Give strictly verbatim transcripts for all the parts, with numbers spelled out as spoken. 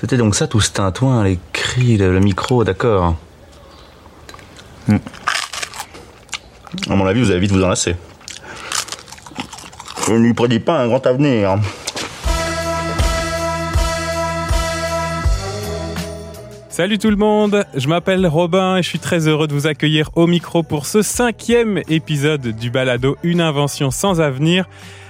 C'était donc ça tout ce tintouin, les cris, le, le micro, d'accord. Mm. À mon avis, vous allez vite vous enlacer. Je ne lui prédis pas un grand avenir. Salut tout le monde, je m'appelle Robin et je suis très heureux de vous accueillir au micro pour ce cinquième épisode du balado Une invention sans avenir,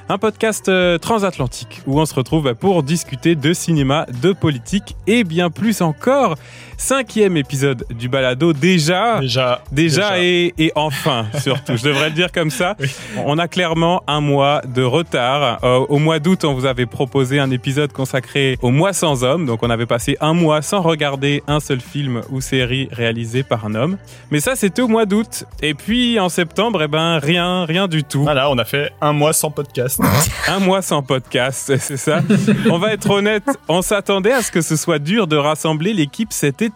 un podcast transatlantique où on se retrouve pour discuter de cinéma, de politique et bien plus encore. Cinquième épisode du balado, déjà, déjà, déjà, déjà. Et, et enfin, surtout, je devrais le dire comme ça. Oui. On a clairement un mois de retard. Euh, au mois d'août, on vous avait proposé un épisode consacré au mois sans homme. Donc, on avait passé un mois sans regarder un seul film ou série réalisé par un homme. Mais ça, c'était au mois d'août. Et puis, en septembre, eh ben, rien, rien du tout. Voilà, on a fait un mois sans podcast. Un mois sans podcast, c'est ça. On va être honnête, on s'attendait à ce que ce soit dur de rassembler l'équipe cet été.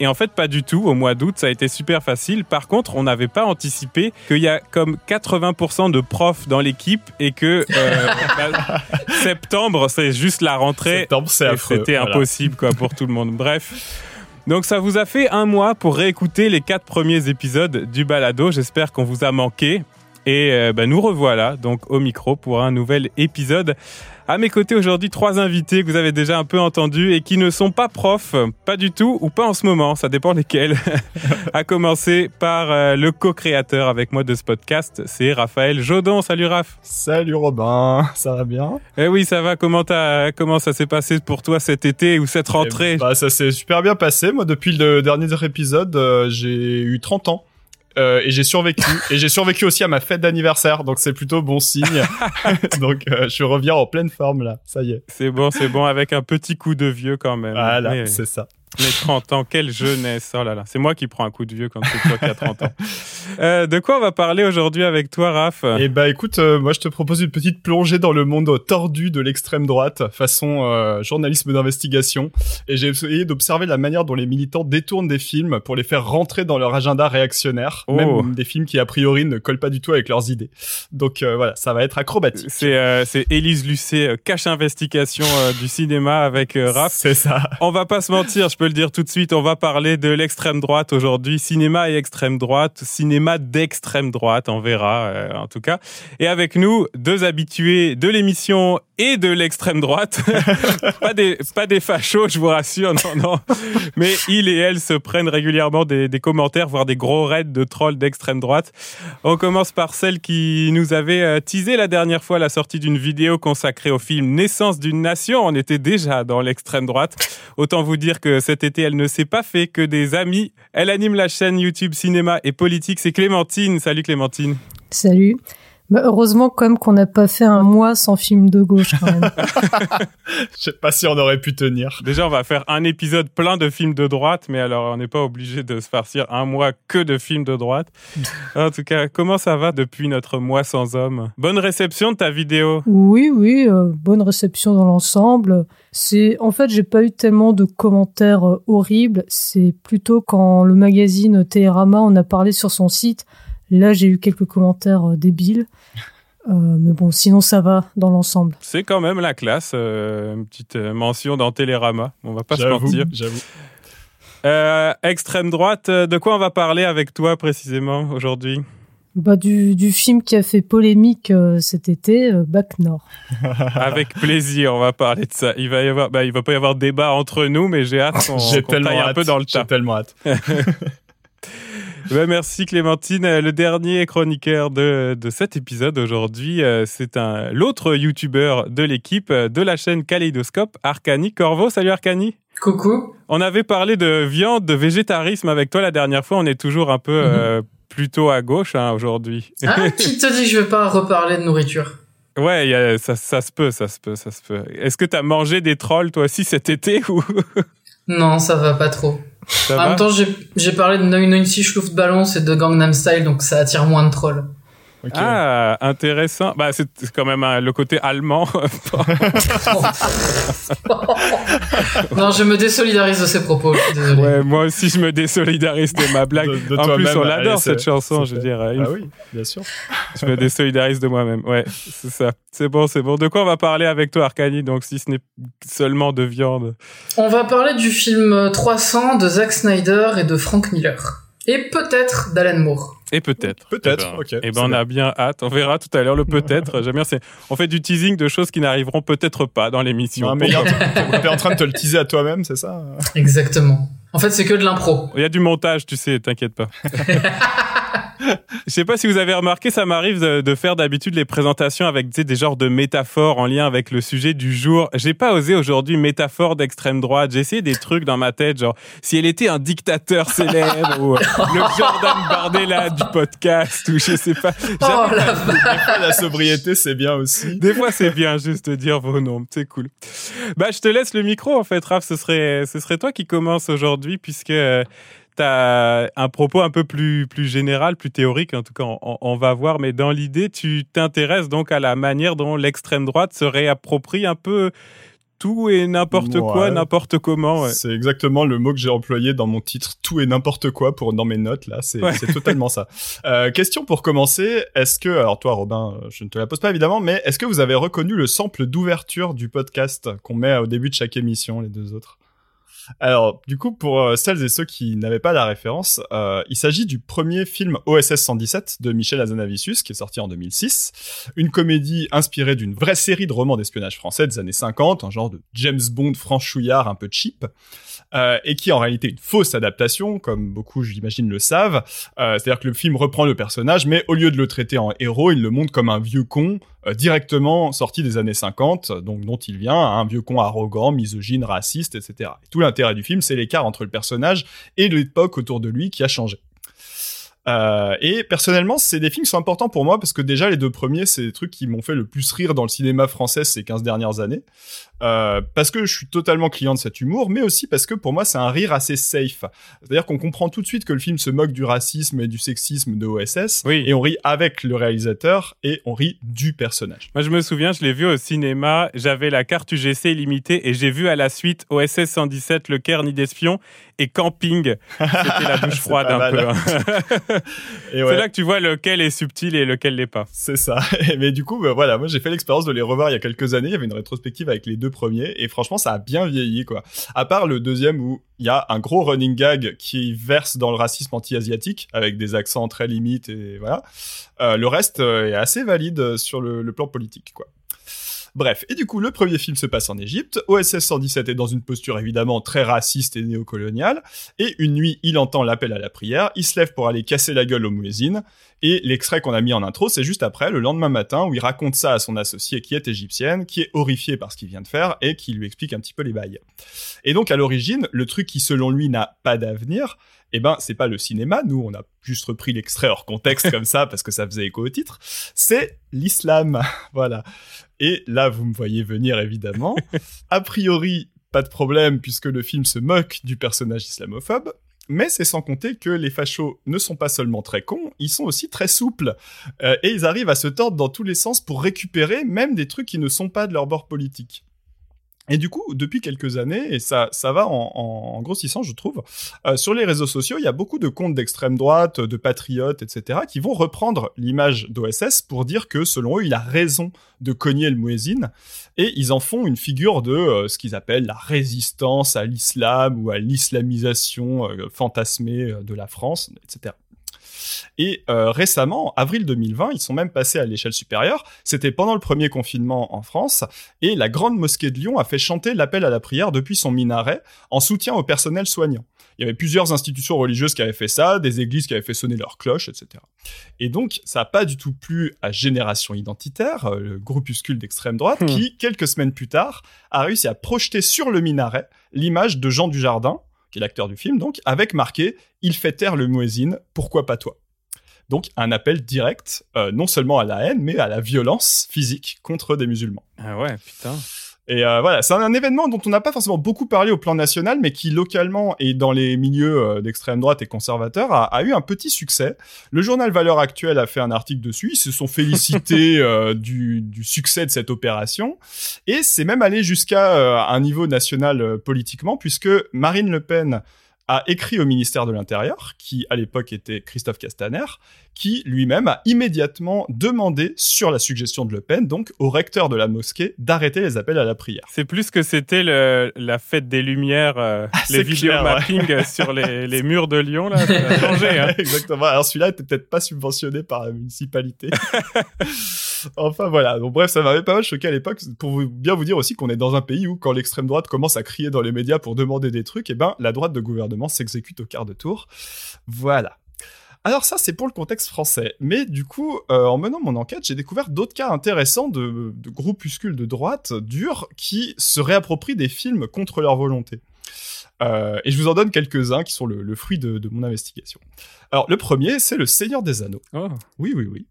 Et en fait, pas du tout. Au mois d'août, ça a été super facile. Par contre, on n'avait pas anticipé qu'il y a comme quatre-vingts pour cent de profs dans l'équipe et que euh, bah, septembre, c'est juste la rentrée. Septembre, c'est affreux. C'était voilà. Impossible quoi, pour tout le monde. Bref. Donc ça vous a fait un mois pour réécouter les quatre premiers épisodes du balado. J'espère qu'on vous a manqué. Et euh, bah, nous revoilà donc au micro pour un nouvel épisode. À mes côtés aujourd'hui, trois invités que vous avez déjà un peu entendus et qui ne sont pas profs, pas du tout ou pas en ce moment, ça dépend lesquels. À commencer par euh, le co-créateur avec moi de ce podcast, c'est Raphaël Jaudon. Salut Raph. Salut Robin, ça va bien ? Eh oui, ça va. Comment, comment ça s'est passé pour toi cet été ou cette rentrée ? Bah, ça s'est super bien passé. Moi, depuis le dernier épisode, euh, j'ai eu trente ans. Euh, et j'ai survécu et j'ai survécu aussi à ma fête d'anniversaire, donc c'est plutôt bon signe. Donc euh, je reviens en pleine forme là, ça y est. C'est bon, c'est bon, avec un petit coup de vieux quand même. Voilà, mais, c'est ça. Mais trente ans, quelle jeunesse, oh là là. C'est moi qui prends un coup de vieux quand c'est toi qui as trente ans. Euh, de quoi on va parler aujourd'hui avec toi, Raph ? Eh bah écoute, euh, moi je te propose une petite plongée dans le monde tordu de l'extrême droite, façon euh, journalisme d'investigation. Et j'ai essayé d'observer la manière dont les militants détournent des films pour les faire rentrer dans leur agenda réactionnaire, oh. Même des films qui a priori ne collent pas du tout avec leurs idées. Donc euh, voilà, ça va être acrobatique. C'est euh, c'est Élise Lucet, euh, cache investigation euh, du cinéma avec euh, Raph. C'est ça. On va pas se mentir, je peux le dire tout de suite, on va parler de l'extrême droite aujourd'hui, cinéma et extrême droite, cinéma Cinéma d'extrême droite, on verra euh, en tout cas. Et avec nous, deux habitués de l'émission et de l'extrême droite. pas, des, pas des fachos, je vous rassure, non, non. Mais il et elle se prennent régulièrement des, des commentaires, voire des gros raids de trolls d'extrême droite. On commence par celle qui nous avait teasé la dernière fois la sortie d'une vidéo consacrée au film Naissance d'une Nation. On était déjà dans l'extrême droite. Autant vous dire que cet été, elle ne s'est pas fait que des amis. Elle anime la chaîne YouTube Cinéma et Politique. C'est Clémentine. Salut Clémentine. Salut. Bah heureusement quand même qu'on n'a pas fait un mois sans film de gauche quand même. Je sais pas si on aurait pu tenir. Déjà on va faire un épisode plein de films de droite, mais alors on n'est pas obligé de se farcir un mois que de films de droite. En tout cas, comment ça va depuis notre mois sans homme ? Bonne réception de ta vidéo. Oui, oui, euh, bonne réception dans l'ensemble. C'est, en fait, j'ai pas eu tellement de commentaires euh, horribles. C'est plutôt quand le magazine Télérama en a parlé sur son site. Là, j'ai eu quelques commentaires débiles. Euh, mais bon, sinon, ça va dans l'ensemble. C'est quand même la classe. Euh, une petite mention dans Télérama. On va pas se mentir. J'avoue. Euh, extrême droite, de quoi on va parler avec toi précisément aujourd'hui ? Bah, du, du film qui a fait polémique euh, cet été, euh, Bac Nord. Avec plaisir, on va parler de ça. Il va y avoir, bah, il va pas y avoir débat entre nous, mais j'ai hâte qu'on, j'ai qu'on taille hâte. Un peu dans le tas. J'ai tellement hâte. Ben merci Clémentine. Le dernier chroniqueur de, de cet épisode aujourd'hui, c'est un, l'autre youtubeur de l'équipe de la chaîne Kaléidoscope, Arkani Corvo. Salut Arkani. Coucou. On avait parlé de viande, de végétarisme avec toi la dernière fois. On est toujours un peu mm-hmm. euh, plutôt à gauche hein, aujourd'hui. Ah, qui te dit que je ne vais pas reparler de nourriture ? Ouais, y a, ça, ça se peut, ça se peut, ça se peut. Est-ce que tu as mangé des trolls toi aussi cet été ou... Non, ça va pas trop. Ça en va? Même temps, j'ai, j'ai parlé de neuf neuf six Luftballons et de Gangnam Style, donc ça attire moins de trolls. Okay. Ah, intéressant. Bah, c'est quand même hein, le côté allemand. Non, je me désolidarise de ses propos. Ouais, moi aussi, je me désolidarise de ma blague. De, de en plus, on l'adore, cette chanson. Je veux dire, ah oui, bien sûr. Je me désolidarise de moi-même. Ouais, c'est ça. C'est bon, c'est bon. De quoi on va parler avec toi, Arkani, donc, si ce n'est seulement de viande? On va parler du film trois cents de Zack Snyder et de Frank Miller. Et peut-être d'Alan Moore. Et peut-être. Peut-être, eh ben, ok. Et eh ben, on bien. a bien hâte. On verra tout à l'heure le peut-être. J'aime bien, c'est, on fait du teasing de choses qui n'arriveront peut-être pas dans l'émission. Non, mais il est en train de te le teaser à toi-même, c'est ça? Exactement. En fait, c'est que de l'impro. Il y a du montage, tu sais, t'inquiète pas. Je sais pas si vous avez remarqué, ça m'arrive de, de faire d'habitude les présentations avec tu sais, des genres de métaphores en lien avec le sujet du jour. J'ai pas osé aujourd'hui métaphore d'extrême droite. J'ai essayé des trucs dans ma tête, genre si elle était un dictateur célèbre ou euh, le Jordan Bardella du podcast ou je sais pas. Oh, la... Des fois, la sobriété, c'est bien aussi. Des fois, c'est bien juste de dire vos noms. C'est cool. Bah, je te laisse le micro en fait, Raph. Ce serait, ce serait toi qui commence aujourd'hui puisque... Euh, t'as un propos un peu plus, plus général, plus théorique, en tout cas, on, on va voir. Mais dans l'idée, tu t'intéresses donc à la manière dont l'extrême droite se réapproprie un peu tout et n'importe ouais. quoi, n'importe comment. Ouais. C'est exactement le mot que j'ai employé dans mon titre, tout et n'importe quoi, pour dans mes notes, là. C'est, ouais. c'est totalement ça. Euh, question pour commencer, est-ce que... Alors toi, Robin, je ne te la pose pas, évidemment, mais est-ce que vous avez reconnu le sample d'ouverture du podcast qu'on met au début de chaque émission, les deux autres? Alors, du coup, pour euh, celles et ceux qui n'avaient pas la référence, euh, il s'agit du premier film O S S cent dix-sept de Michel Hazanavicius, qui est sorti en deux mille six. Une comédie inspirée d'une vraie série de romans d'espionnage français des années cinquante, un genre de James Bond franchouillard un peu cheap, euh, et qui est en réalité une fausse adaptation, comme beaucoup, j'imagine, le savent. Euh, c'est-à-dire que le film reprend le personnage, mais au lieu de le traiter en héros, il le montre comme un vieux con, euh, directement sorti des années cinquante, donc dont il vient, un vieux con arrogant, misogyne, raciste, et cetera. Et tout l'intérêt du film, c'est l'écart entre le personnage et l'époque autour de lui qui a changé. Euh, et personnellement, c'est des films qui sont importants pour moi parce que déjà, les deux premiers, c'est des trucs qui m'ont fait le plus rire dans le cinéma français ces quinze dernières années. Euh, parce que je suis totalement client de cet humour, mais aussi parce que pour moi, c'est un rire assez safe. C'est-à-dire qu'on comprend tout de suite que le film se moque du racisme et du sexisme de O S S, oui. et on rit avec le réalisateur et on rit du personnage. Moi, je me souviens, je l'ai vu au cinéma, j'avais la carte U G C limitée et j'ai vu à la suite O S S cent dix-sept, Le Caire ni d'espions et Camping. C'était la douche froide un mal. peu. Hein. Et ouais. C'est là que tu vois lequel est subtil et lequel l'est pas. C'est ça. Mais du coup, ben, voilà, moi, j'ai fait l'expérience de les revoir il y a quelques années. Il y avait une rétrospective avec les deux premier et franchement ça a bien vieilli quoi, à part le deuxième où il y a un gros running gag qui verse dans le racisme anti-asiatique avec des accents très limites et voilà, euh, le reste est assez valide sur le, le plan politique quoi. Bref, et du coup, le premier film se passe en Égypte, O S S cent dix-sept est dans une posture évidemment très raciste et néocoloniale, et une nuit, il entend l'appel à la prière, il se lève pour aller casser la gueule au muezzin, et l'extrait qu'on a mis en intro, c'est juste après, le lendemain matin, où il raconte ça à son associé qui est égyptienne, qui est horrifiée par ce qu'il vient de faire, et qui lui explique un petit peu les bails. Et donc, à l'origine, le truc qui, selon lui, n'a pas d'avenir, eh ben, c'est pas le cinéma, nous, on a juste repris l'extrait hors contexte comme ça, parce que ça faisait écho au titre, c'est l'islam, voilà. Et là, vous me voyez venir, évidemment. A priori, pas de problème, puisque le film se moque du personnage islamophobe. Mais c'est sans compter que les fachos ne sont pas seulement très cons, ils sont aussi très souples. Euh, et ils arrivent à se tordre dans tous les sens pour récupérer même des trucs qui ne sont pas de leur bord politique. Et du coup, depuis quelques années, et ça, ça va en, en, en grossissant, je trouve, euh, sur les réseaux sociaux, il y a beaucoup de comptes d'extrême droite, de patriotes, et cetera, qui vont reprendre l'image d'O S S pour dire que, selon eux, il a raison de cogner le muezzin, et ils en font une figure de euh, ce qu'ils appellent la résistance à l'islam ou à l'islamisation euh, fantasmée de la France, et cetera. Et euh, récemment, avril deux mille vingt, ils sont même passés à l'échelle supérieure. C'était pendant le premier confinement en France, et la grande mosquée de Lyon a fait chanter l'appel à la prière depuis son minaret en soutien au personnel soignant. Il y avait plusieurs institutions religieuses qui avaient fait ça, des églises qui avaient fait sonner leurs cloches, et cetera. Et donc, ça n'a pas du tout plu à Génération Identitaire, le groupuscule d'extrême droite, mmh. qui, quelques semaines plus tard, a réussi à projeter sur le minaret l'image de Jean Dujardin, qui est l'acteur du film, donc, avec marqué « Il fait taire le muezzin, pourquoi pas toi ?» Donc, un appel direct, euh, non seulement à la haine, mais à la violence physique contre des musulmans. Ah ouais, putain. Et euh, voilà, c'est un, un événement dont on n'a pas forcément beaucoup parlé au plan national, mais qui localement et dans les milieux euh, d'extrême droite et conservateurs a, a eu un petit succès. Le journal Valeurs Actuelles a fait un article dessus. Ils se sont félicités euh, du, du succès de cette opération, et c'est même allé jusqu'à euh, un niveau national euh, politiquement, puisque Marine Le Pen a écrit au ministère de l'Intérieur, qui à l'époque était Christophe Castaner, qui lui-même a immédiatement demandé, sur la suggestion de Le Pen, donc au recteur de la mosquée, d'arrêter les appels à la prière. C'est plus que c'était le, la fête des Lumières, euh, ah, les vidéomappings ouais. sur les, les murs de Lyon, là, ça a changé. Hein. Exactement. Alors celui-là n'était peut-être pas subventionné par la municipalité. Enfin voilà, donc bref, ça m'avait pas mal choqué à l'époque, pour vous, bien vous dire aussi qu'on est dans un pays où quand l'extrême droite commence à crier dans les médias pour demander des trucs, et eh ben la droite de gouvernement s'exécute au quart de tour. Voilà. Alors ça, c'est pour le contexte français, mais du coup, euh, en menant mon enquête, j'ai découvert d'autres cas intéressants de, de groupuscules de droite durs qui se réapproprient des films contre leur volonté. Euh, et je vous en donne quelques-uns qui sont le, le fruit de, de mon investigation. Alors le premier, c'est Le Seigneur des Anneaux. Oh. Oui, oui, oui.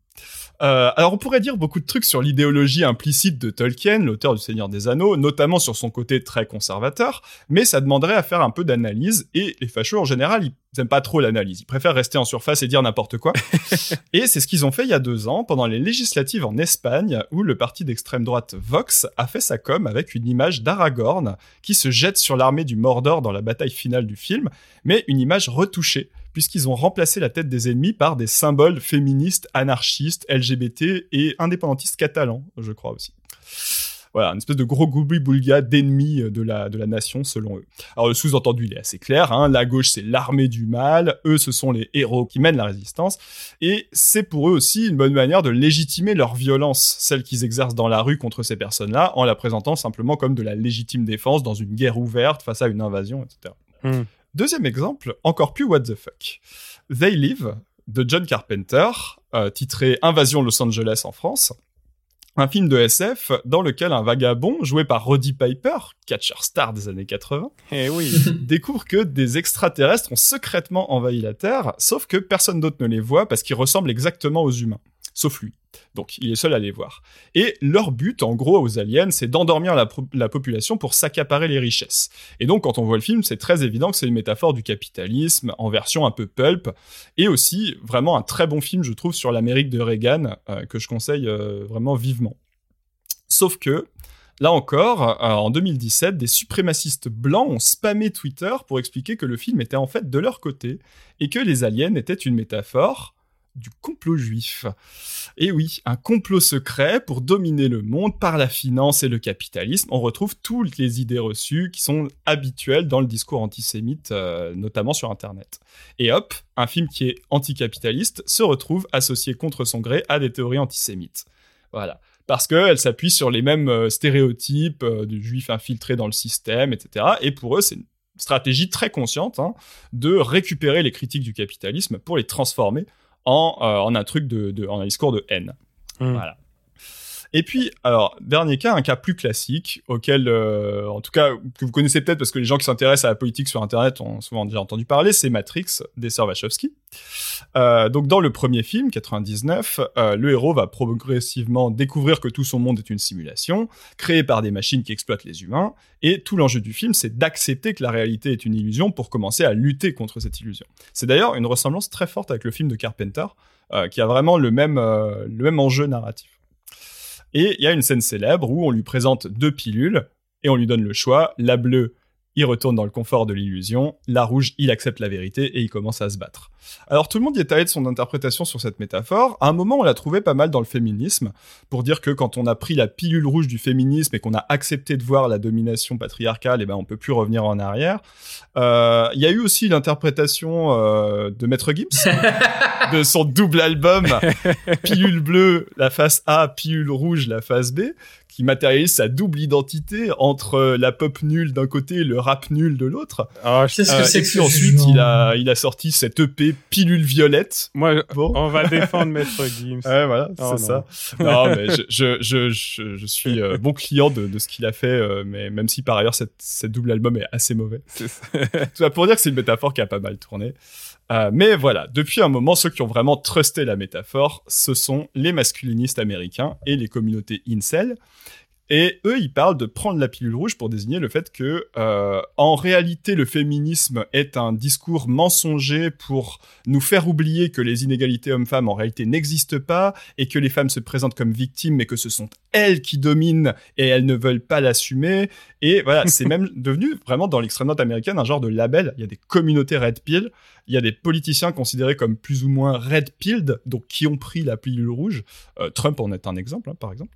Euh, alors on pourrait dire beaucoup de trucs sur l'idéologie implicite de Tolkien, l'auteur du Seigneur des Anneaux, notamment sur son côté très conservateur, mais ça demanderait à faire un peu d'analyse, et les fachos en général, ils n'aiment pas trop l'analyse, ils préfèrent rester en surface et dire n'importe quoi. Et c'est ce qu'ils ont fait il y a deux ans, pendant les législatives en Espagne, où le parti d'extrême droite Vox a fait sa com' avec une image d'Aragorn qui se jette sur l'armée du Mordor dans la bataille finale du film, mais une image retouchée, puisqu'ils ont remplacé la tête des ennemis par des symboles féministes, anarchistes, L G B T et indépendantistes catalans, je crois aussi. Voilà, une espèce de gros goubli-boulga d'ennemis de la, de la nation, selon eux. Alors, le sous-entendu, il est assez clair, hein. La gauche, c'est l'armée du mal. Eux, ce sont les héros qui mènent la résistance. Et c'est pour eux aussi une bonne manière de légitimer leur violence, celle qu'ils exercent dans la rue contre ces personnes-là, en la présentant simplement comme de la légitime défense dans une guerre ouverte face à une invasion, et cetera. Mmh. Deuxième exemple, encore plus what the fuck. They Live, de John Carpenter, euh, titré « Invasion Los Angeles en France », un film de S F dans lequel un vagabond, joué par Roddy Piper, catcheur star des années quatre-vingts, eh oui. découvre que des extraterrestres ont secrètement envahi la Terre, sauf que personne d'autre ne les voit parce qu'ils ressemblent exactement aux humains, sauf lui. Donc, il est seul à les voir. Et leur but, en gros, aux aliens, c'est d'endormir la, pro- la population pour s'accaparer les richesses. Et donc, quand on voit le film, c'est très évident que c'est une métaphore du capitalisme, en version un peu pulp, et aussi, vraiment, un très bon film, je trouve, sur l'Amérique de Reagan, euh, que je conseille euh, vraiment vivement. Sauf que, là encore, euh, en deux mille dix-sept, des suprémacistes blancs ont spammé Twitter pour expliquer que le film était en fait de leur côté, et que les aliens étaient une métaphore du complot juif. Et oui, un complot secret pour dominer le monde par la finance et le capitalisme. On retrouve toutes les idées reçues qui sont habituelles dans le discours antisémite, euh, notamment sur Internet. Et hop, un film qui est anticapitaliste se retrouve associé contre son gré à des théories antisémites. Voilà. Parce qu'elle s'appuie sur les mêmes euh, stéréotypes euh, du juif infiltré dans le système, et cetera. Et pour eux, c'est une stratégie très consciente, hein, de récupérer les critiques du capitalisme pour les transformer En, euh, en un truc de, de, en un discours de haine. Mmh. Voilà. Et puis, alors, dernier cas, un cas plus classique, auquel, euh, en tout cas, que vous connaissez peut-être parce que les gens qui s'intéressent à la politique sur Internet ont souvent déjà entendu parler, c'est Matrix des sœurs Wachowski. Euh, donc, dans le premier film, quatre-vingt-dix-neuf, euh, le héros va progressivement découvrir que tout son monde est une simulation, créée par des machines qui exploitent les humains, et tout l'enjeu du film, c'est d'accepter que la réalité est une illusion pour commencer à lutter contre cette illusion. C'est d'ailleurs une ressemblance très forte avec le film de Carpenter, euh, qui a vraiment le même, euh, le même enjeu narratif. Et il y a une scène célèbre où on lui présente deux pilules et on lui donne le choix. La bleue, il retourne dans le confort de l'illusion. La rouge, il accepte la vérité et il commence à se battre. Alors, tout le monde y est allé de son interprétation sur cette métaphore. À un moment, on l'a trouvée pas mal dans le féminisme, pour dire que quand on a pris la pilule rouge du féminisme et qu'on a accepté de voir la domination patriarcale, eh ben, on peut plus revenir en arrière. Il euh, y a eu aussi l'interprétation euh, de Maître Gims, de son double album « Pilule bleue, la face A, pilule rouge, la face B », qui matérialise sa double identité entre la pop nulle d'un côté et le rap nul de l'autre. Ah, je... euh, et puis ensuite, il a, il a sorti cette E P Pilule Violette. Moi, bon. On va défendre Maître Gims. Ouais, voilà, oh, c'est non. ça. Non, mais je, je, je, je, je suis euh, bon client de, de ce qu'il a fait, euh, mais même si par ailleurs, cette, cette double album est assez mauvais. C'est ça. Tout ça pour dire que c'est une métaphore qui a pas mal tourné. Euh, mais voilà, depuis un moment, ceux qui ont vraiment trusté la métaphore, ce sont les masculinistes américains et les communautés incel, Et eux, ils parlent de prendre la pilule rouge pour désigner le fait que, euh, en réalité, le féminisme est un discours mensonger pour nous faire oublier que les inégalités hommes-femmes, en réalité, n'existent pas et que les femmes se présentent comme victimes, mais que ce sont elles qui dominent et elles ne veulent pas l'assumer. Et voilà, c'est même devenu vraiment dans l'extrême droite américaine un genre de label. Il y a des communautés red pill, il y a des politiciens considérés comme plus ou moins red pilled, donc qui ont pris la pilule rouge. Euh, Trump en est un exemple, hein, par exemple.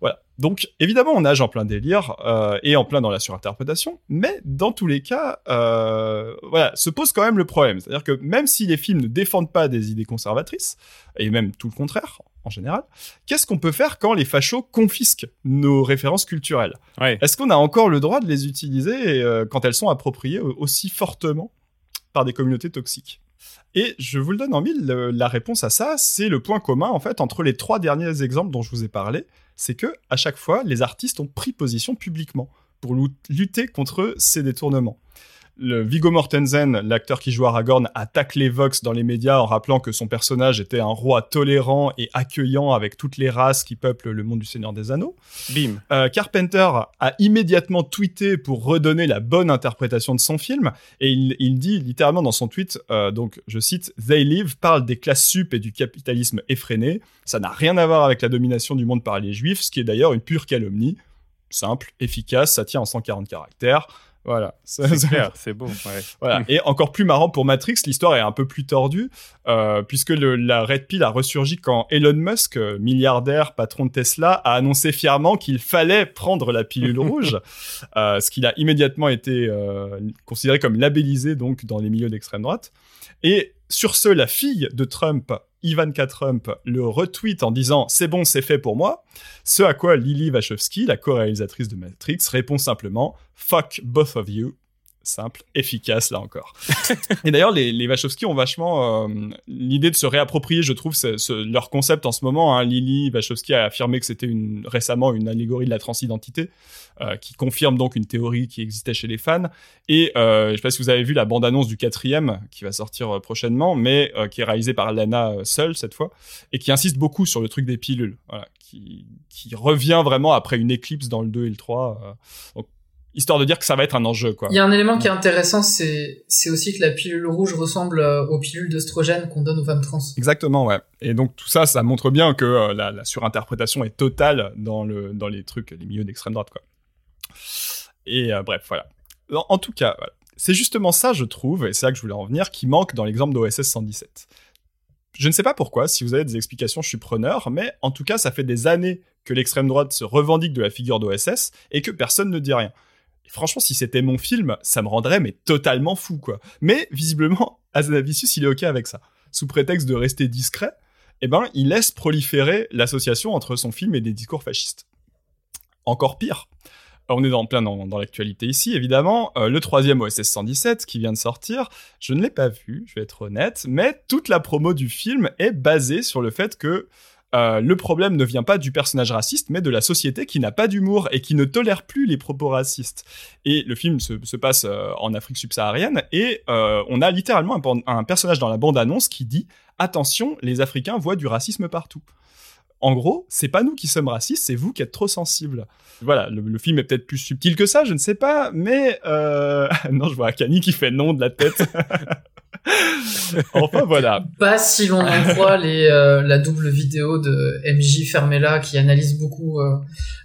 Voilà. Donc, évidemment, on nage en plein délire euh, et en plein dans la surinterprétation, mais dans tous les cas, euh, voilà, se pose quand même le problème. C'est-à-dire que même si les films ne défendent pas des idées conservatrices, et même tout le contraire, en général, qu'est-ce qu'on peut faire quand les fachos confisquent nos références culturelles ? Ouais. Est-ce qu'on a encore le droit de les utiliser euh, quand elles sont appropriées aussi fortement par des communautés toxiques ? Et je vous le donne en mille, le, la réponse à ça, c'est le point commun, en fait, entre les trois derniers exemples dont je vous ai parlé, c'est que, à chaque fois, les artistes ont pris position publiquement pour lutter contre ces détournements. Le Viggo Mortensen, l'acteur qui joue Aragorn, attaque les Vox dans les médias en rappelant que son personnage était un roi tolérant et accueillant avec toutes les races qui peuplent le monde du Seigneur des Anneaux. Bim. Euh, Carpenter a immédiatement tweeté pour redonner la bonne interprétation de son film et il, il dit littéralement dans son tweet, euh, donc je cite, « They Live parle des classes sup et du capitalisme effréné. Ça n'a rien à voir avec la domination du monde par les Juifs, ce qui est d'ailleurs une pure calomnie. Simple, efficace, ça tient en cent quarante caractères. » Voilà, ça, c'est clair, c'est beau. Ouais. Voilà. Et encore plus marrant pour Matrix, l'histoire est un peu plus tordue, euh, puisque le, la Red Pill a ressurgi quand Elon Musk, milliardaire, patron de Tesla, a annoncé fièrement qu'il fallait prendre la pilule rouge, euh, ce qu'il a immédiatement été euh, considéré comme labellisé donc, dans les milieux d'extrême droite. Et sur ce, la fille de Trump, Ivanka Trump, le retweet en disant « C'est bon, c'est fait pour moi », ce à quoi Lily Wachowski, la co-réalisatrice de Matrix, répond simplement « Fuck both of you ». Simple, efficace, là encore. Et d'ailleurs, les, les Wachowski ont vachement euh, l'idée de se réapproprier, je trouve, ce, ce, leur concept en ce moment. Hein. Lily Wachowski a affirmé que c'était une, récemment une allégorie de la transidentité, euh, qui confirme donc une théorie qui existait chez les fans. Et euh, je ne sais pas si vous avez vu la bande-annonce du quatrième, qui va sortir prochainement, mais euh, qui est réalisée par Lana Seul, cette fois, et qui insiste beaucoup sur le truc des pilules, voilà, qui, qui revient vraiment après une éclipse dans le deux et le trois. Euh, donc, histoire de dire que ça va être un enjeu, quoi. Il y a un élément qui est intéressant, c'est, c'est aussi que la pilule rouge ressemble aux pilules d'oestrogène qu'on donne aux femmes trans. Exactement, ouais. Et donc, tout ça, ça montre bien que euh, la, la surinterprétation est totale dans le, dans les trucs, les milieux d'extrême droite, quoi. Et euh, bref, voilà. En, en tout cas, voilà. C'est justement ça, je trouve, et c'est là que je voulais en venir, qui manque dans l'exemple d'O S S cent dix-sept. Je ne sais pas pourquoi, si vous avez des explications, je suis preneur, mais en tout cas, ça fait des années que l'extrême droite se revendique de la figure d'O S S et que personne ne dit rien. Franchement, si c'était mon film, ça me rendrait mais totalement fou, quoi. Mais visiblement, Hazanavicius, il est OK avec ça. Sous prétexte de rester discret, eh ben, il laisse proliférer l'association entre son film et des discours fascistes. Encore pire. On est dans, plein dans, dans l'actualité ici, évidemment. Euh, le troisième O S S cent dix-sept qui vient de sortir, je ne l'ai pas vu, je vais être honnête, mais toute la promo du film est basée sur le fait que Euh, le problème ne vient pas du personnage raciste, mais de la société qui n'a pas d'humour et qui ne tolère plus les propos racistes. Et le film se, se passe euh, en Afrique subsaharienne et euh, on a littéralement un, un personnage dans la bande-annonce qui dit « Attention, les Africains voient du racisme partout ». En gros, c'est pas nous qui sommes racistes, c'est vous qui êtes trop sensibles. Voilà, le, le film est peut-être plus subtil que ça, je ne sais pas, mais... Euh... non, je vois Arkani qui fait non de la tête. Enfin, voilà. Pas si l'on en croit les, euh, la double vidéo de M J Fermella qui analyse beaucoup euh,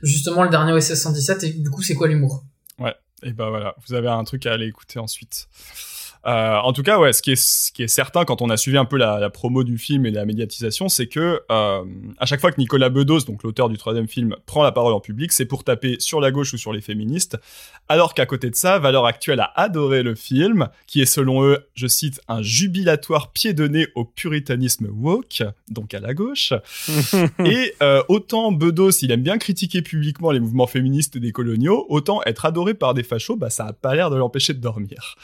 justement le dernier O S S cent dix-sept et du coup, c'est quoi l'humour ? Ouais, et ben voilà, vous avez un truc à aller écouter ensuite. Euh, en tout cas, ouais, ce qui est, ce qui est certain quand on a suivi un peu la, la promo du film et la médiatisation, c'est que euh, à chaque fois que Nicolas Bedos, donc l'auteur du troisième film, prend la parole en public, c'est pour taper sur la gauche ou sur les féministes. Alors qu'à côté de ça, Valeurs Actuelles a adoré le film, qui est selon eux, je cite, un jubilatoire pied de nez au puritanisme woke, donc à la gauche. Et euh, autant Bedos, il aime bien critiquer publiquement les mouvements féministes et décoloniaux, autant être adoré par des fachos, bah ça a pas l'air de l'empêcher de dormir.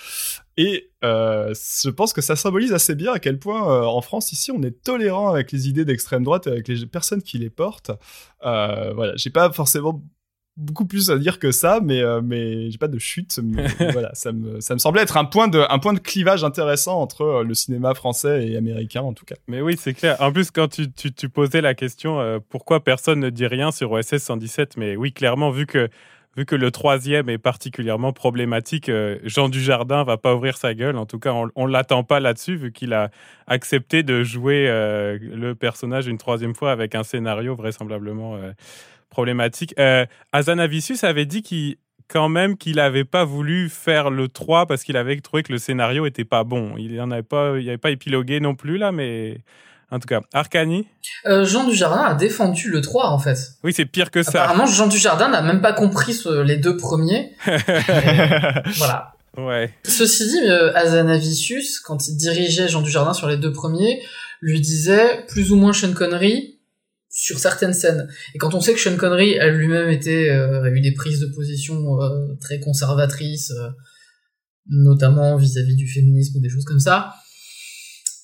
Et euh, je pense que ça symbolise assez bien à quel point, euh, en France, ici, on est tolérant avec les idées d'extrême droite et avec les personnes qui les portent. Euh, voilà, j'ai pas forcément beaucoup plus à dire que ça, mais euh, mais j'ai pas de chute. Mais, voilà, ça me ça me semblait être un point de un point de clivage intéressant entre euh, le cinéma français et américain en tout cas. Mais oui, c'est clair. En plus, quand tu tu, tu posais la question euh, pourquoi personne ne dit rien sur O S S cent dix-sept, mais oui, clairement vu que vu que le troisième est particulièrement problématique, euh, Jean Dujardin va pas ouvrir sa gueule. En tout cas, on, on l'attend pas là-dessus vu qu'il a accepté de jouer euh, le personnage une troisième fois avec un scénario vraisemblablement. Euh, problématique. Euh, Hazanavicius avait dit qu'il, quand même qu'il n'avait pas voulu faire le trois parce qu'il avait trouvé que le scénario n'était pas bon. Il n'avait pas, il avait pas épilogué non plus, là, mais en tout cas. Arkani euh, Jean Dujardin a défendu le trois, en fait. Oui, c'est pire que ça. Apparemment, Jean Dujardin n'a même pas compris ce, les deux premiers. Voilà. Ouais. Ceci dit, euh, Hazanavicius, quand il dirigeait Jean Dujardin sur les deux premiers, lui disait plus ou moins Sean Connery sur certaines scènes. Et quand on sait que Sean Connery a lui-même été, euh, a eu des prises de position euh, très conservatrices, euh, notamment vis-à-vis du féminisme ou des choses comme ça,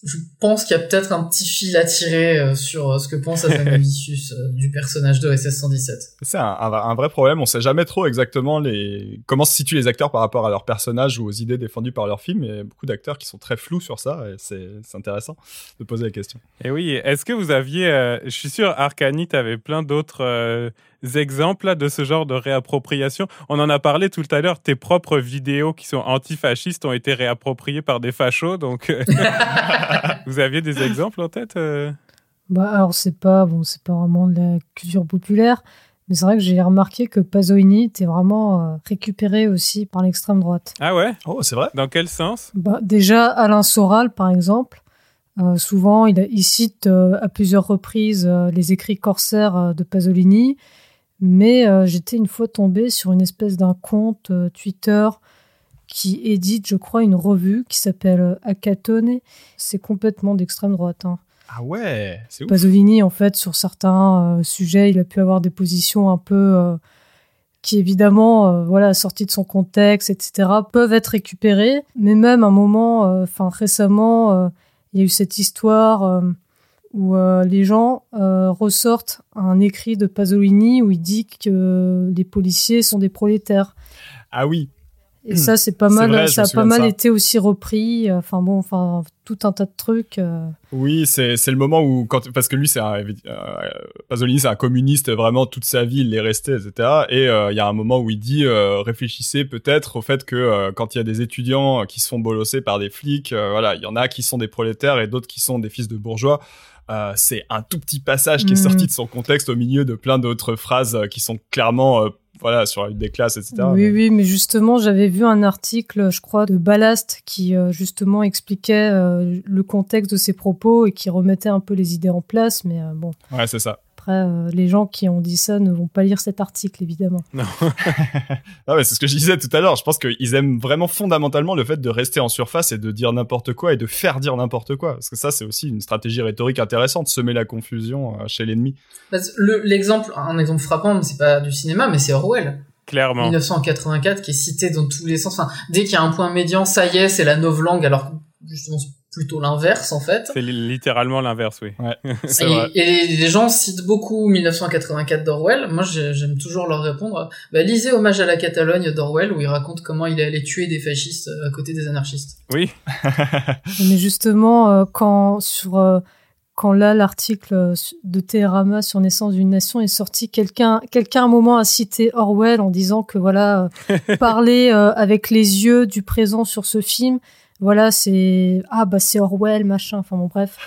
je pense qu'il y a peut-être un petit fil à tirer euh, sur euh, ce que pense Hazanavicius euh, du personnage de O S S cent dix-sept. C'est un, un, un vrai problème. On sait jamais trop exactement les comment se situent les acteurs par rapport à leurs personnages ou aux idées défendues par leurs films. Il y a beaucoup d'acteurs qui sont très flous sur ça et c'est, c'est intéressant de poser la question. Et oui, est-ce que vous aviez... Euh, je suis sûr, Arkani, tu avais plein d'autres... Euh... exemples là, de ce genre de réappropriation. On en a parlé tout à l'heure, tes propres vidéos qui sont antifascistes ont été réappropriées par des fachos, donc vous aviez des exemples en tête euh... Bah alors c'est pas, bon, c'est pas vraiment de la culture populaire, mais c'est vrai que j'ai remarqué que Pasolini était vraiment euh, récupéré aussi par l'extrême droite. Ah ouais ? Oh, c'est vrai ? Dans quel sens ? Bah, déjà Alain Soral par exemple. Euh, souvent il, il cite euh, à plusieurs reprises euh, les écrits corsaires euh, de Pasolini. Mais euh, j'étais une fois tombée sur une espèce d'un compte euh, Twitter qui édite, je crois, une revue qui s'appelle Hackathon. C'est complètement d'extrême droite. Hein. Ah ouais, c'est ouf. Pasolini, en fait, sur certains euh, sujets, il a pu avoir des positions un peu... Euh, qui, évidemment, euh, voilà, sorties de son contexte, et cetera, peuvent être récupérées. Mais même à un moment, enfin euh, récemment, euh, il y a eu cette histoire... Euh, où euh, les gens euh, ressortent un écrit de Pasolini où il dit que euh, les policiers sont des prolétaires. Ah oui. Et mmh. ça, c'est pas mal. C'est vrai, ça a pas mal été aussi repris. Enfin bon, enfin tout un tas de trucs. Euh... Oui, c'est c'est le moment où quand parce que lui, c'est un euh, Pasolini, c'est un communiste vraiment toute sa vie, il l'est resté, et cetera. Et il euh, y a un moment où il dit euh, réfléchissez peut-être au fait que euh, quand il y a des étudiants qui se font bolosser par des flics, euh, voilà, il y en a qui sont des prolétaires et d'autres qui sont des fils de bourgeois. Euh, c'est un tout petit passage qui est mmh. sorti de son contexte au milieu de plein d'autres phrases euh, qui sont clairement euh, voilà, sur la lutte des classes, et cetera. Oui, mais... oui, mais justement, j'avais vu un article, je crois, de Ballast qui euh, justement expliquait euh, le contexte de ses propos et qui remettait un peu les idées en place, mais euh, bon. Ouais, c'est ça. Après, euh, les gens qui ont dit ça ne vont pas lire cet article, évidemment. Non, non mais c'est ce que je disais tout à l'heure. Je pense qu'ils aiment vraiment fondamentalement le fait de rester en surface et de dire n'importe quoi et de faire dire n'importe quoi. Parce que ça, c'est aussi une stratégie rhétorique intéressante, semer la confusion euh, chez l'ennemi. Le, l'exemple, un exemple frappant, mais c'est pas du cinéma, mais c'est Orwell. Clairement. dix-neuf cent quatre-vingt-quatre, qui est cité dans tous les sens. Enfin, dès qu'il y a un point médian, ça y est, c'est la novlangue, alors que justement... plutôt l'inverse en fait. C'est littéralement l'inverse, oui. Ouais, c'est et, vrai. Et les gens citent beaucoup dix-neuf cent quatre-vingt-quatre d'Orwell. Moi, j'aime toujours leur répondre. Bah, lisez Hommage à la Catalogne d'Orwell, où il raconte comment il est allé tuer des fascistes à côté des anarchistes. Oui. Mais justement, quand sur quand là l'article de Télérama sur Naissance d'une Nation est sorti, quelqu'un quelqu'un à un moment a cité Orwell en disant que voilà parler avec les yeux du présent sur ce film. Voilà, c'est... Ah, bah, c'est Orwell, machin. Enfin, bon, bref.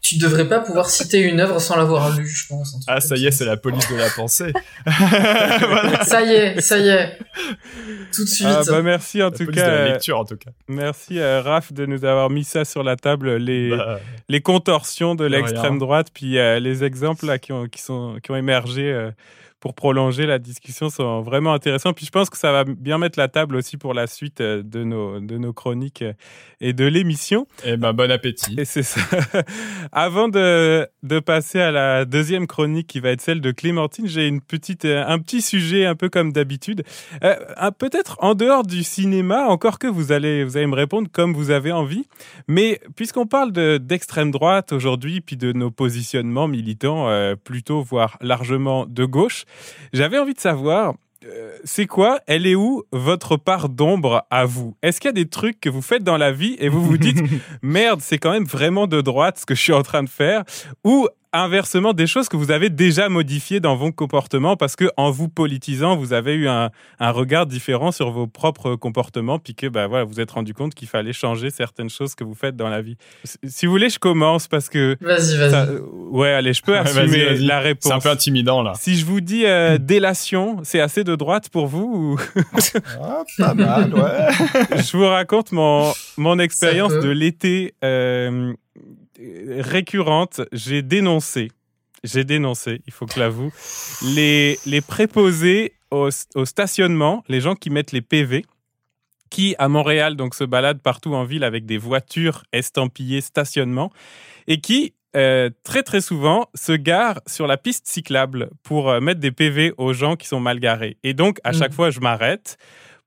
Tu devrais pas pouvoir citer une œuvre sans l'avoir lue, je pense. En tout ah, ça y est, c'est la police de la pensée. Voilà. Ça y est, ça y est. Tout de suite. Ah, bah, merci, en la tout police cas. De la lecture, en tout cas. Merci, euh, Raph, de nous avoir mis ça sur la table, les, bah, les contorsions de l'extrême droite, puis euh, les exemples là, qui, ont, qui, sont, qui ont émergé... Euh... pour prolonger la discussion sont vraiment intéressants. Puis je pense que ça va bien mettre la table aussi pour la suite de nos, de nos chroniques et de l'émission. Eh ben, bon appétit. Et c'est ça. Avant de, de passer à la deuxième chronique qui va être celle de Clémentine, j'ai une petite, un petit sujet un peu comme d'habitude. Euh, peut-être en dehors du cinéma, encore que vous allez, vous allez me répondre comme vous avez envie. Mais puisqu'on parle de, d'extrême droite aujourd'hui, puis de nos positionnements militants, euh, plutôt voire largement de gauche, J'avais envie de savoir, euh, c'est quoi, elle est où votre part d'ombre à vous ? Est-ce qu'il y a des trucs que vous faites dans la vie et vous vous dites « Merde, c'est quand même vraiment de droite ce que je suis en train de faire » ou inversement, des choses que vous avez déjà modifiées dans vos comportements parce qu'en vous politisant, vous avez eu un, un regard différent sur vos propres comportements puis que bah, voilà, vous vous êtes rendu compte qu'il fallait changer certaines choses que vous faites dans la vie. Si vous voulez, je commence parce que... Vas-y, vas-y. Ça, ouais, allez, je peux ouais, assumer vas-y, vas-y. La réponse. C'est un peu intimidant, là. Si je vous dis euh, délation, c'est assez de droite pour vous ou... Ah, pas mal, ouais. Je vous raconte mon, mon expérience de l'été... Euh, récurrente, j'ai dénoncé, j'ai dénoncé, il faut que je l'avoue, les, les préposés au, au stationnement, les gens qui mettent les P V, qui à Montréal donc, se baladent partout en ville avec des voitures estampillées stationnement, et qui euh, très très souvent se garent sur la piste cyclable pour euh, mettre des P V aux gens qui sont mal garés. Et donc à mmh. chaque fois je m'arrête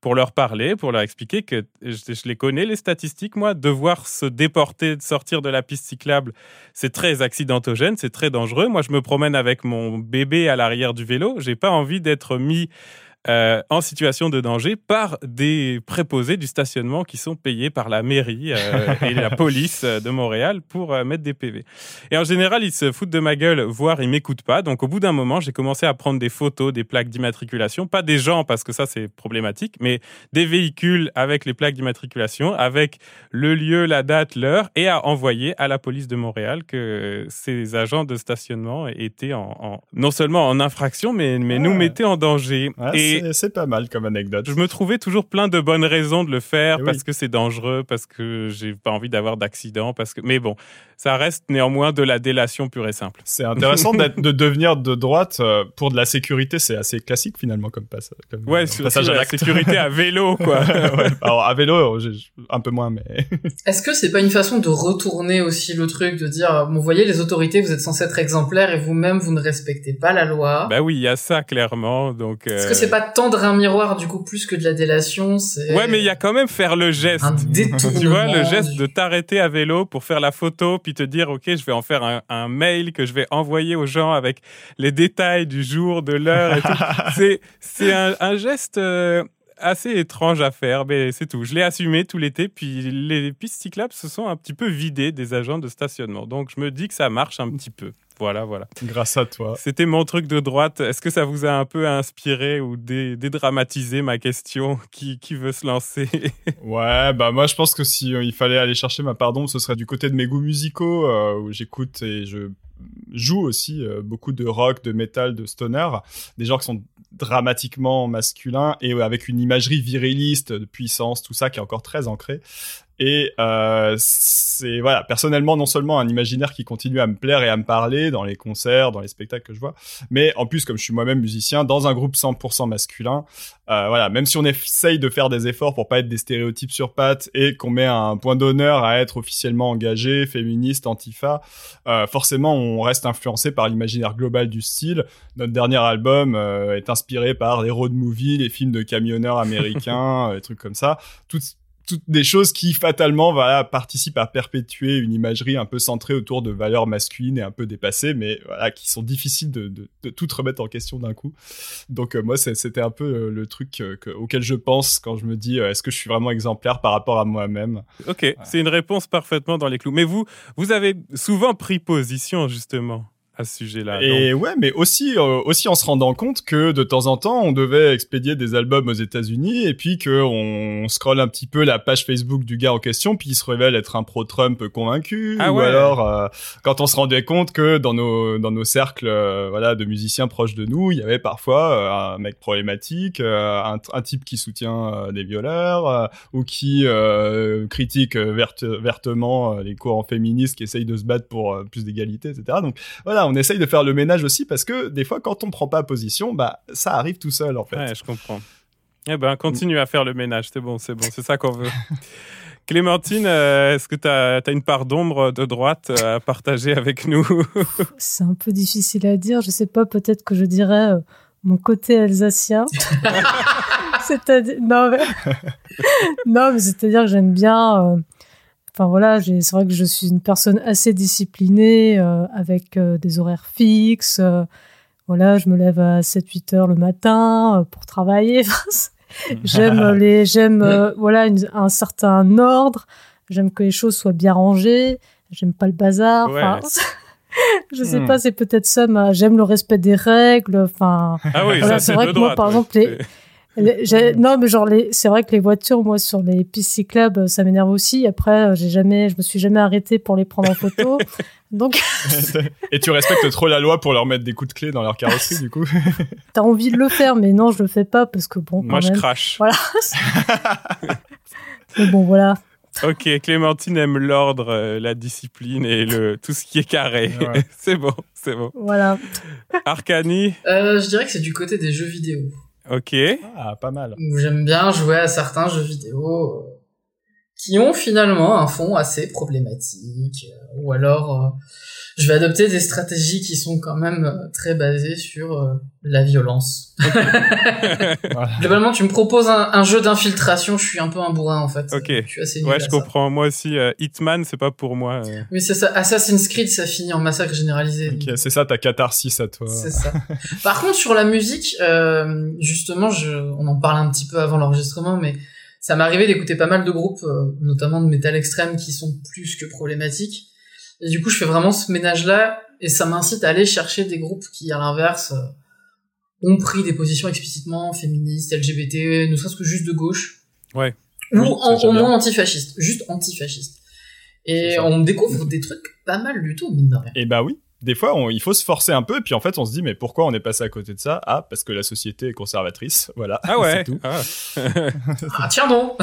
pour leur parler, pour leur expliquer que je, je les connais, les statistiques, moi. Devoir se déporter, sortir de la piste cyclable, c'est très accidentogène, c'est très dangereux. Moi, je me promène avec mon bébé à l'arrière du vélo. Je n'ai pas envie d'être mis euh, en situation de danger par des préposés du stationnement qui sont payés par la mairie euh, et la police de Montréal pour euh, mettre des P V. Et en général, ils se foutent de ma gueule, voire ils ne m'écoutent pas. Donc, au bout d'un moment, j'ai commencé à prendre des photos, des plaques d'immatriculation, pas des gens parce que ça, c'est problématique, mais des véhicules avec les plaques d'immatriculation, avec le lieu, la date, l'heure, et à envoyer à la police de Montréal que ces agents de stationnement étaient en, en, non seulement en infraction, mais, mais ouais. nous mettaient en danger. Ouais, et C'est, c'est pas mal comme anecdote. Je me trouvais toujours plein de bonnes raisons de le faire, oui. parce que c'est dangereux, parce que j'ai pas envie d'avoir d'accident, parce que... Mais bon, ça reste néanmoins de la délation pure et simple. C'est intéressant d'être, de devenir de droite pour de la sécurité. C'est assez classique finalement comme, passe, comme ouais, euh, passage à l'acte. La sécurité à vélo, quoi. Ouais, alors à vélo, j'ai un peu moins, mais... Est-ce que c'est pas une façon de retourner aussi le truc, de dire, bon, vous voyez, les autorités, vous êtes censés être exemplaires et vous-même, vous ne respectez pas la loi. Bah oui, il y a ça, clairement. Donc, euh... Est-ce que c'est pas tendre un miroir du coup plus que de la délation, c'est... Ouais, mais il y a quand même faire le geste. Un détournement. Tu vois, le geste de t'arrêter à vélo pour faire la photo, puis te dire, ok, je vais en faire un, un mail que je vais envoyer aux gens avec les détails du jour, de l'heure et tout. C'est, c'est un, un geste euh, assez étrange à faire, mais c'est tout. Je l'ai assumé tout l'été, puis les pistes cyclables se sont un petit peu vidées des agents de stationnement. Donc, je me dis que ça marche un petit peu. Voilà, voilà. Grâce à toi. C'était mon truc de droite. Est-ce que ça vous a un peu inspiré ou dé- dédramatisé ma question ? Qui, qui veut se lancer ? Ouais, bah moi je pense que si euh, il fallait aller chercher ma part d'ombre, ce serait du côté de mes goûts musicaux euh, où j'écoute et je joue aussi euh, beaucoup de rock, de métal, de stoner, des genres qui sont dramatiquement masculins et avec une imagerie viriliste, de puissance, tout ça qui est encore très ancré. Et euh, c'est voilà, personnellement, non seulement un imaginaire qui continue à me plaire et à me parler dans les concerts, dans les spectacles que je vois, mais en plus, comme je suis moi-même musicien, dans un groupe cent pour cent masculin, euh, voilà, même si on essaye de faire des efforts pour pas être des stéréotypes sur pattes et qu'on met un point d'honneur à être officiellement engagé, féministe, antifa, euh, forcément, on reste influencé par l'imaginaire global du style. Notre dernier album euh, est inspiré par les road movies, les films de camionneurs américains, euh, des trucs comme ça. Toutes toutes des choses qui fatalement voilà, participent à perpétuer une imagerie un peu centrée autour de valeurs masculines et un peu dépassées, mais voilà, qui sont difficiles de, de, de tout remettre en question d'un coup. Donc euh, moi, c'était un peu euh, le truc euh, que, auquel je pense quand je me dis euh, est-ce que je suis vraiment exemplaire par rapport à moi-même ? Ok, ouais. C'est une réponse parfaitement dans les clous. Mais vous, vous avez souvent pris position, justement, à ce sujet-là. Et donc... ouais, mais aussi, euh, aussi en se rendant compte que de temps en temps, on devait expédier des albums aux États-Unis et puis qu'on scrolle un petit peu la page Facebook du gars en question, puis il se révèle être un pro-Trump convaincu. Ah ou ouais. alors, euh, quand on se rendait compte que dans nos, dans nos cercles euh, voilà, de musiciens proches de nous, il y avait parfois euh, un mec problématique, euh, un, un type qui soutient euh, des violeurs euh, ou qui euh, critique verte, vertement euh, les courants féministes qui essayent de se battre pour euh, plus d'égalité, et cetera. Donc voilà, on essaye de faire le ménage aussi parce que des fois, quand on prend pas position, bah ça arrive tout seul en fait. Ouais, je comprends. Eh ben, continue à faire le ménage, c'est bon, c'est bon, c'est ça qu'on veut. Clémentine, euh, est-ce que tu as une part d'ombre de droite à partager avec nous ? C'est un peu difficile à dire, je sais pas, peut-être que je dirais euh, mon côté alsacien. C'est-à-dire, non mais, non, mais c'est-à-dire que j'aime bien. Euh... Enfin voilà, j'ai, c'est vrai que je suis une personne assez disciplinée, euh, avec euh, des horaires fixes. Euh, Voilà, je me lève à sept huit heures le matin pour travailler. j'aime les, j'aime euh, voilà une, un certain ordre. J'aime que les choses soient bien rangées. J'aime pas le bazar. Ouais. Enfin, je sais mmh. pas, c'est peut-être ça. Ma... J'aime le respect des règles. Enfin, ah oui, voilà, ça, c'est, c'est vrai que droite, moi, par ouais. exemple, les... Les, j'ai, non, mais genre, les, c'est vrai que les voitures, moi, sur les pistes cyclables, ça m'énerve aussi. Après, j'ai jamais, je me suis jamais arrêtée pour les prendre en photo. Donc. Et tu respectes trop la loi pour leur mettre des coups de clé dans leur carrosserie, du coup. T'as envie de le faire, mais non, je le fais pas parce que bon. Quand moi, même, je crache. Voilà. Mais bon, voilà. Ok, Clémentine aime l'ordre, euh, la discipline et le tout ce qui est carré. Ouais. C'est bon, c'est bon. Voilà. Arkani. Euh, je dirais que c'est du côté des jeux vidéo. Ok. Ah, pas mal. J'aime bien jouer à certains jeux vidéo euh, qui ont finalement un fond assez problématique. Euh, ou alors, euh, je vais adopter des stratégies qui sont quand même euh, très basées sur euh, la violence. Okay. Voilà. Globalement, tu me proposes un, un jeu d'infiltration, je suis un peu un bourrin en fait. Ok. Euh, je suis assez nul. Ouais, je comprends. Ça. Moi aussi, euh, Hitman, c'est pas pour moi. Euh... Oui, c'est ça. Assassin's Creed, ça finit en massacre généralisé. Ok, donc. C'est ça, ta catharsis à toi. C'est ça. Par contre, sur la musique, euh, justement, je, on en parlait un petit peu avant l'enregistrement, mais ça m'est arrivé d'écouter pas mal de groupes, euh, notamment de métal extrême, qui sont plus que problématiques. Et du coup, je fais vraiment ce ménage-là, et ça m'incite à aller chercher des groupes qui, à l'inverse, ont pris des positions explicitement féministes, L G B T, ne serait-ce que juste de gauche. Ouais. Ou oui, en, au moins antifascistes. Juste antifascistes. Et on découvre des trucs pas mal du tout, mine de rien. Et bah oui. Des fois, on, il faut se forcer un peu, et puis en fait, on se dit, mais pourquoi on est passé à côté de ça? Ah, parce que la société est conservatrice, voilà. Ah ouais. C'est tout. Ah, ah tiens donc.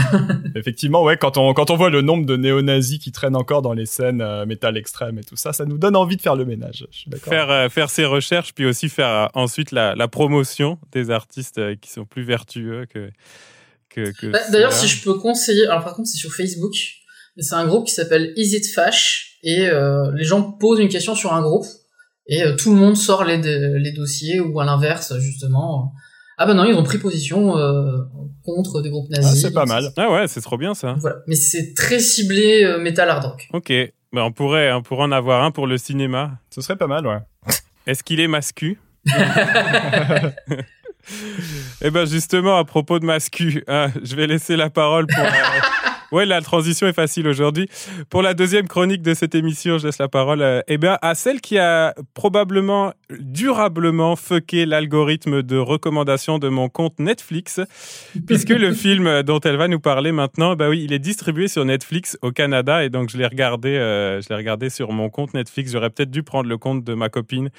Effectivement, ouais, quand on, quand on voit le nombre de néo-nazis qui traînent encore dans les scènes euh, métal extrême et tout ça, ça nous donne envie de faire le ménage. Je suis d'accord. Faire, euh, faire ses recherches, puis aussi faire euh, ensuite la, la promotion des artistes euh, qui sont plus vertueux que... que, que bah, d'ailleurs, si je peux conseiller... Alors par contre, c'est sur Facebook. C'est un groupe qui s'appelle Is It Fash? Et euh, les gens posent une question sur un groupe et euh, tout le monde sort les, de, les dossiers ou à l'inverse justement. Ah bah non, ils ont pris position euh, contre des groupes nazis. Ah, c'est pas mal. C'est... Ah ouais, c'est trop bien ça. Voilà. Mais c'est très ciblé euh, metal hard rock. Ok, bah, on, pourrait, on pourrait en avoir un pour le cinéma. Ce serait pas mal, ouais. Est-ce qu'il est mascu? Eh ben justement, à propos de mascu, hein, je vais laisser la parole pour... Euh... Ouais, la transition est facile aujourd'hui. Pour la deuxième chronique de cette émission, je laisse la parole euh, eh bien, à celle qui a probablement durablement fucké l'algorithme de recommandation de mon compte Netflix, puisque le film dont elle va nous parler maintenant, bah oui, il est distribué sur Netflix au Canada, et donc je l'ai regardé, euh, je l'ai regardé sur mon compte Netflix. J'aurais peut-être dû prendre le compte de ma copine.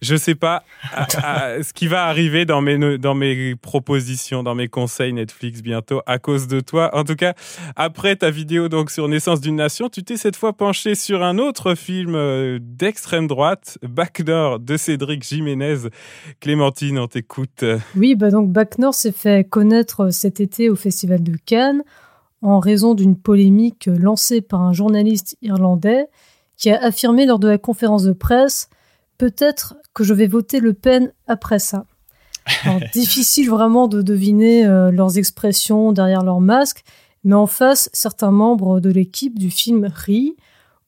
Je sais pas à, à, ce qui va arriver dans mes, dans mes propositions, dans mes conseils Netflix bientôt à cause de toi. En tout cas, après ta vidéo donc sur Naissance d'une Nation, tu t'es cette fois penché sur un autre film d'extrême droite, Bac Nord de Cédric Jiménez. Clémentine, on t'écoute. Oui, bah donc Bac Nord s'est fait connaître cet été au Festival de Cannes en raison d'une polémique lancée par un journaliste irlandais qui a affirmé lors de la conférence de presse: peut-être que je vais voter Le Pen après ça. Alors, difficile vraiment de deviner euh, leurs expressions derrière leur masque, mais en face, certains membres de l'équipe du film rient,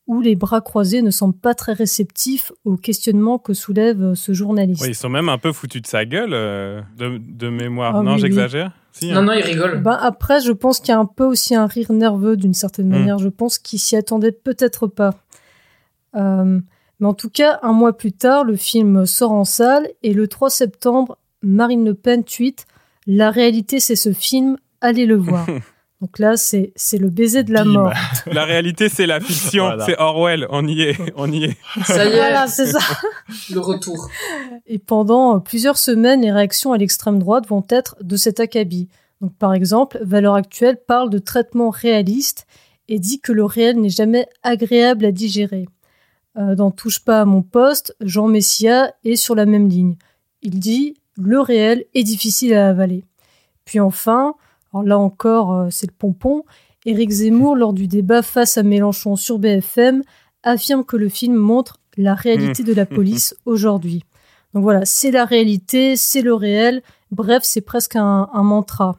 où les bras croisés ne semblent pas très réceptifs aux questionnements que soulève euh, ce journaliste. Oui, ils sont même un peu foutus de sa gueule, euh, de, de mémoire. Ah, non, oui, j'exagère oui. Si, hein. Non, non, ils rigolent. Ben, après, je pense qu'il y a un peu aussi un rire nerveux, d'une certaine mmh. manière. Je pense qu'ils s'y attendaient peut-être pas. Euh... Mais en tout cas, un mois plus tard, le film sort en salle et le trois septembre, Marine Le Pen tweet « La réalité, c'est ce film, allez le voir ». Donc là, c'est, c'est le baiser de la Bim. Mort. La réalité, c'est la fiction, voilà. C'est Orwell, on y est, on y est. Ça y est, voilà, c'est ça. Le retour. Et pendant plusieurs semaines, les réactions à l'extrême droite vont être de cet acabit. Donc par exemple, Valeurs Actuelles parle de traitement réaliste et dit que le réel n'est jamais agréable à digérer. Dans Touche pas à mon poste, Jean Messia est sur la même ligne. Il dit « Le réel est difficile à avaler ». Puis enfin, alors là encore, c'est le pompon, Éric Zemmour, lors du débat face à Mélenchon sur B F M, affirme que le film montre la réalité de la police aujourd'hui. Donc voilà, c'est la réalité, c'est le réel, bref, c'est presque un, un mantra.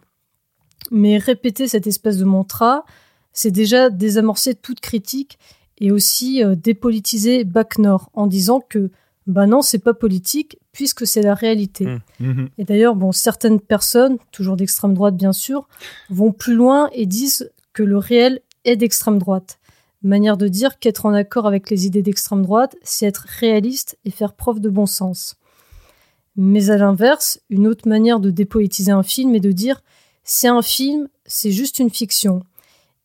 Mais répéter cette espèce de mantra, c'est déjà désamorcer toute critique et aussi euh, dépolitiser Bac Nord en disant que Ben non, c'est pas politique, puisque c'est la réalité. Mmh. Et d'ailleurs, bon, certaines personnes, toujours d'extrême droite bien sûr, vont plus loin et disent que le réel est d'extrême droite. Manière de dire qu'être en accord avec les idées d'extrême droite, c'est être réaliste et faire preuve de bon sens. Mais à l'inverse, une autre manière de dépolitiser un film est de dire « c'est un film, c'est juste une fiction ».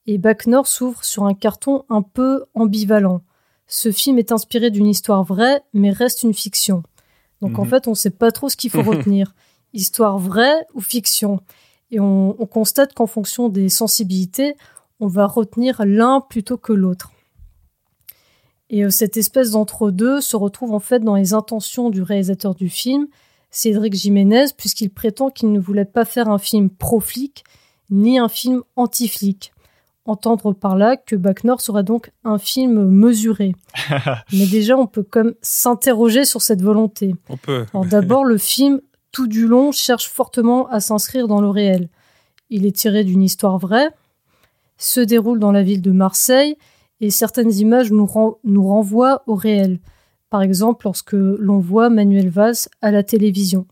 Et Bac Nord s'ouvre sur un carton un peu ambivalent. Ce film est inspiré d'une histoire vraie, mais reste une fiction. Donc mmh. en fait, on ne sait pas trop ce qu'il faut retenir. Histoire vraie ou fiction ? Et on, on constate qu'en fonction des sensibilités, on va retenir l'un plutôt que l'autre. Et euh, cette espèce d'entre-deux se retrouve en fait dans les intentions du réalisateur du film, Cédric Jiménez, puisqu'il prétend qu'il ne voulait pas faire un film pro-flic, ni un film anti-flic. Entendre par là que Bac Nord sera donc un film mesuré. Mais déjà, on peut comme s'interroger sur cette volonté. On peut. Alors d'abord, le film, tout du long, cherche fortement à s'inscrire dans le réel. Il est tiré d'une histoire vraie, se déroule dans la ville de Marseille, et certaines images nous, ren- nous renvoient au réel. Par exemple, lorsque l'on voit Manuel Valls à la télévision.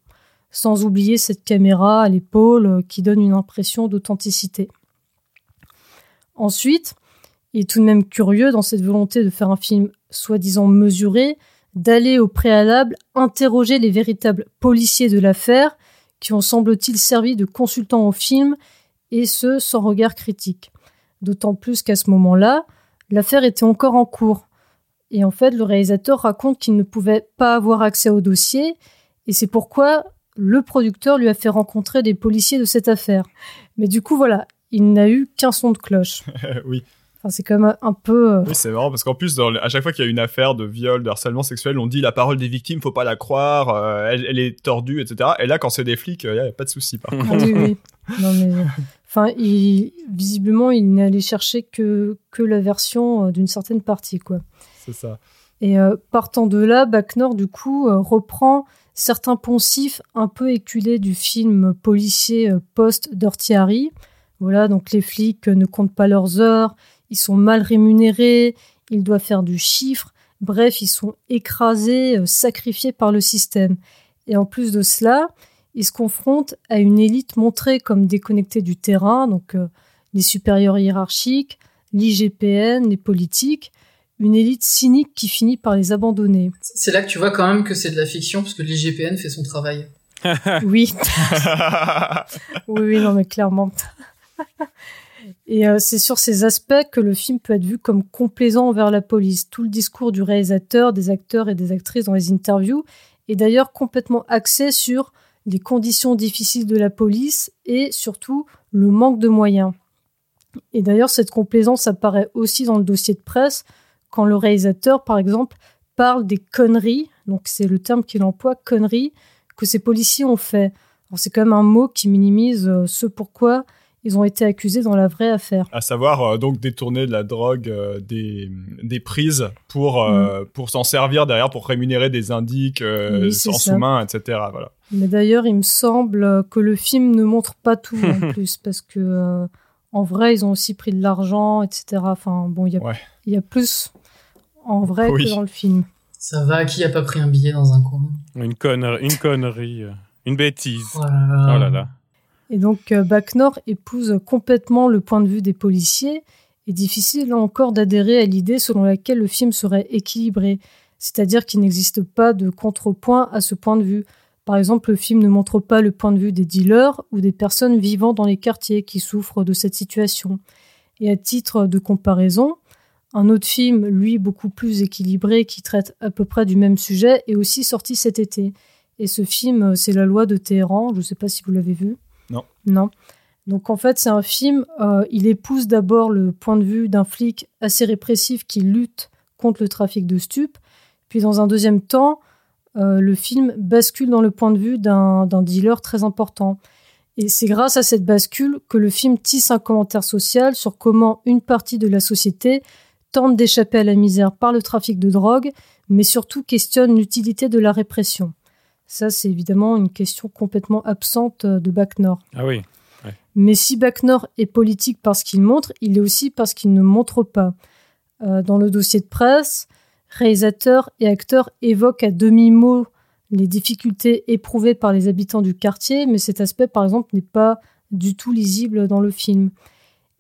Sans oublier cette caméra à l'épaule qui donne une impression d'authenticité. Ensuite, il est tout de même curieux dans cette volonté de faire un film soi-disant mesuré, d'aller au préalable interroger les véritables policiers de l'affaire qui ont, semble-t-il, servi de consultants au film, et ce, sans regard critique. D'autant plus qu'à ce moment-là, l'affaire était encore en cours. Et en fait, le réalisateur raconte qu'il ne pouvait pas avoir accès au dossier, et c'est pourquoi le producteur lui a fait rencontrer des policiers de cette affaire. Mais du coup, voilà, il n'a eu qu'un son de cloche. Oui. Enfin, c'est quand même un peu... Euh... Oui, c'est marrant, parce qu'en plus, dans le... à chaque fois qu'il y a une affaire de viol, de harcèlement sexuel, on dit la parole des victimes, faut pas la croire, euh, elle, elle est tordue, et cetera. Et là, quand c'est des flics, il euh, n'y a pas de souci, par contre. Ah, oui, oui. Non, mais... Enfin, il... visiblement, il n'allait chercher que, que la version euh, d'une certaine partie, quoi. C'est ça. Et euh, partant de là, Bac Nord, du coup, euh, reprend certains poncifs un peu éculés du film policier euh, post-Dirty Harry. Voilà, donc les flics ne comptent pas leurs heures, ils sont mal rémunérés, ils doivent faire du chiffre. Bref, ils sont écrasés, sacrifiés par le système. Et en plus de cela, ils se confrontent à une élite montrée comme déconnectée du terrain, donc euh, les supérieurs hiérarchiques, l'I G P N, les politiques, une élite cynique qui finit par les abandonner. C'est là que tu vois quand même que c'est de la fiction, parce que l'I G P N fait son travail. Oui. Oui, oui, non mais clairement... Et euh, c'est sur ces aspects que le film peut être vu comme complaisant envers la police. Tout le discours du réalisateur, des acteurs et des actrices dans les interviews est d'ailleurs complètement axé sur les conditions difficiles de la police et surtout le manque de moyens. Et d'ailleurs, cette complaisance apparaît aussi dans le dossier de presse quand le réalisateur, par exemple, parle des conneries, donc c'est le terme qu'il emploie, conneries, que ces policiers ont fait. Alors, c'est quand même un mot qui minimise euh, ce pourquoi... ils ont été accusés dans la vraie affaire. À savoir, euh, donc, détourner de la drogue, euh, des, des prises pour, euh, mmh. pour s'en servir derrière, pour rémunérer des indices euh, oui, en sous-main, et cetera. Voilà. Mais d'ailleurs, il me semble que le film ne montre pas tout, en plus, parce que, euh, en vrai, ils ont aussi pris de l'argent, et cetera. Enfin, bon, il y a, ouais. y a plus en vrai oui. que dans le film. Ça va, qui n'a pas pris un billet dans un coin ? Une connerie, une connerie, une bêtise. Voilà. Oh là là. Et donc, Bac Nord épouse complètement le point de vue des policiers et difficile là encore d'adhérer à l'idée selon laquelle le film serait équilibré, c'est-à-dire qu'il n'existe pas de contrepoint à ce point de vue. Par exemple, le film ne montre pas le point de vue des dealers ou des personnes vivant dans les quartiers qui souffrent de cette situation. Et à titre de comparaison, un autre film, lui, beaucoup plus équilibré, qui traite à peu près du même sujet, est aussi sorti cet été. Et ce film, c'est La Loi de Téhéran, je ne sais pas si vous l'avez vu. Non. Non. Donc en fait, c'est un film, euh, il épouse d'abord le point de vue d'un flic assez répressif qui lutte contre le trafic de stupes, puis dans un deuxième temps, euh, le film bascule dans le point de vue d'un, d'un dealer très important. Et c'est grâce à cette bascule que le film tisse un commentaire social sur comment une partie de la société tente d'échapper à la misère par le trafic de drogue, mais surtout questionne l'utilité de la répression. Ça, c'est évidemment une question complètement absente de Bac Nord. Ah oui. Ouais. Mais si Bac Nord est politique parce qu'il montre, il est aussi parce qu'il ne montre pas. Euh, dans le dossier de presse, Réalisateurs et acteurs évoquent à demi-mot les difficultés éprouvées par les habitants du quartier, mais cet aspect, par exemple, n'est pas du tout lisible dans le film.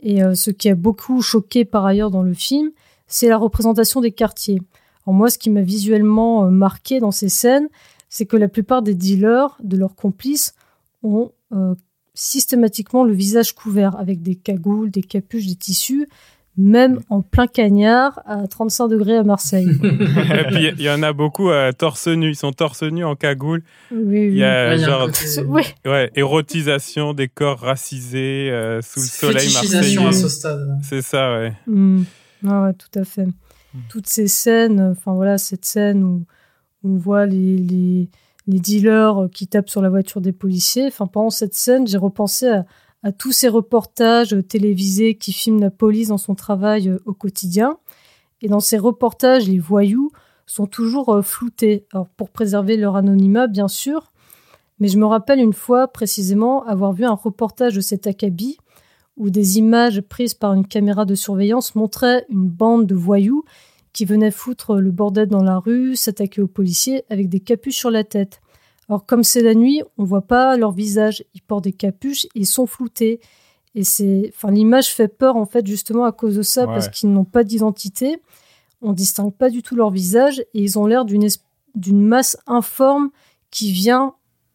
Et euh, ce qui a beaucoup choqué par ailleurs dans le film, c'est la représentation des quartiers. Alors moi, ce qui m'a visuellement euh, marqué dans ces scènes, c'est que la plupart des dealers, de leurs complices, ont euh, systématiquement le visage couvert, avec des cagoules, des capuches, des tissus, même en plein cagnard à trente-cinq degrés à Marseille. Et puis il y en a beaucoup à euh, torse nu, ils sont torse nu en cagoule. Oui, oui. Il y a ouais, genre y a ouais. Ouais, érotisation des corps racisés euh, sous le soleil marseillais. À ce stade. C'est ça, ouais. Mmh. Ah, ouais, tout à fait. Mmh. Toutes ces scènes, enfin voilà, cette scène où on voit les, les les dealers qui tapent sur la voiture des policiers. Enfin pendant cette scène, j'ai repensé à à tous ces reportages télévisés qui filment la police dans son travail au quotidien. Et dans ces reportages, les voyous sont toujours floutés. Alors, pour préserver leur anonymat, bien sûr. Mais je me rappelle une fois, précisément, avoir vu un reportage de cet acabit où des images prises par une caméra de surveillance montraient une bande de voyous qui venaient foutre le bordel dans la rue, s'attaquer aux policiers avec des capuches sur la tête. Alors, comme c'est la nuit, on ne voit pas leur visage. Ils portent des capuches, ils sont floutés. Et c'est, enfin, l'image fait peur, en fait, justement, à cause de ça, ouais. Parce qu'ils n'ont pas d'identité. On ne distingue pas du tout leur visage et ils ont l'air d'une, es... d'une masse informe qui vient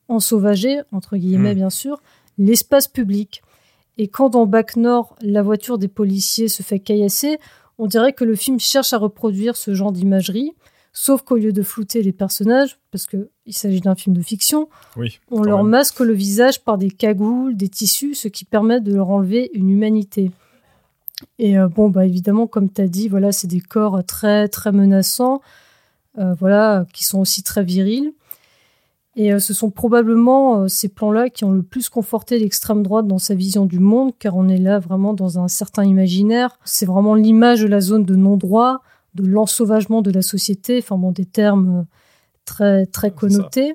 ensauvager, entre guillemets, mmh. bien sûr, l'espace public. Et quand, dans Bac Nord, la voiture des policiers se fait caillasser, on dirait que le film cherche à reproduire ce genre d'imagerie. Sauf qu'au lieu de flouter les personnages, parce qu'il s'agit d'un film de fiction, oui, on leur même. masque le visage par des cagoules, des tissus, ce qui permet de leur enlever une humanité. Et euh, bon, bah, évidemment, comme tu as dit, voilà, c'est des corps très, très menaçants, euh, voilà, qui sont aussi très virils. Et euh, ce sont probablement euh, ces plans-là qui ont le plus conforté l'extrême droite dans sa vision du monde, car on est là vraiment dans un certain imaginaire. C'est vraiment l'image de la zone de non-droit, de l'ensauvagement de la société, enfin bon, des termes très, très connotés.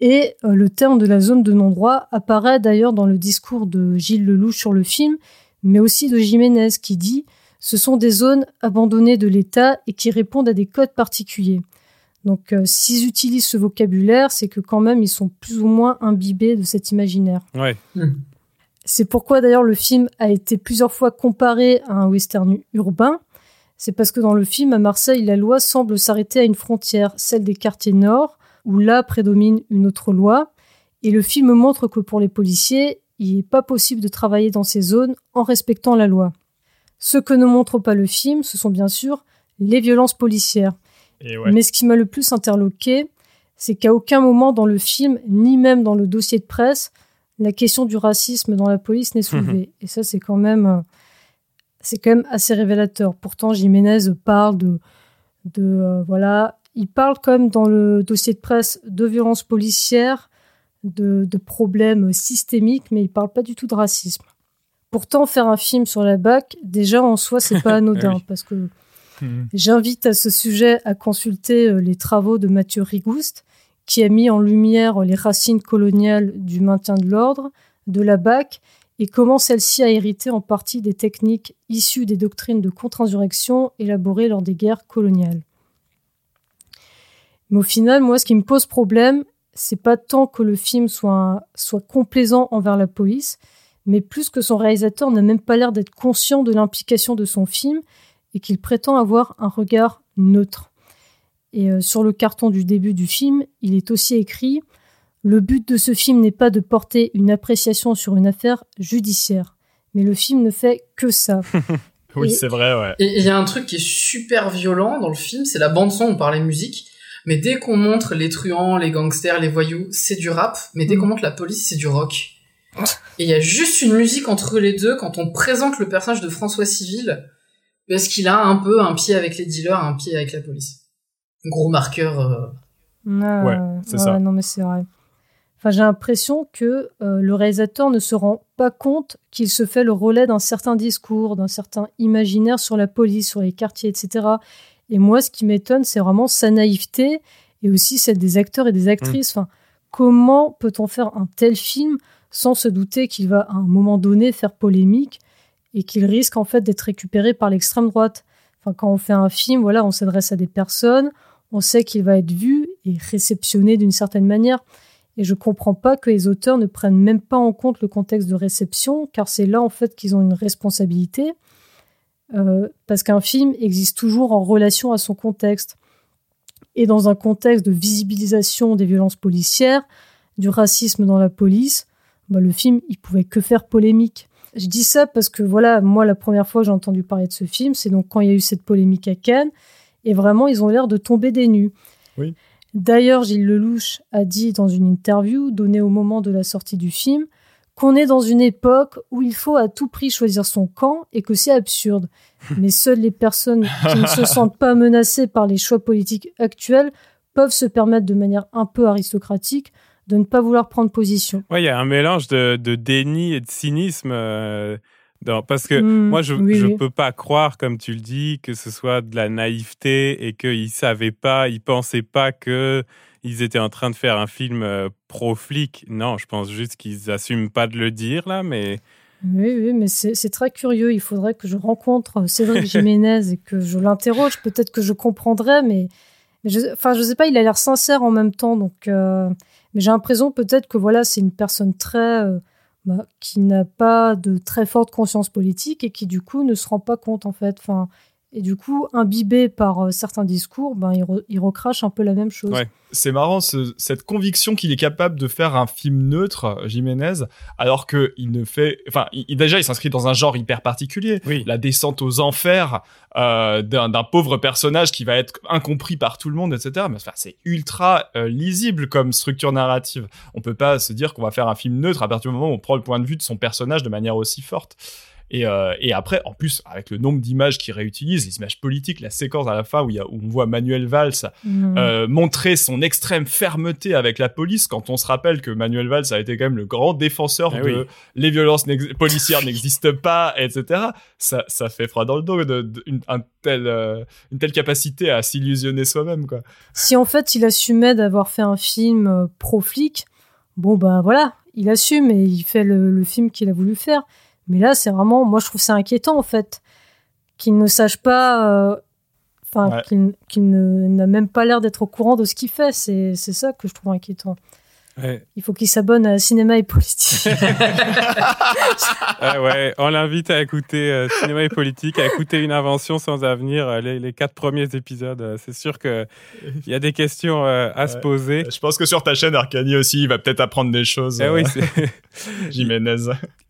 Et euh, le terme de la zone de non-droit apparaît d'ailleurs dans le discours de Gilles Lelouch sur le film, mais aussi de Jiménez qui dit « Ce sont des zones abandonnées de l'État et qui répondent à des codes particuliers. » Donc euh, s'ils utilisent ce vocabulaire, c'est que quand même ils sont plus ou moins imbibés de cet imaginaire. Ouais. Mmh. C'est pourquoi d'ailleurs le film a été plusieurs fois comparé à un western urbain. C'est parce que dans le film, à Marseille, la loi semble s'arrêter à une frontière, celle des quartiers nord, où là prédomine une autre loi. Et le film montre que pour les policiers, il n'est pas possible de travailler dans ces zones en respectant la loi. Ce que ne montre pas le film, ce sont bien sûr les violences policières. Et ouais. Mais ce qui m'a le plus interloqué, c'est qu'à aucun moment dans le film, ni même dans le dossier de presse, la question du racisme dans la police n'est soulevée. Mmh. Et ça, c'est quand même... C'est quand même assez révélateur. Pourtant, Jiménez parle de... de euh, voilà, il parle quand même dans le dossier de presse de violences policières, de, de problèmes systémiques, mais il ne parle pas du tout de racisme. Pourtant, faire un film sur la B A C, déjà en soi, ce n'est pas anodin. Oui. Parce que mmh. j'invite à ce sujet à consulter les travaux de Mathieu Rigouste, qui a mis en lumière les racines coloniales du maintien de l'ordre, de la B A C, et comment celle-ci a hérité en partie des techniques issues des doctrines de contre-insurrection élaborées lors des guerres coloniales. Mais au final, moi, ce qui me pose problème, c'est pas tant que le film soit, un, soit complaisant envers la police, mais plus que son réalisateur n'a même pas l'air d'être conscient de l'implication de son film et qu'il prétend avoir un regard neutre. Et euh, sur le carton du début du film, il est aussi écrit... Le but de ce film n'est pas de porter une appréciation sur une affaire judiciaire, mais le film ne fait que ça. Oui, et, c'est vrai, ouais. Et il y a un truc qui est super violent dans le film, c'est la bande-son, on parlait musique, mais dès qu'on montre les truands, les gangsters, les voyous, c'est du rap, mais dès mmh. qu'on montre la police, c'est du rock. Et il y a juste une musique entre les deux quand on présente le personnage de François Civil, parce qu'il a un peu un pied avec les dealers, un pied avec la police. Un gros marqueur. Euh... Ah, ouais, c'est ouais, ça. Non, mais c'est vrai. Enfin, j'ai l'impression que euh, le réalisateur ne se rend pas compte qu'il se fait le relais d'un certain discours, d'un certain imaginaire sur la police, sur les quartiers, et cetera. Et moi, ce qui m'étonne, c'est vraiment sa naïveté et aussi celle des acteurs et des actrices. Mmh. Enfin, comment peut-on faire un tel film sans se douter qu'il va à un moment donné faire polémique et qu'il risque en fait d'être récupéré par l'extrême droite ? Enfin, quand on fait un film, voilà, on s'adresse à des personnes, on sait qu'il va être vu et réceptionné d'une certaine manière. Et je ne comprends pas que les auteurs ne prennent même pas en compte le contexte de réception, car c'est là, en fait, qu'ils ont une responsabilité. Euh, parce qu'un film existe toujours en relation à son contexte. Et dans un contexte de visibilisation des violences policières, du racisme dans la police, bah, le film, il ne pouvait que faire polémique. Je dis ça parce que, voilà, moi, la première fois que j'ai entendu parler de ce film, c'est donc quand il y a eu cette polémique à Cannes, et vraiment, ils ont l'air de tomber des nues. Oui. D'ailleurs, Gilles Lelouch a dit dans une interview donnée au moment de la sortie du film qu'on est dans une époque où il faut à tout prix choisir son camp et que c'est absurde. Mais seules les personnes qui ne se sentent pas menacées par les choix politiques actuels peuvent se permettre de manière un peu aristocratique de ne pas vouloir prendre position. Ouais, il y a un mélange de, de déni et de cynisme. Euh, dans, parce que mmh, moi, je ne oui, oui. peux pas croire, comme tu le dis, que ce soit de la naïveté et qu'ils ne savaient pas, ils ne pensaient pas qu'ils étaient en train de faire un film euh, pro-flic. Non, je pense juste qu'ils n'assument pas de le dire, là, mais... Oui, oui, mais c'est, c'est très curieux. Il faudrait que je rencontre Cédric Jiménez et que je l'interroge. Peut-être que je comprendrais, mais... mais je, enfin, je ne sais pas, il a l'air sincère en même temps, donc... Euh... Mais j'ai l'impression peut-être que voilà, c'est une personne très, euh, bah, qui n'a pas de très forte conscience politique et qui du coup ne se rend pas compte en fait. Enfin, et du coup, imbibé par euh, certains discours, ben, il, re- il recrache un peu la même chose. Ouais. C'est marrant, ce, cette conviction qu'il est capable de faire un film neutre, Jiménez, alors qu'il ne fait... Enfin, il, déjà, il s'inscrit dans un genre hyper particulier. Oui. La descente aux enfers euh, d'un, d'un pauvre personnage qui va être incompris par tout le monde, et cetera. Mais enfin, c'est ultra euh, lisible comme structure narrative. On ne peut pas se dire qu'on va faire un film neutre à partir du moment où on prend le point de vue de son personnage de manière aussi forte. Et, euh, et après, en plus, avec le nombre d'images qu'ils réutilisent, les images politiques, la séquence à la fin où, y a, où on voit Manuel Valls mmh. euh, montrer son extrême fermeté avec la police, quand on se rappelle que Manuel Valls a été quand même le grand défenseur eh de oui. les violences n'ex- policières n'existent pas, et cetera. Ça, ça fait froid dans le dos, de, de, une, un tel, euh, une telle capacité à s'illusionner soi-même, quoi. Si en fait il assumait d'avoir fait un film euh, pro-flic, bon ben voilà, il assume et il fait le, le film qu'il a voulu faire. Mais là, c'est vraiment... Moi, je trouve ça inquiétant, en fait, qu'il ne sache pas... Enfin, euh, ouais. qu'il, qu'il ne, n'a même pas l'air d'être au courant de ce qu'il fait. C'est, c'est ça que je trouve inquiétant. Ouais. Il faut qu'il s'abonne à Cinéma et Politique. euh, ouais, on l'invite à écouter euh, Cinéma et Politique, à écouter Une invention sans avenir, euh, les, les quatre premiers épisodes. Euh, c'est sûr qu'il y a des questions euh, à ouais. se poser. Je pense que sur ta chaîne, Arkani aussi, il va peut-être apprendre des choses. Euh, euh, oui, c'est... Jiménez.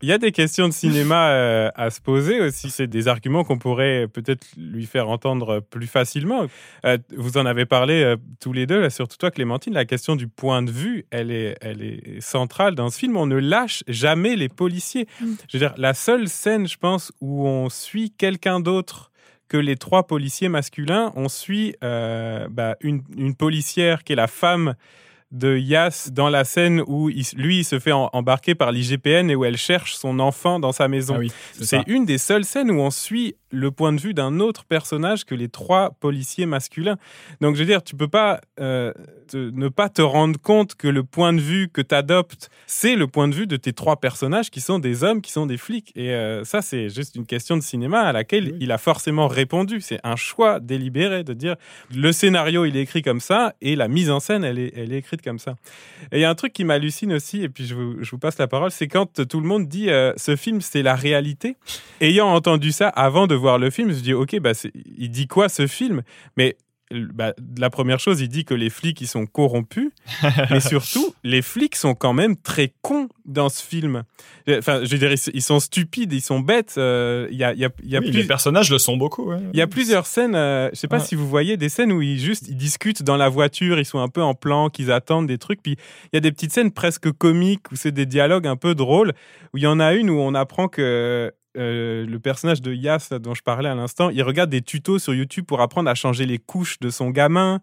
Il y a des questions de cinéma euh, à se poser aussi. C'est des arguments qu'on pourrait peut-être lui faire entendre plus facilement. Euh, vous en avez parlé euh, tous les deux, là, surtout toi, Clémentine. La question du point de vue, elle est Elle est centrale dans ce film. On ne lâche jamais les policiers. Mmh. Je veux dire, la seule scène, je pense, où on suit quelqu'un d'autre que les trois policiers masculins, on suit euh, bah, une, une policière qui est la femme de Yass dans la scène où il, lui, il se fait en, embarquer par l'I G P N et où elle cherche son enfant dans sa maison. Ah oui, c'est c'est une des seules scènes où on suit le point de vue d'un autre personnage que les trois policiers masculins. Donc, je veux dire, tu peux pas euh, te, ne pas te rendre compte que le point de vue que t'adoptes, c'est le point de vue de tes trois personnages qui sont des hommes, qui sont des flics. Et euh, ça, c'est juste une question de cinéma à laquelle oui. il a forcément répondu. C'est un choix délibéré de dire le scénario, il est écrit comme ça et la mise en scène, elle est, elle est écrite comme ça. Et il y a un truc qui m'hallucine aussi, et puis je vous, je vous passe la parole, c'est quand tout le monde dit euh, ce film, c'est la réalité. Ayant entendu ça avant de voir le film, je dis ok, bah c'est, il dit quoi ce film? Mais bah, la première chose, il dit que les flics ils sont corrompus, mais surtout les flics sont quand même très cons dans ce film. Enfin, je dirais ils sont stupides, ils sont bêtes. Il euh, y a, y a, y a oui, plus... les personnages le sont beaucoup. Il ouais. y a plusieurs scènes. Euh, je sais pas ouais. si vous voyez des scènes où ils juste ils discutent dans la voiture, ils sont un peu en plan, qu'ils attendent des trucs. Puis il y a des petites scènes presque comiques où c'est des dialogues un peu drôles. Où il y en a une où on apprend que Euh, le personnage de Yass dont je parlais à l'instant, il regarde des tutos sur YouTube pour apprendre à changer les couches de son gamin.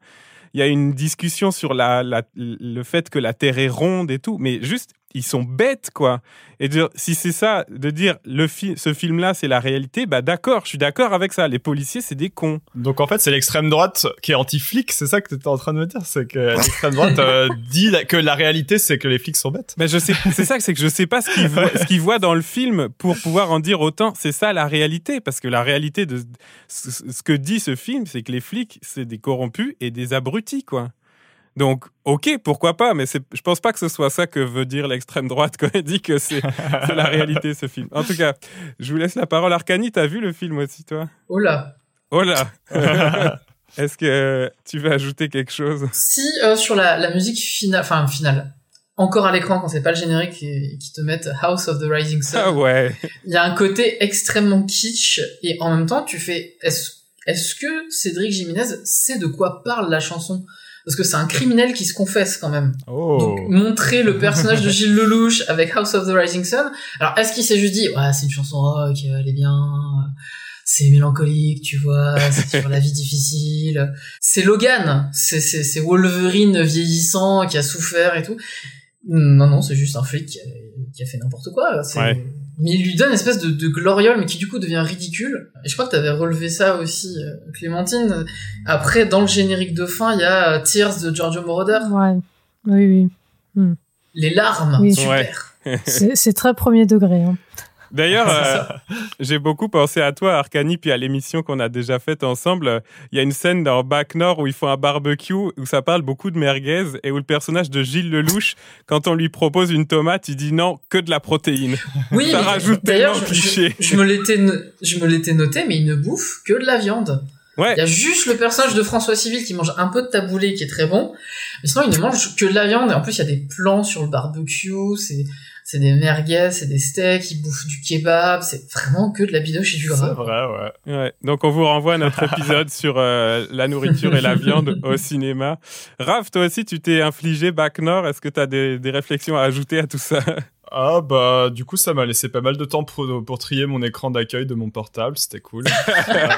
Il y a une discussion sur la, la, le fait que la Terre est ronde et tout, mais juste, ils sont bêtes, quoi. Et de, si c'est ça, de dire le fi- ce film-là, c'est la réalité, bah d'accord, je suis d'accord avec ça. Les policiers, c'est des cons. Donc en fait, c'est l'extrême droite qui est anti-flic, c'est ça que tu étais en train de me dire, c'est que l'extrême droite euh, dit la, que la réalité, c'est que les flics sont bêtes. Bah je sais, c'est ça, c'est que je sais pas ce qu'ils voient, ce qu'ils voient dans le film pour pouvoir en dire autant. C'est ça la réalité, parce que la réalité de ce que dit ce film, c'est que les flics, c'est des corrompus et des abrutis, quoi. Donc, ok, pourquoi pas, mais c'est, je pense pas que ce soit ça que veut dire l'extrême droite quand elle dit que c'est, c'est la réalité, ce film. En tout cas, je vous laisse la parole. Arkani, t'as vu le film aussi, toi ? Oh là ! Oh là ! Est-ce que tu veux ajouter quelque chose ? Si, euh, sur la, la musique finale, enfin, finale, encore à l'écran, quand c'est pas le générique, et qu'ils te mettent House of the Rising Sun. Ah ouais ! Il y a un côté extrêmement kitsch, et en même temps, tu fais... Est-ce, est-ce que Cédric Jiménez sait de quoi parle la chanson ? Parce que c'est un criminel qui se confesse quand même. Oh. Donc montrer le personnage de Gilles Lelouch avec House of the Rising Sun. Alors est-ce qu'il s'est juste dit ouais, c'est une chanson rock, elle est bien, c'est mélancolique, tu vois, c'est sur la vie difficile, c'est Logan, c'est c'est c'est Wolverine vieillissant qui a souffert et tout. Non non, c'est juste un flic qui a, qui a fait n'importe quoi. C'est... Ouais. Mais il lui donne une espèce de, de gloriole, mais qui du coup devient ridicule. Et je crois que t'avais relevé ça aussi, Clémentine. Après, dans le générique de fin, il y a Tears de Giorgio Moroder. Ouais, oui, oui. Hmm. Les larmes, oui. Super. Ouais. c'est, c'est très premier degré. Hein. D'ailleurs, euh, j'ai beaucoup pensé à toi, Arkani, puis à l'émission qu'on a déjà faite ensemble. Il y a une scène dans Bac Nord où ils font un barbecue, où ça parle beaucoup de merguez, et où le personnage de Gilles Lelouch, quand on lui propose une tomate, il dit non, que de la protéine. Oui, ça rajoute tellement de clichés. Je, je, je me l'étais noté, mais il ne bouffe que de la viande. Ouais. Il y a juste le personnage de François Civil qui mange un peu de taboulé, qui est très bon, mais sinon il ne mange que de la viande. Et en plus, il y a des plans sur le barbecue, c'est... C'est des merguez, c'est des steaks, ils bouffent du kebab, c'est vraiment que de la bidoche et du gras. C'est vrai, ouais. ouais. Donc, on vous renvoie à notre épisode sur euh, la nourriture et la viande au cinéma. Raph, toi aussi, tu t'es infligé Bac Nord. Est-ce que tu as des, des réflexions à ajouter à tout ça ? Ah bah, du coup, ça m'a laissé pas mal de temps pour, pour trier mon écran d'accueil de mon portable. C'était cool. euh,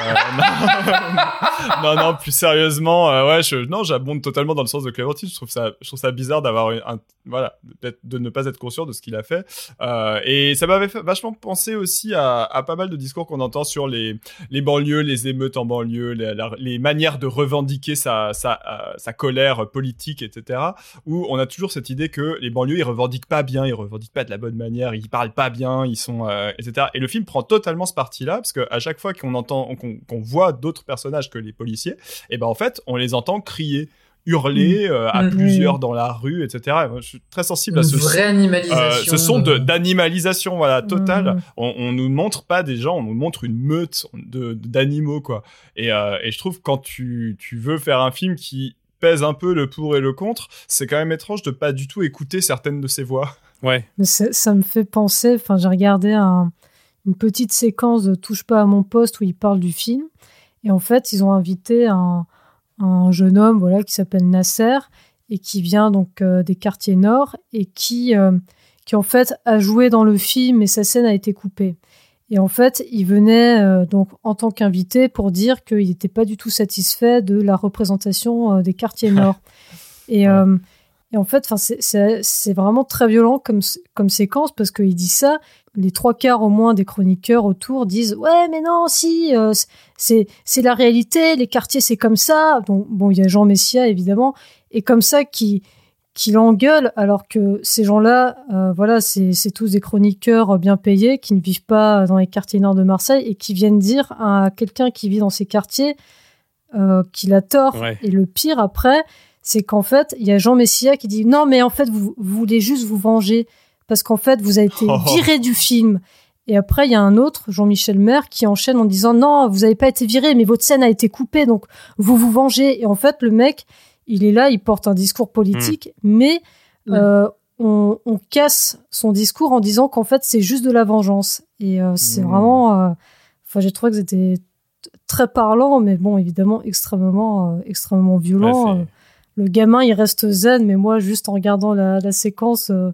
non, non, non, plus sérieusement, euh, ouais, je, non, j'abonde totalement dans le sens de Clémentine. Je trouve ça, je trouve ça bizarre d'avoir un, un voilà, peut-être de ne pas être conscient de ce qu'il a fait. Euh, et ça m'avait fait vachement penser aussi à, à pas mal de discours qu'on entend sur les, les banlieues, les émeutes en banlieue, les, la, les manières de revendiquer sa, sa, euh, sa colère politique, et cetera. Où on a toujours cette idée que les banlieues, ils revendiquent pas bien, ils revendiquent pas de la bonne manière, ils parlent pas bien, ils sont euh, et cetera. Et le film prend totalement ce parti-là, parce que à chaque fois qu'on entend, qu'on, qu'on voit d'autres personnages que les policiers, et ben en fait on les entend crier, hurler euh, à mmh. plusieurs dans la rue, et cetera. Et moi, je suis très sensible Une à ce vraie son, animalisation. Euh, ce son de, d'animalisation, voilà, totale. Mmh. On, on nous montre pas des gens, on nous montre une meute de, d'animaux, quoi. Et, euh, et je trouve quand tu, tu veux faire un film qui pèse un peu le pour et le contre, c'est quand même étrange de pas du tout écouter certaines de ces voix. Ouais. Mais ça, ça me fait penser, enfin, j'ai regardé un, une petite séquence de Touche pas à mon poste où ils parlent du film, et en fait ils ont invité un, un jeune homme, voilà, qui s'appelle Nasser et qui vient donc euh, des quartiers nord, et qui, euh, qui en fait a joué dans le film, et sa scène a été coupée, et en fait il venait euh, donc en tant qu'invité pour dire qu'il n'était pas du tout satisfait de la représentation euh, des quartiers nord. et euh, Et en fait, c'est, c'est, c'est vraiment très violent comme, comme séquence, parce qu'il dit ça, les trois quarts au moins des chroniqueurs autour disent « Ouais, mais non, si, euh, c'est, c'est la réalité, les quartiers, c'est comme ça. » Donc, bon, il y a Jean Messia, évidemment, et comme ça, qui, qui l'engueule, alors que ces gens-là, euh, voilà, c'est, c'est tous des chroniqueurs bien payés qui ne vivent pas dans les quartiers nord de Marseille, et qui viennent dire à quelqu'un qui vit dans ces quartiers euh, qu'il a tort. Ouais. Et le pire, après... c'est qu'en fait, il y a Jean Messia qui dit « Non, mais en fait, vous, vous voulez juste vous venger, parce qu'en fait, vous avez été viré du film. » Et après, il y a un autre, Jean-Michel Maire, qui enchaîne en disant « Non, vous n'avez pas été viré, mais votre scène a été coupée, donc vous vous vengez. » Et en fait, le mec, il est là, il porte un discours politique, mmh. mais euh, mmh. on, on casse son discours en disant qu'en fait, c'est juste de la vengeance. Et euh, c'est mmh. vraiment... Euh, enfin, j'ai trouvé que c'était très parlant, mais bon, évidemment, extrêmement, euh, extrêmement violent. Ouais, le gamin, il reste zen, mais moi, juste en regardant la, la séquence, euh,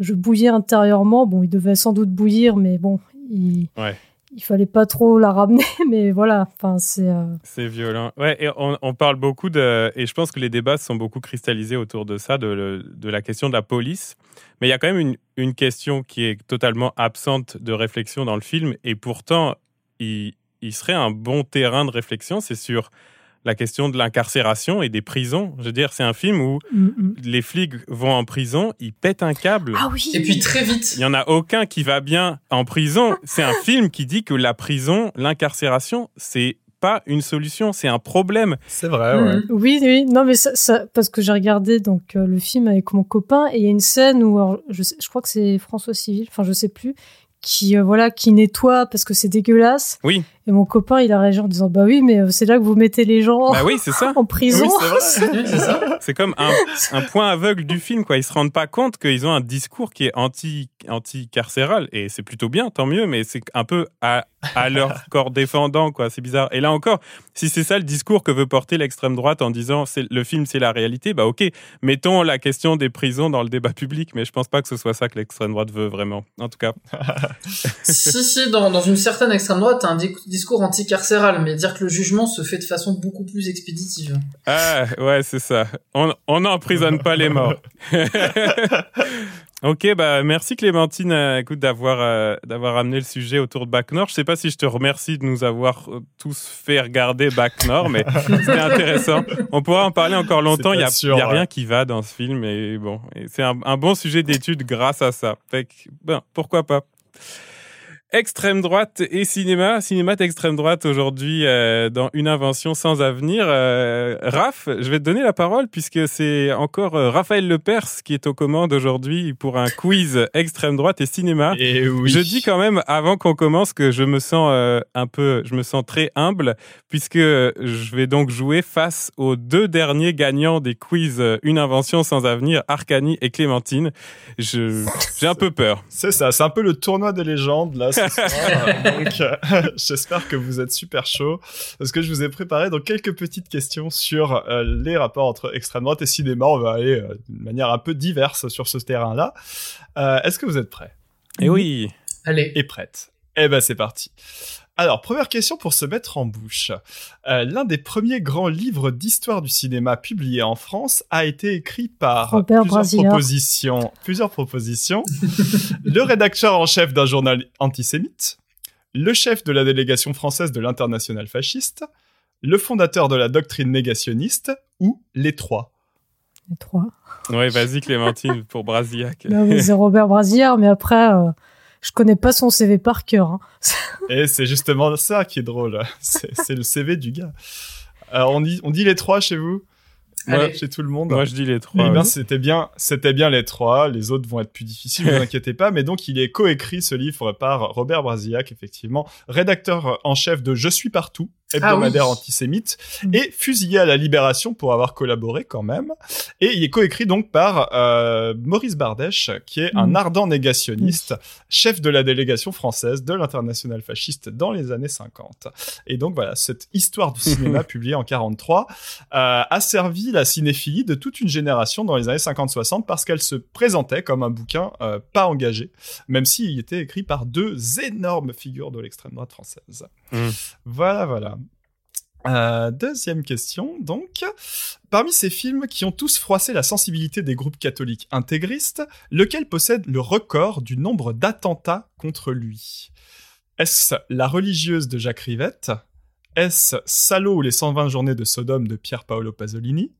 je bouillais intérieurement. Bon, il devait sans doute bouillir, mais bon, il, ouais. il fallait pas trop la ramener, mais voilà, enfin c'est euh... c'est violent. Ouais, et on, on parle beaucoup de, et je pense que les débats sont beaucoup cristallisés autour de ça, de, de la question de la police. Mais il y a quand même une, une question qui est totalement absente de réflexion dans le film, et pourtant il, il serait un bon terrain de réflexion, c'est sur la question de l'incarcération et des prisons. Je veux dire, c'est un film où mm-hmm. les flics vont en prison, ils pètent un câble. Ah oui. Et puis très vite. Il n'y en a aucun qui va bien en prison. C'est un film qui dit que la prison, l'incarcération, c'est pas une solution, c'est un problème. C'est vrai, ouais. Mmh. Oui, oui. Non, mais ça, ça, parce que j'ai regardé donc, euh, le film avec mon copain, et il y a une scène où, alors, je, sais, je crois que c'est François Civil, enfin je sais plus, qui euh, voilà qui nettoie parce que c'est dégueulasse. Oui. Et mon copain, il a réagi en disant bah oui, mais c'est là que vous mettez les gens bah oui, c'est ça. en prison. Oui, c'est vrai. c'est ça. C'est comme un, un point aveugle du film, quoi. Ils se rendent pas compte qu'ils ont un discours qui est anti anti-carcéral, et c'est plutôt bien, tant mieux, mais c'est un peu à à leur corps défendant, quoi. C'est bizarre. Et là encore, si c'est ça le discours que veut porter l'extrême droite en disant c'est le film, c'est la réalité, bah ok, mettons la question des prisons dans le débat public, mais je pense pas que ce soit ça que l'extrême droite veut vraiment. En tout cas. si si dans dans une certaine extrême droite, t'as un discours anticarcéral, mais dire que le jugement se fait de façon beaucoup plus expéditive. Ah ouais, c'est ça. On on n'emprisonne pas les morts. Ok, bah merci Clémentine, euh, écoute, d'avoir euh, d'avoir amené le sujet autour de Bac Nord. Je sais pas si je te remercie de nous avoir euh, tous fait regarder Bac Nord, mais c'était intéressant. On pourra en parler encore longtemps. Il y a sûr, y a ouais. rien qui va dans ce film, et bon, et c'est un, un bon sujet d'étude grâce à ça. Fait que, ben pourquoi pas. Extrême droite et cinéma, cinéma d'extrême droite aujourd'hui euh, dans Une invention sans avenir. Euh, Raph, je vais te donner la parole puisque c'est encore euh, Raphaël Lepers qui est aux commandes aujourd'hui pour un quiz extrême droite et cinéma. Et oui. Je dis quand même avant qu'on commence que je me sens euh, un peu, je me sens très humble puisque je vais donc jouer face aux deux derniers gagnants des quiz Une invention sans avenir, Arkani et Clémentine. Je, j'ai un peu peur. C'est ça, c'est un peu le tournoi des légendes là. Ce soir, donc, euh, j'espère que vous êtes super chaud parce que je vous ai préparé donc quelques petites questions sur euh, les rapports entre extrême droite et cinéma. On va aller euh, d'une manière un peu diverse sur ce terrain-là. Euh, est-ce que vous êtes prêts ? Eh oui. Allez. Et prête. Eh ben c'est parti. Alors, première question pour se mettre en bouche. Euh, l'un des premiers grands livres d'histoire du cinéma publié en France a été écrit par Robert plusieurs propositions, plusieurs propositions. Le rédacteur en chef d'un journal antisémite, le chef de la délégation française de l'internationale fasciste, le fondateur de la doctrine négationniste ou les trois. Les trois. Oui, vas-y Clémentine pour Brasillac. Non, mais c'est Robert Brasillac, mais après... Euh... Je connais pas son C V par cœur. Hein. Et c'est justement ça qui est drôle. C'est, c'est le C V du gars. Alors, on dit, on dit les trois chez vous ? Moi, chez tout le monde. Moi, je dis les trois. Eh bien, oui. c'était bien, c'était bien les trois. Les autres vont être plus difficiles, ne vous inquiétez pas. Mais donc, il est coécrit ce livre par Robert Brasillac, effectivement, rédacteur en chef de Je suis partout, hebdomadaire ah oui. antisémite, mmh. et fusillé à la Libération pour avoir collaboré quand même. Et il est coécrit donc par euh, Maurice Bardèche, qui est mmh. un ardent négationniste, mmh. chef de la délégation française de l'internationale fasciste dans les années cinquante. Et donc voilà, cette histoire du cinéma publiée en quarante-trois euh, a servi la cinéphilie de toute une génération dans les années cinquante soixante parce qu'elle se présentait comme un bouquin euh, pas engagé, même s'il était écrit par deux énormes figures de l'extrême droite française. Mmh. Voilà, voilà. Euh, deuxième question, donc. Parmi ces films qui ont tous froissé la sensibilité des groupes catholiques intégristes, lequel possède le record du nombre d'attentats contre lui ? Est-ce La religieuse de Jacques Rivette ? Est-ce Salo ou les cent vingt journées de Sodome de Pier Paolo Pasolini ?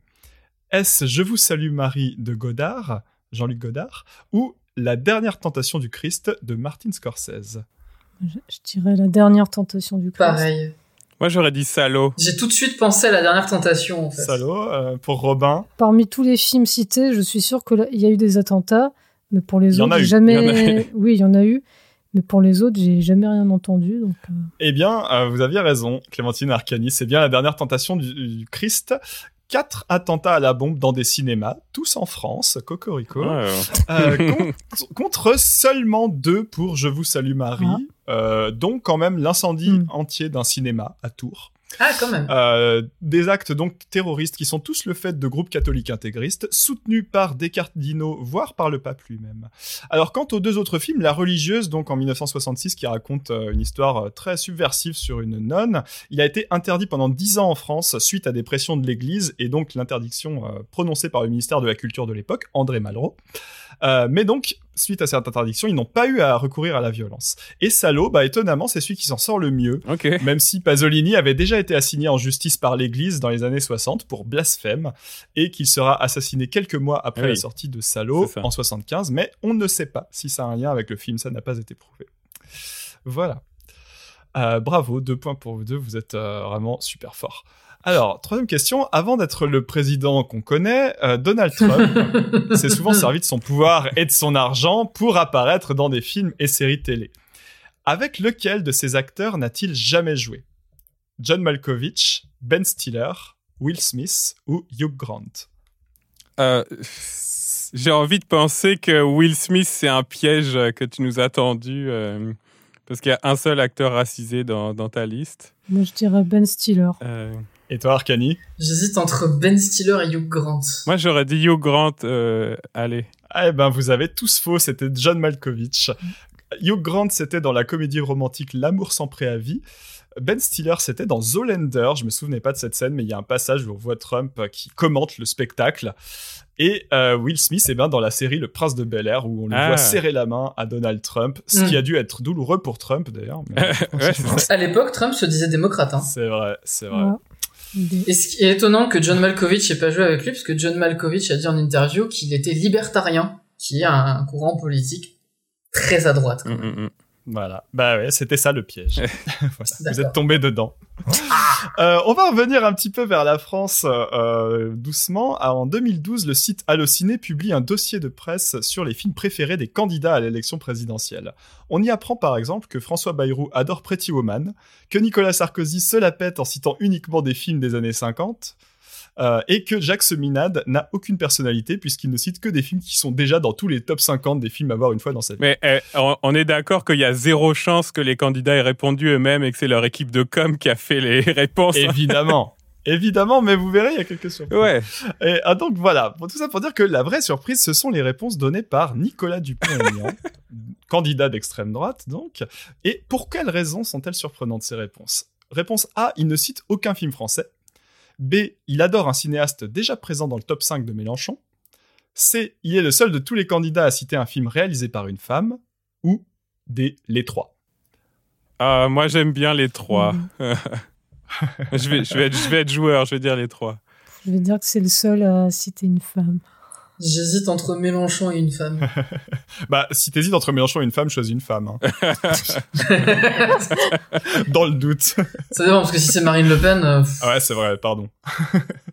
Est-ce Je vous salue Marie de Godard, Jean-Luc Godard ? Ou La dernière tentation du Christ de Martin Scorsese ? Je, je dirais La dernière tentation du Christ. Pareil. Moi, j'aurais dit Salo. J'ai tout de suite pensé à La dernière tentation, en fait. Salo, euh, pour Robin. Parmi tous les films cités, je suis sûr qu'il y a eu des attentats, mais pour les autres, jamais... Oui, il y en a eu. Mais pour les autres, j'ai jamais rien entendu. Donc... Eh bien, euh, vous aviez raison, Clémentine Arkani. C'est bien La dernière tentation du, du Christ. Quatre attentats à la bombe dans des cinémas, tous en France, cocorico, oh. euh, contre, contre seulement deux pour Je vous salue Marie, ah. euh, dont quand même l'incendie mmh. entier d'un cinéma à Tours. Ah, quand même. Euh, des actes donc terroristes qui sont tous le fait de groupes catholiques intégristes, soutenus par des cardinaux, voire par le pape lui-même. Alors, quant aux deux autres films, La Religieuse, donc en mille neuf cent soixante-six, qui raconte euh, une histoire euh, très subversive sur une nonne, il a été interdit pendant dix ans en France suite à des pressions de l'Église et donc l'interdiction euh, prononcée par le ministère de la Culture de l'époque, André Malraux. Euh, mais donc, suite à cette interdiction, ils n'ont pas eu à recourir à la violence. Et Salo, bah, étonnamment, c'est celui qui s'en sort le mieux, okay. Même si Pasolini avait déjà été assigné en justice par l'Église dans les années soixante pour blasphème, et qu'il sera assassiné quelques mois après oui. la sortie de Salo en soixante-quinze, mais on ne sait pas si ça a un lien avec le film, ça n'a pas été prouvé. Voilà. Euh, bravo, deux points pour vous deux, vous êtes euh, vraiment super forts. Alors, troisième question, avant d'être le président qu'on connaît, euh, Donald Trump s'est souvent servi de son pouvoir et de son argent pour apparaître dans des films et séries télé. Avec lequel de ces acteurs n'a-t-il jamais joué ? John Malkovich, Ben Stiller, Will Smith ou Hugh Grant ? euh, J'ai envie de penser que Will Smith, c'est un piège que tu nous as tendu, euh, parce qu'il y a un seul acteur racisé dans, dans ta liste. Moi, je dirais Ben Stiller. Euh... Et toi, Arkani ? J'hésite entre Ben Stiller et Hugh Grant. Moi, j'aurais dit Hugh Grant, euh, allez. Ah, eh ben, vous avez tous faux, c'était John Malkovich. Mmh. Hugh Grant, c'était dans la comédie romantique L'amour sans préavis. Ben Stiller, c'était dans Zoolander. Je me souvenais pas de cette scène, mais il y a un passage où on voit Trump qui commente le spectacle. Et euh, Will Smith, eh ben, dans la série Le Prince de Bel-Air, où on ah. le voit serrer la main à Donald Trump, ce mm. qui a dû être douloureux pour Trump, d'ailleurs. Mais... ouais, à l'époque, Trump se disait démocrate. Hein. C'est vrai, c'est vrai. Ouais. Et ce qui est étonnant que John Malkovich n'ait pas joué avec lui, parce que John Malkovich a dit en interview qu'il était libertarien, qui est un courant politique très à droite. Quand même. Mm, mm, mm. Voilà, bah ouais, c'était ça le piège. Voilà. Vous êtes tombés dedans. euh, on va revenir un petit peu vers la France euh, doucement. Alors, en deux mille douze, le site Allociné publie un dossier de presse sur les films préférés des candidats à l'élection présidentielle. On y apprend par exemple que François Bayrou adore Pretty Woman, que Nicolas Sarkozy se la pète en citant uniquement des films des années cinquante, euh, et que Jacques Seminade n'a aucune personnalité puisqu'il ne cite que des films qui sont déjà dans tous les top cinquante des films à voir une fois dans sa vie. Mais euh, on est d'accord qu'il y a zéro chance que les candidats aient répondu eux-mêmes et que c'est leur équipe de com qui a fait les réponses. Évidemment. Évidemment, mais vous verrez, il y a quelques surprises. Ouais. Et, ah, donc voilà, tout ça pour dire que la vraie surprise, ce sont les réponses données par Nicolas Dupont-Aignan, candidat d'extrême droite donc. Et pour quelles raisons sont-elles surprenantes ces réponses ? Réponse A, il ne cite aucun film français. B, il adore un cinéaste déjà présent dans le top cinq de Mélenchon. C, il est le seul de tous les candidats à citer un film réalisé par une femme. Ou D, les trois. Euh, moi, j'aime bien les trois. Mmh. je, vais, je, vais être, je vais être joueur, je vais dire les trois. Je vais dire que c'est le seul à citer une femme. J'hésite entre Mélenchon et une femme. Bah, si t'hésites entre Mélenchon et une femme, choisis une femme. Hein. Dans le doute. Ça dépend, parce que si c'est Marine Le Pen... Euh... Ah ouais, c'est vrai, pardon.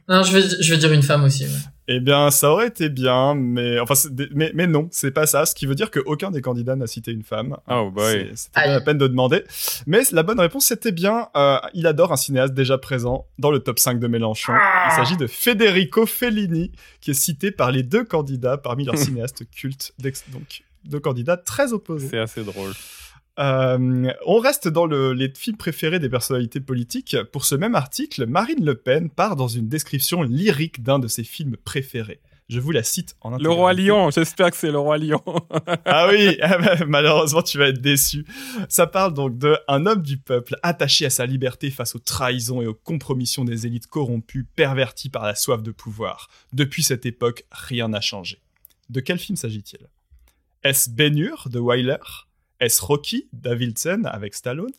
Non, je vais, je vais dire une femme aussi. Ouais. Eh bien, ça aurait été bien, mais... Enfin, mais, mais non, c'est pas ça. Ce qui veut dire qu'aucun des candidats n'a cité une femme. Oh boy. C'est, c'était pas la peine de demander. Mais la bonne réponse, c'était bien. Euh, il adore un cinéaste déjà présent dans le top cinq de Mélenchon. Ah. Il s'agit de Federico Fellini, qui est cité par les deux candidats parmi leurs cinéastes cultes. Donc, deux candidats très opposés. C'est assez drôle. Euh, on reste dans le, les films préférés des personnalités politiques. Pour ce même article, Marine Le Pen part dans une description lyrique d'un de ses films préférés. Je vous la cite en intégralité. Le Roi Lion, j'espère que c'est Le Roi Lion. Ah oui, malheureusement, tu vas être déçu. Ça parle donc d'un homme du peuple attaché à sa liberté face aux trahisons et aux compromissions des élites corrompues, perverties par la soif de pouvoir. Depuis cette époque, rien n'a changé. De quel film s'agit-il ? Est-ce Ben-Hur de Wyler ? Est-ce Rocky d'Avildsen avec Stallone ?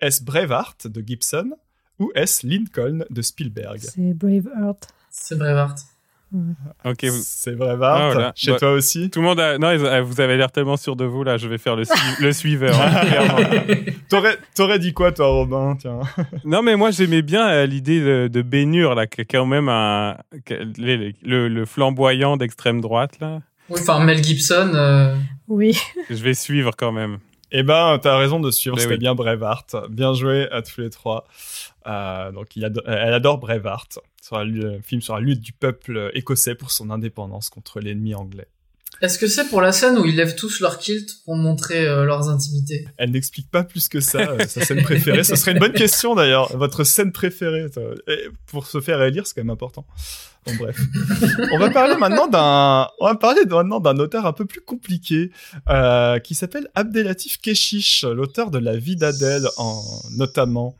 Est-ce Braveheart de Gibson ? Ou est-ce Lincoln de Spielberg ? C'est Braveheart. C'est Braveheart. Mmh. Ok, vous... c'est Braveheart. Ah, voilà. Chez bah, toi aussi. Tout le monde a... Non, vous avez l'air tellement sûr de vous là. Je vais faire le, su... le suiveur. Hein, t'aurais... T'aurais dit quoi, toi, Robin ? Tiens. Non, mais moi j'aimais bien euh, l'idée de, de Ben-Hur là, qui est quand même un... le, le, le flamboyant d'extrême droite là. Oui, enfin, Mel Gibson... Euh... Oui. Je vais suivre quand même. Eh ben, t'as raison de suivre, mais c'était oui. bien Braveheart. Bien joué à tous les trois. Euh, donc, il adore, elle adore Braveheart, sur la, le film sur la lutte du peuple écossais pour son indépendance contre l'ennemi anglais. Est-ce que c'est pour la scène où ils lèvent tous leur kilt pour montrer euh, leurs intimités? Elle n'explique pas plus que ça, euh, sa scène préférée. Ce serait une bonne question d'ailleurs, votre scène préférée. Et pour se faire élire, c'est quand même important. Bon, bref. On va parler maintenant d'un, on va parler maintenant d'un auteur un peu plus compliqué, euh, qui s'appelle Abdelatif Kechiche, l'auteur de La vie d'Adèle, en, notamment,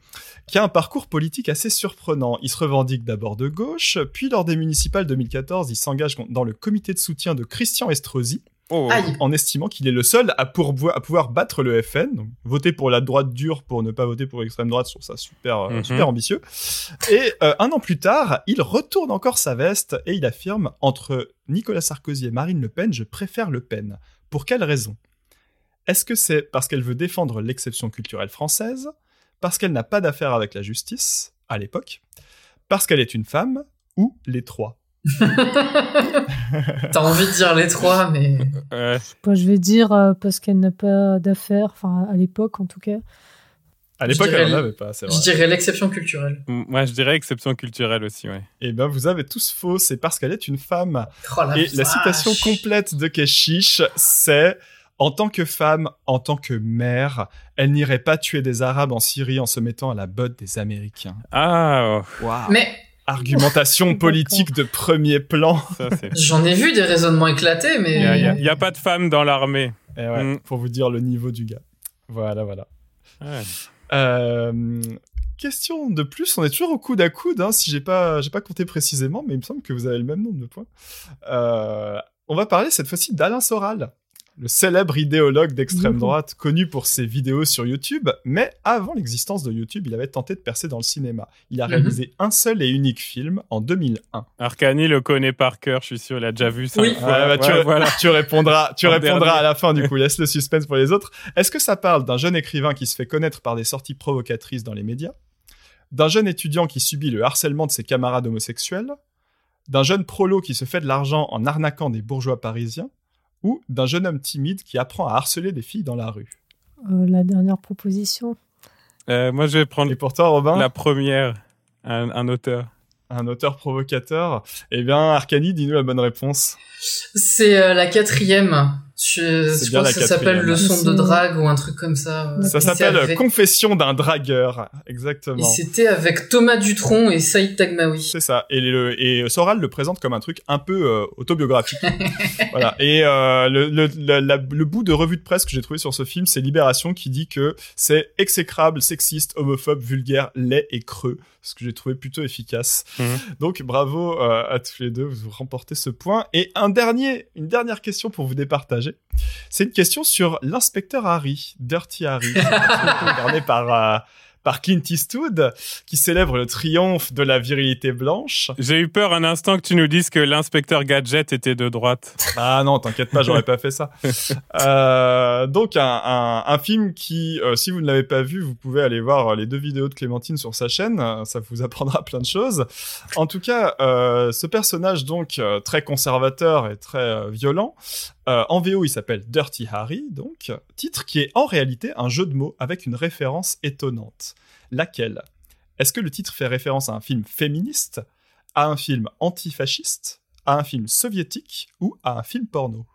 qui a un parcours politique assez surprenant. Il se revendique d'abord de gauche, puis lors des municipales deux mille quatorze, il s'engage dans le comité de soutien de Christian Estrosi, oh, en estimant qu'il est le seul à, pourvoi, à pouvoir battre le F N. Donc, voter pour la droite dure pour ne pas voter pour l'extrême droite, je trouve ça super, mm-hmm. super ambitieux. Et euh, un an plus tard, il retourne encore sa veste et il affirme « Entre Nicolas Sarkozy et Marine Le Pen, je préfère Le Pen. Pour quelle raison ? Est-ce que c'est parce qu'elle veut défendre l'exception culturelle française ? Parce qu'elle n'a pas d'affaires avec la justice, à l'époque, parce qu'elle est une femme, ou les trois? T'as envie de dire les trois, mais... Ouais. Bon, je vais dire euh, parce qu'elle n'a pas d'affaires, enfin, à l'époque, en tout cas. À l'époque, elle n'en avait pas, c'est vrai. Je dirais l'exception culturelle. Moi, je dirais exception culturelle aussi, ouais. Eh bien, vous avez tous faux, c'est parce qu'elle est une femme. Oh, la Et vache. La citation complète de Kechiche, c'est... En tant que femme, en tant que mère, elle n'irait pas tuer des Arabes en Syrie en se mettant à la botte des Américains. Ah, oh. Wow. Mais argumentation politique de premier plan. Ça, c'est... J'en ai vu des raisonnements éclatés, mais il n'y a, a, a pas de femmes dans l'armée. Et ouais, mm. Pour vous dire le niveau du gars. Voilà, voilà. Ouais. Euh, question de plus, on est toujours au coude à coude. Hein, si j'ai pas, j'ai pas compté précisément, mais il me semble que vous avez le même nombre de points. Euh, on va parler cette fois-ci d'Alain Soral. Le célèbre idéologue d'extrême droite, connu pour ses vidéos sur YouTube, mais avant l'existence de YouTube, il avait tenté de percer dans le cinéma. Il a réalisé mm-hmm. un seul et unique film en deux mille un. Arkani le connaît par cœur, je suis sûr, il a déjà vu ça. Oui. Ah, bah, tu, ouais, voilà. tu répondras, tu répondras à la fin, du coup, laisse le suspense pour les autres. Est-ce que ça parle d'un jeune écrivain qui se fait connaître par des sorties provocatrices dans les médias? D'un jeune étudiant qui subit le harcèlement de ses camarades homosexuels? D'un jeune prolo qui se fait de l'argent en arnaquant des bourgeois parisiens? Ou d'un jeune homme timide qui apprend à harceler des filles dans la rue? euh, La dernière proposition. Euh, moi, je vais prendre. Et pour toi, Robin ? La première, un, un auteur. Un auteur provocateur. Eh bien, Arkani, dis-nous la bonne réponse. C'est euh, la quatrième. Je, je pense que ça s'appelle leçon de drague ou un truc comme ça. Euh, ça s'appelle avec... Confession d'un dragueur. Exactement. Et c'était avec Thomas Dutronc et Saïd Tagmaoui. C'est ça. Et, le, et Soral le présente comme un truc un peu euh, autobiographique. Voilà. Et euh, le, le, la, la, le bout de revue de presse que j'ai trouvé sur ce film, c'est Libération qui dit que c'est exécrable, sexiste, homophobe, vulgaire, laid et creux. Ce que j'ai trouvé plutôt efficace. Mmh. Donc bravo euh, à tous les deux, vous remportez ce point. Et un dernier, une dernière question pour vous départager. C'est une question sur l'inspecteur Harry, Dirty Harry, incarné par, euh, par Clint Eastwood, qui célèbre le triomphe de la virilité blanche. J'ai eu peur un instant que tu nous dises que l'inspecteur Gadget était de droite. Ah non, t'inquiète pas, j'aurais pas fait ça. Euh, donc un, un, un film qui, euh, si vous ne l'avez pas vu, vous pouvez aller voir les deux vidéos de Clémentine sur sa chaîne, euh, ça vous apprendra plein de choses. En tout cas, euh, ce personnage donc euh, très conservateur et très euh, violent, Euh, en V O, il s'appelle Dirty Harry, donc, titre qui est en réalité un jeu de mots avec une référence étonnante. Laquelle? Est-ce que le titre fait référence à un film féministe, à un film antifasciste, à un film soviétique ou à un film porno?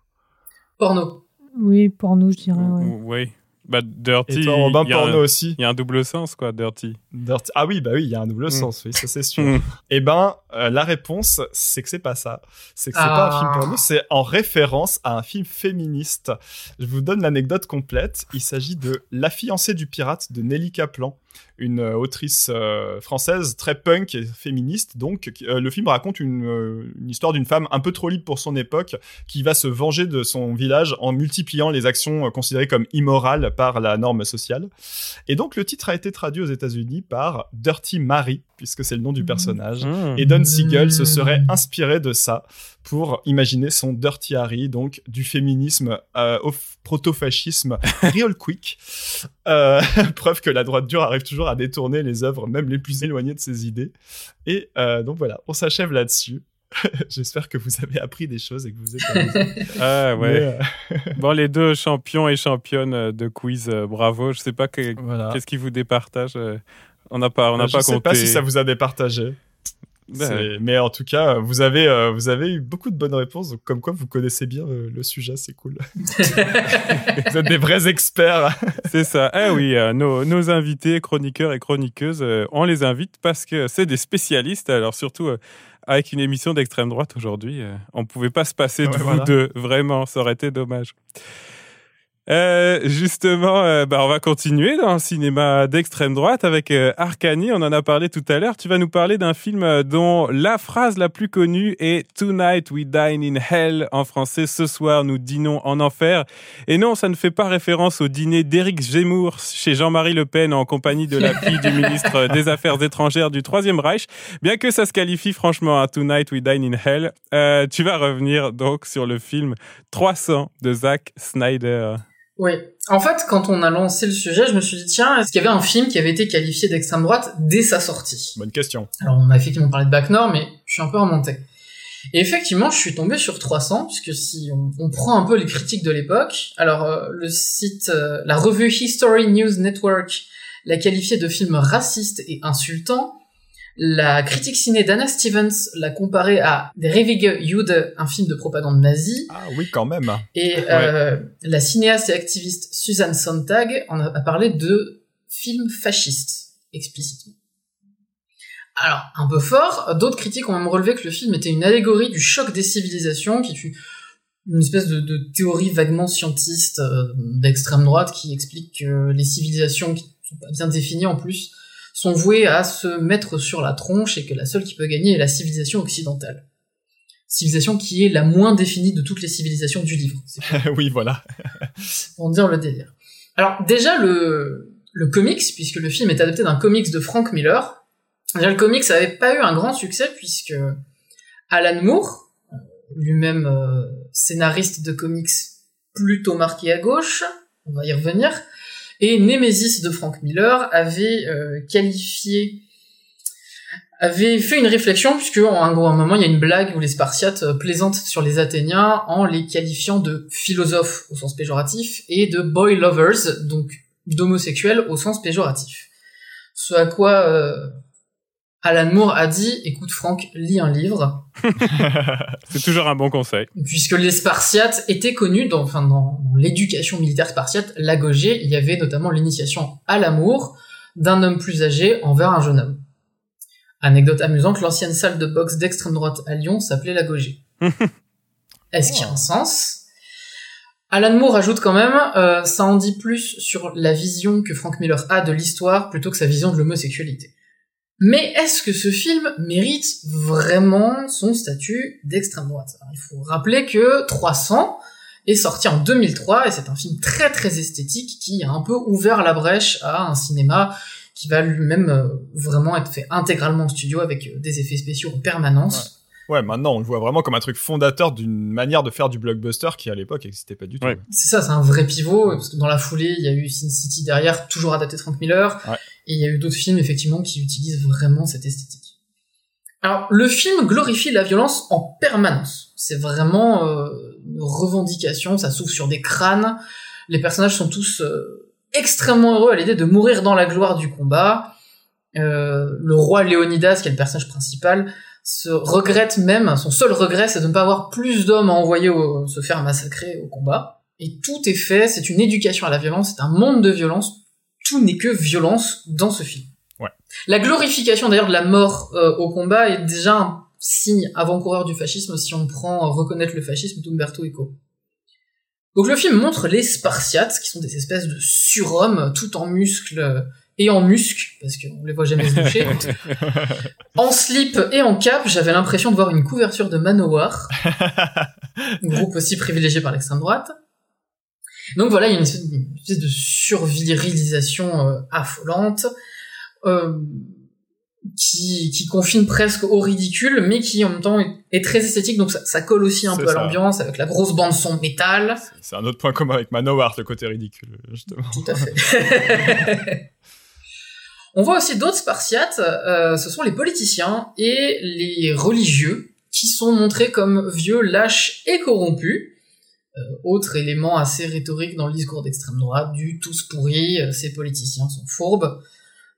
Porno. Oui, porno, je dirais. Ouais. Oui. Bah, dirty. Et toi, Robin, porno un, aussi. Il y a un double sens, quoi, dirty. dirty. Ah oui, bah oui, il y a un double mm. sens, oui, ça c'est sûr. Mm. Eh ben, euh, la réponse, c'est que c'est pas ça. C'est que c'est ah. pas un film porno, c'est en référence à un film féministe. Je vous donne l'anecdote complète. Il s'agit de La fiancée du pirate de Nelly Kaplan, une euh, autrice euh, française très punk et féministe. Donc, euh, le film raconte une, euh, une histoire d'une femme un peu trop libre pour son époque qui va se venger de son village en multipliant les actions euh, considérées comme immorales par la norme sociale. Et donc, le titre a été traduit aux États-Unis par Dirty Mary, puisque c'est le nom du personnage. Mmh. Et Don Siegel mmh. se serait inspiré de ça pour imaginer son Dirty Harry, donc du féminisme euh, au f- proto-fascisme real quick. Euh, preuve que la droite dure arrive toujours à détourner les œuvres, même les plus éloignées de ses idées. Et euh, donc voilà, on s'achève là-dessus. J'espère que vous avez appris des choses et que vous êtes ah ouais. Mais, euh... bon, les deux champions et championnes de quiz, euh, bravo. Je sais pas que, voilà. Qu'est-ce qui vous départage. On n'a pas, on n'a pas compté. Je sais pas si ça vous a départagé. Ben, mais en tout cas, vous avez, euh, vous avez eu beaucoup de bonnes réponses, donc comme quoi vous connaissez bien euh, le sujet, c'est cool. Vous êtes des vrais experts. C'est ça. Eh oui, euh, nos, nos invités, chroniqueurs et chroniqueuses, euh, on les invite parce que c'est des spécialistes. Alors surtout, euh, avec une émission d'extrême droite aujourd'hui, euh, on ne pouvait pas se passer ouais, de voilà. vous deux. Vraiment, ça aurait été dommage. Euh, justement, euh, bah, on va continuer dans le cinéma d'extrême droite avec euh, Arkani. On en a parlé tout à l'heure. Tu vas nous parler d'un film dont la phrase la plus connue est « Tonight we dine in hell » en français. « Ce soir, nous dînons en enfer ». Et non, ça ne fait pas référence au dîner d'Éric Zemmour chez Jean-Marie Le Pen en compagnie de la fille du ministre des Affaires étrangères du Troisième Reich. Bien que ça se qualifie franchement hein, « Tonight we dine in hell euh, ». Tu vas revenir donc sur le film « trois cents » de Zack Snyder. Oui. En fait, quand on a lancé le sujet, je me suis dit, tiens, est-ce qu'il y avait un film qui avait été qualifié d'extrême droite dès sa sortie? Bonne question. Alors, on a effectivement parlé de Bac Nord, mais je suis un peu remonté. Et effectivement, je suis tombé sur trois cents, puisque si on, on prend un peu les critiques de l'époque, alors, euh, le site, euh, la revue History News Network l'a qualifié de film raciste et insultant. La critique ciné d'Anna Stevens l'a comparé à « Der ewige Jude », un film de propagande nazie. Ah oui, quand même. Et euh, ouais. la cinéaste et activiste Susan Sontag en a parlé de « film fasciste », explicitement. Alors, un peu fort, d'autres critiques ont même relevé que le film était une allégorie du choc des civilisations, qui est une espèce de, de théorie vaguement scientiste euh, d'extrême droite qui explique que les civilisations, qui ne sont pas bien définies en plus, sont voués à se mettre sur la tronche et que la seule qui peut gagner est la civilisation occidentale. Civilisation qui est la moins définie de toutes les civilisations du livre. Oui, voilà. Pour dire le délire. Alors, déjà, le, le comics, puisque le film est adapté d'un comics de Frank Miller, déjà, le comics n'avait pas eu un grand succès, puisque Alan Moore, lui-même euh, scénariste de comics plutôt marqué à gauche, on va y revenir, et Némésis de Frank Miller avait euh, qualifié, avait fait une réflexion, puisque en gros, à un moment, il y a une blague où les Spartiates euh, plaisantent sur les Athéniens en les qualifiant de philosophes au sens péjoratif et de boy lovers, donc d'homosexuels au sens péjoratif. Ce à quoi euh, Alan Moore a dit « Écoute Frank, lis un livre. » C'est toujours un bon conseil. Puisque les Spartiates étaient connus dans, enfin, dans l'éducation militaire spartiate, l'Agogée, il y avait notamment l'initiation à l'amour d'un homme plus âgé envers un jeune homme. Anecdote amusante, l'ancienne salle de boxe d'extrême droite à Lyon s'appelait l'Agogée. Est-ce qu'il y a un sens ? Alan Moore ajoute quand même, euh, ça en dit plus sur la vision que Frank Miller a de l'histoire plutôt que sa vision de l'homosexualité. Mais est-ce que ce film mérite vraiment son statut d'extrême droite ? Alors, il faut rappeler que trois cents est sorti en deux mille trois, et c'est un film très très esthétique qui a un peu ouvert la brèche à un cinéma qui va lui-même vraiment être fait intégralement en studio avec des effets spéciaux en permanence. Ouais, ouais, maintenant on le voit vraiment comme un truc fondateur d'une manière de faire du blockbuster qui à l'époque n'existait pas du tout. Ouais. C'est ça, c'est un vrai pivot, parce que dans la foulée, il y a eu Sin City derrière, toujours adapté de Frank Miller. Ouais. Et il y a eu d'autres films, effectivement, qui utilisent vraiment cette esthétique. Alors, le film glorifie la violence en permanence. C'est vraiment euh, une revendication, ça s'ouvre sur des crânes. Les personnages sont tous euh, extrêmement heureux à l'idée de mourir dans la gloire du combat. Euh, le roi Léonidas, qui est le personnage principal, se regrette même, son seul regret, c'est de ne pas avoir plus d'hommes à envoyer au, se faire massacrer au combat. Et tout est fait, c'est une éducation à la violence, c'est un monde de violence. Tout n'est que violence dans ce film. Ouais. La glorification d'ailleurs de la mort euh, au combat est déjà un signe avant-coureur du fascisme si on prend euh, Reconnaître le fascisme d'Umberto Eco. Donc le film montre les Spartiates, qui sont des espèces de surhommes, tout en muscles euh, et en muscles, parce qu'on les voit jamais se boucher. En slip et en cape, j'avais l'impression de voir une couverture de Manowar, un groupe aussi privilégié par l'extrême droite. Donc voilà, il y a une espèce, une espèce de survirilisation euh, affolante euh, qui, qui confine presque au ridicule, mais qui en même temps est, est très esthétique, donc ça, ça colle aussi un c'est peu ça. À l'ambiance avec la grosse bande son métal. C'est, c'est un autre point commun avec Manowar, le côté ridicule, justement. Tout à fait. On voit aussi d'autres Spartiates, euh, ce sont les politiciens et les religieux qui sont montrés comme vieux, lâches et corrompus. Euh, autre élément assez rhétorique dans le discours d'extrême droite, du tous pourris, euh, ces politiciens sont fourbes.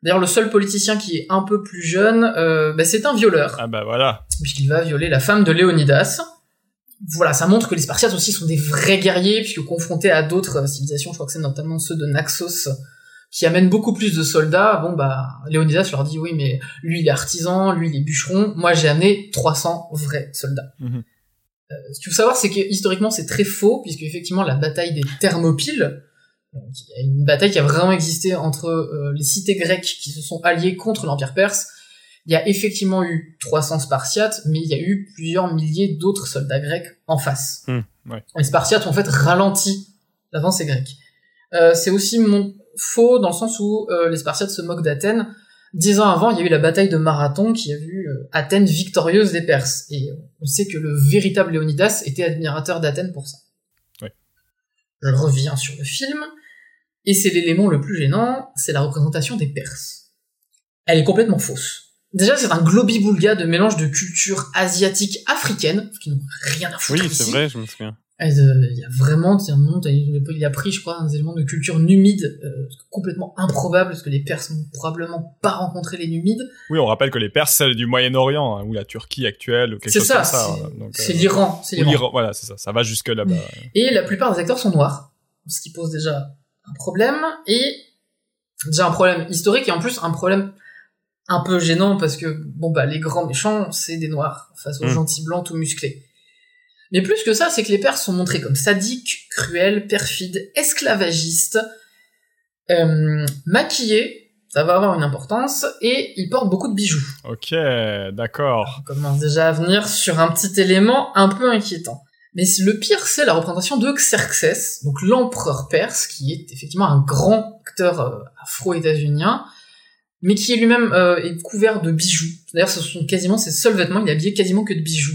D'ailleurs, le seul politicien qui est un peu plus jeune, euh, bah, c'est un violeur. Ah bah voilà. Puisqu'il va violer la femme de Léonidas. Voilà, ça montre que les Spartiates aussi sont des vrais guerriers, puisque confrontés à d'autres civilisations, je crois que c'est notamment ceux de Naxos, qui amènent beaucoup plus de soldats. Bon bah, Léonidas leur dit, oui, mais lui il est artisan, lui il est bûcheron, moi j'ai amené trois cents vrais soldats. Mmh. Euh, ce qu'il faut savoir, c'est que historiquement c'est très faux, puisque effectivement la bataille des Thermopyles, une bataille qui a vraiment existé entre euh, les cités grecques qui se sont alliées contre l'Empire perse. Il y a effectivement eu trois cents Spartiates, mais il y a eu plusieurs milliers d'autres soldats grecs en face. Mmh, ouais. Les Spartiates ont en fait ralenti l'avancée grecque. Euh, c'est aussi mon... faux dans le sens où euh, les Spartiates se moquent d'Athènes. Dix ans avant, il y a eu la bataille de Marathon qui a vu euh, Athènes victorieuse des Perses. Et euh, on sait que le véritable Léonidas était admirateur d'Athènes pour ça. Oui. Je reviens sur le film. Et c'est l'élément le plus gênant, c'est la représentation des Perses. Elle est complètement fausse. Déjà, c'est un globi-boulga de mélange de cultures asiatiques africaines, qui n'ont rien à foutre. Oui, c'est ici. Vrai, je me souviens. Il y a vraiment, tiens, non, il a pris, je crois, des éléments de culture numide, euh, complètement improbable, parce que les Perses n'ont probablement pas rencontré les Numides. Oui, on rappelle que les Perses, c'est du Moyen-Orient, hein, ou la Turquie actuelle, ou quelque c'est chose ça, comme ça. C'est ça, hein, c'est euh, l'Iran, c'est l'Iran. l'Iran. Voilà, c'est ça, ça va jusque là-bas. Et la plupart des acteurs sont noirs, ce qui pose déjà un problème, et déjà un problème historique, et en plus un problème un peu gênant, parce que, bon, bah, les grands méchants, c'est des noirs, face aux mmh. gentils blancs tout musclés. Mais plus que ça, c'est que les Perses sont montrés comme sadiques, cruels, perfides, esclavagistes, euh, maquillés, ça va avoir une importance, et ils portent beaucoup de bijoux. Ok, d'accord. On commence déjà à venir sur un petit élément un peu inquiétant. Mais le pire, c'est la représentation de Xerxès, donc l'empereur perse, qui est effectivement un grand acteur afro-états-unien, mais qui est lui-même euh, est couvert de bijoux. D'ailleurs, ce sont quasiment ses seuls vêtements, il est habillé quasiment que de bijoux.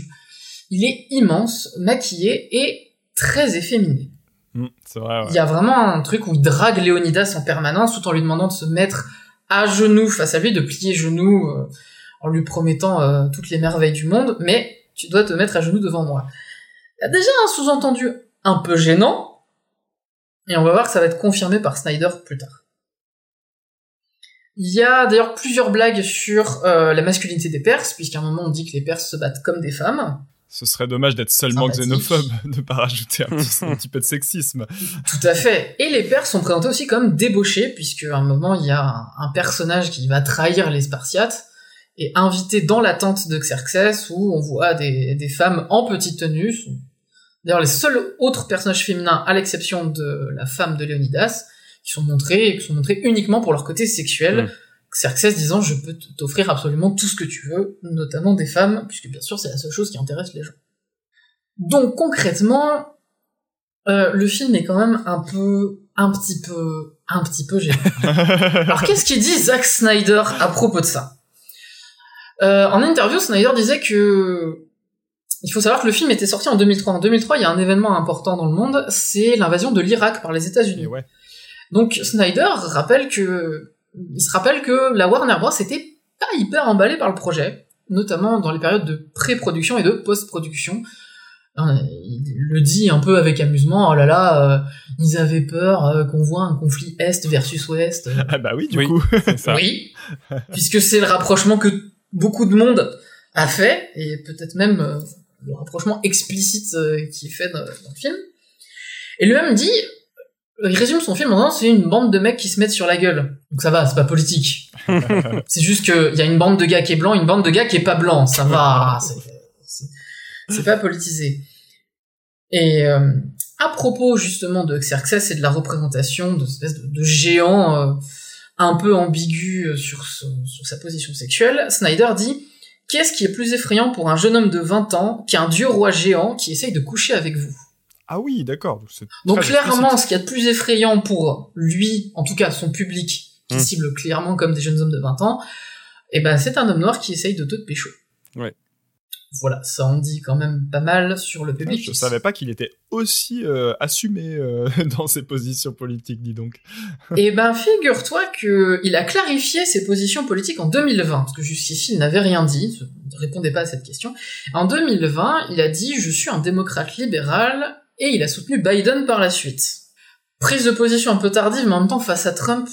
Il est immense, maquillé et très efféminé. Mmh, c'est vrai, ouais. Il y a vraiment un truc où il drague Léonidas en permanence tout en lui demandant de se mettre à genoux face à lui, de plier genoux euh, en lui promettant euh, toutes les merveilles du monde, mais tu dois te mettre à genoux devant moi. Il y a déjà un sous-entendu un peu gênant, et on va voir que ça va être confirmé par Snyder plus tard. Il y a d'ailleurs plusieurs blagues sur euh, la masculinité des Perses, puisqu'à un moment on dit que les Perses se battent comme des femmes. Ce serait dommage d'être seulement xénophobe, de ne pas rajouter un petit, un petit peu de sexisme. Tout à fait. Et les Perses sont présentés aussi comme débauchés, puisque à un moment, il y a un, un personnage qui va trahir les Spartiates, et invité dans la tente de Xerxès, où on voit des, des femmes en petite tenue. D'ailleurs, les seuls autres personnages féminins, à l'exception de la femme de Léonidas, qui sont montrés, et qui sont montrés uniquement pour leur côté sexuel, mmh. Xerxès disant « Je peux t'offrir absolument tout ce que tu veux, notamment des femmes, puisque bien sûr c'est la seule chose qui intéresse les gens. » Donc concrètement, euh, le film est quand même un peu, un petit peu, un petit peu gênant. Alors qu'est-ce qu'il dit Zack Snyder à propos de ça ? euh, En interview, Snyder disait que... Il faut savoir que le film était sorti en deux mille trois. En deux mille trois, il y a un événement important dans le monde, c'est l'invasion de l'Irak par les États-Unis. Ouais. Donc Snyder rappelle que... Il se rappelle que la Warner Bros était pas hyper emballée par le projet, notamment dans les périodes de pré-production et de post-production. Il le dit un peu avec amusement, oh là là, euh, ils avaient peur euh, qu'on voit un conflit Est versus Ouest. Ah bah oui, du oui. coup, c'est ça. Oui, puisque c'est le rapprochement que beaucoup de monde a fait, et peut-être même euh, le rapprochement explicite euh, qui est fait dans, dans le film. Et lui-même dit... Il résume son film en disant c'est une bande de mecs qui se mettent sur la gueule. Donc ça va, c'est pas politique. C'est juste qu'il y a une bande de gars qui est blanc, une bande de gars qui est pas blanc. Ça va, c'est, c'est, c'est pas politisé. Et euh, à propos justement de Xerxès et de la représentation de, de, de géant euh, un peu ambigu sur, ce, sur sa position sexuelle, Snyder dit « Qu'est-ce qui est plus effrayant pour un jeune homme de vingt ans qu'un dieu roi géant qui essaye de coucher avec vous ?» Ah oui, d'accord. C'est Donc clairement, ce qu'il y a de plus effrayant pour lui, en tout cas son public, qui mmh. cible clairement comme des jeunes hommes de vingt ans, eh ben, c'est un homme noir qui essaye de te pécho. Ouais. Voilà, ça en dit quand même pas mal sur le public. Ah, je ne savais pas qu'il était aussi euh, assumé euh, dans ses positions politiques, dis donc. Eh ben, figure-toi qu'il a clarifié ses positions politiques en deux mille vingt, parce que jusqu'ici, il n'avait rien dit, il ne répondait pas à cette question. En deux mille vingt, il a dit « Je suis un démocrate libéral », et il a soutenu Biden par la suite. Prise de position un peu tardive, mais en même temps, face à Trump,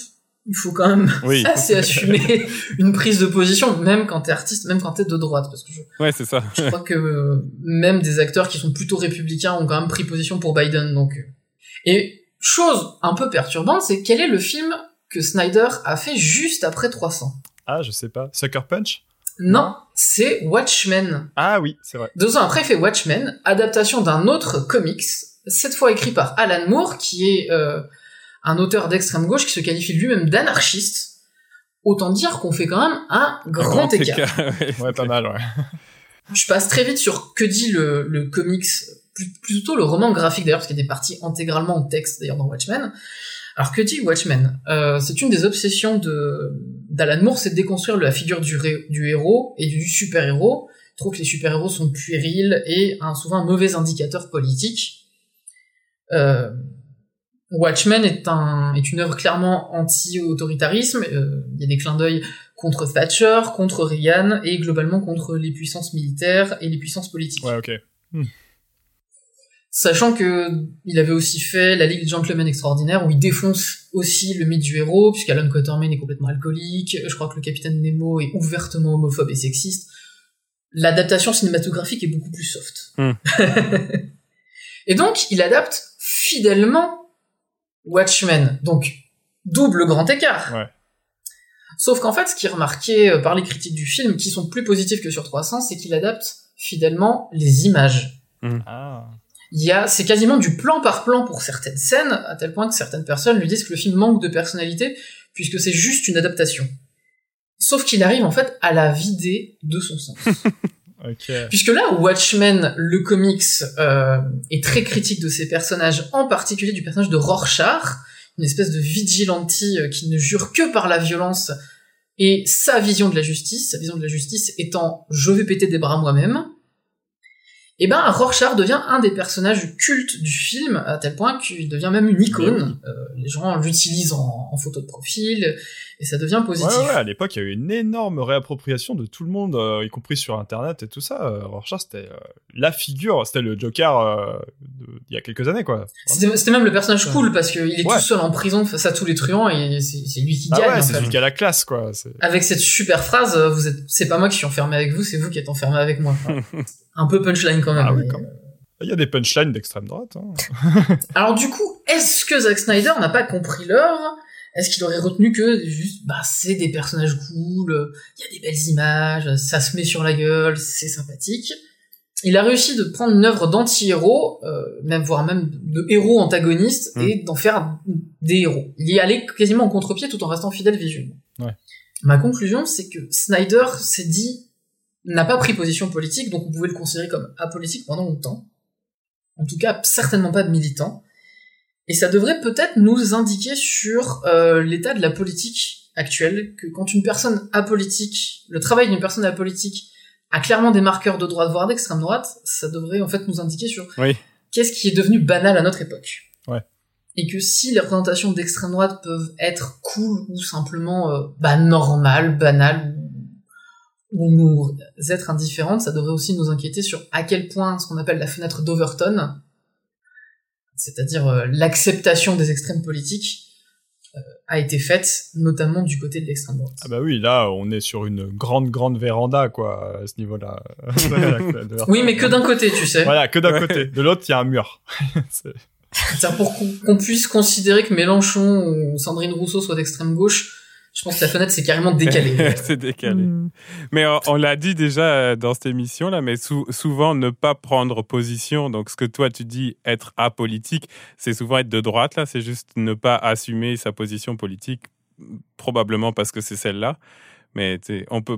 il faut quand même oui. assez assumer une prise de position, même quand t'es artiste, même quand t'es de droite, parce que je, ouais, c'est ça. je crois que même des acteurs qui sont plutôt républicains ont quand même pris position pour Biden, donc. Et chose un peu perturbante, c'est quel est le film que Snyder a fait juste après trois cents? Ah, je sais pas. Sucker Punch? Non, c'est Watchmen. Ah oui, c'est vrai. Deux ans après, il fait Watchmen, adaptation d'un autre comics, cette fois écrit par Alan Moore, qui est euh, un auteur d'extrême gauche qui se qualifie lui-même d'anarchiste. Autant dire qu'on fait quand même un grand, grand écart. écart. Ouais, ouais, pas mal, ouais. Je passe très vite sur que dit le, le comics, plutôt le roman graphique d'ailleurs, parce qu'il y a des parties intégralement en texte d'ailleurs dans Watchmen. Alors, que dit Watchmen? Euh, c'est une des obsessions de, d'Alan Moore, c'est de déconstruire la figure du, ré, du héros et du super-héros. Il trouve que les super-héros sont puérils et un, souvent un mauvais indicateur politique. Euh, Watchmen est, un, est une œuvre clairement anti-autoritarisme. Euh, il y a des clins d'œil contre Thatcher, contre Reagan et globalement contre les puissances militaires et les puissances politiques. Ouais, ok. Hmm. Sachant que il avait aussi fait la Ligue des Gentlemen Extraordinaires, où il défonce aussi le mythe du héros, puisqu'Alan Quatermain est complètement alcoolique, je crois que le capitaine Nemo est ouvertement homophobe et sexiste. L'adaptation cinématographique est beaucoup plus soft. Mmh. Et donc, il adapte fidèlement Watchmen. Donc, double grand écart. Ouais. Sauf qu'en fait, ce qui est remarqué par les critiques du film, qui sont plus positifs que sur trois cents, c'est qu'il adapte fidèlement les images. Mmh. Ah. Il y a, c'est quasiment du plan par plan pour certaines scènes, à tel point que certaines personnes lui disent que le film manque de personnalité, puisque c'est juste une adaptation. Sauf qu'il arrive, en fait, à la vider de son sens. Okay. Puisque là, Watchmen, le comics, euh, est très critique de ses personnages, en particulier du personnage de Rorschach, une espèce de vigilante qui ne jure que par la violence et sa vision de la justice, sa vision de la justice étant « je vais péter des bras moi-même », et eh ben Rorschach devient un des personnages cultes du film, à tel point qu'il devient même une icône. Euh, les gens l'utilisent en, en photo de profil, et ça devient positif. Ouais, ouais, à l'époque, il y a eu une énorme réappropriation de tout le monde, euh, y compris sur Internet et tout ça. Euh, Rorschach, c'était euh, la figure, c'était le Joker euh, de, il y a quelques années, quoi. C'était, c'était même le personnage cool, parce qu'il est ouais. tout seul en prison face à tous les truands, et c'est, c'est lui qui gagne. Ah ouais, c'est fait. Lui qui a la classe, quoi. C'est... Avec cette super phrase, vous êtes, c'est pas moi qui suis enfermé avec vous, c'est vous qui êtes enfermé avec moi. Un peu punchline quand même. Ah oui, quand même. Il y a des punchlines d'extrême droite. Hein. Alors du coup, est-ce que Zack Snyder n'a pas compris l'œuvre? Est-ce qu'il aurait retenu que juste, bah, c'est des personnages cool, il y a des belles images, ça se met sur la gueule, c'est sympathique. Il a réussi de prendre une œuvre d'anti-héros, euh, même voire même de héros antagonistes, mmh. et d'en faire des héros. Il est allé quasiment en contre-pied tout en restant fidèle visuellement. Ouais. Ma conclusion, c'est que Snyder s'est dit n'a pas pris position politique, donc on pouvait le considérer comme apolitique pendant longtemps. En tout cas, certainement pas militant. Et ça devrait peut-être nous indiquer sur euh, l'état de la politique actuelle, que quand une personne apolitique, le travail d'une personne apolitique a clairement des marqueurs de droite, voire d'extrême droite, ça devrait en fait nous indiquer sur oui. qu'est-ce qui est devenu banal à notre époque. Ouais. Et que si les représentations d'extrême droite peuvent être cool ou simplement euh, bah, normales, banales, ou nous être indifférentes, ça devrait aussi nous inquiéter sur à quel point ce qu'on appelle la fenêtre d'Overton, c'est-à-dire euh, l'acceptation des extrêmes politiques, euh, a été faite, notamment du côté de l'extrême droite. Ah bah oui, là, on est sur une grande, grande véranda, quoi, à ce niveau-là. Oui, mais que d'un côté, tu sais. Voilà, que d'un ouais. côté. De l'autre, il y a un mur. C'est... C'est-à-dire pour qu'on puisse considérer que Mélenchon ou Sandrine Rousseau soient d'extrême gauche, je pense que la fenêtre, c'est carrément décalé. C'est décalé. Mmh. Mais on, on l'a dit déjà dans cette émission-là, mais sou- souvent, ne pas prendre position. Donc, ce que toi, tu dis être apolitique, c'est souvent être de droite. Là, c'est juste ne pas assumer sa position politique, probablement parce que c'est celle-là. Mais on peut...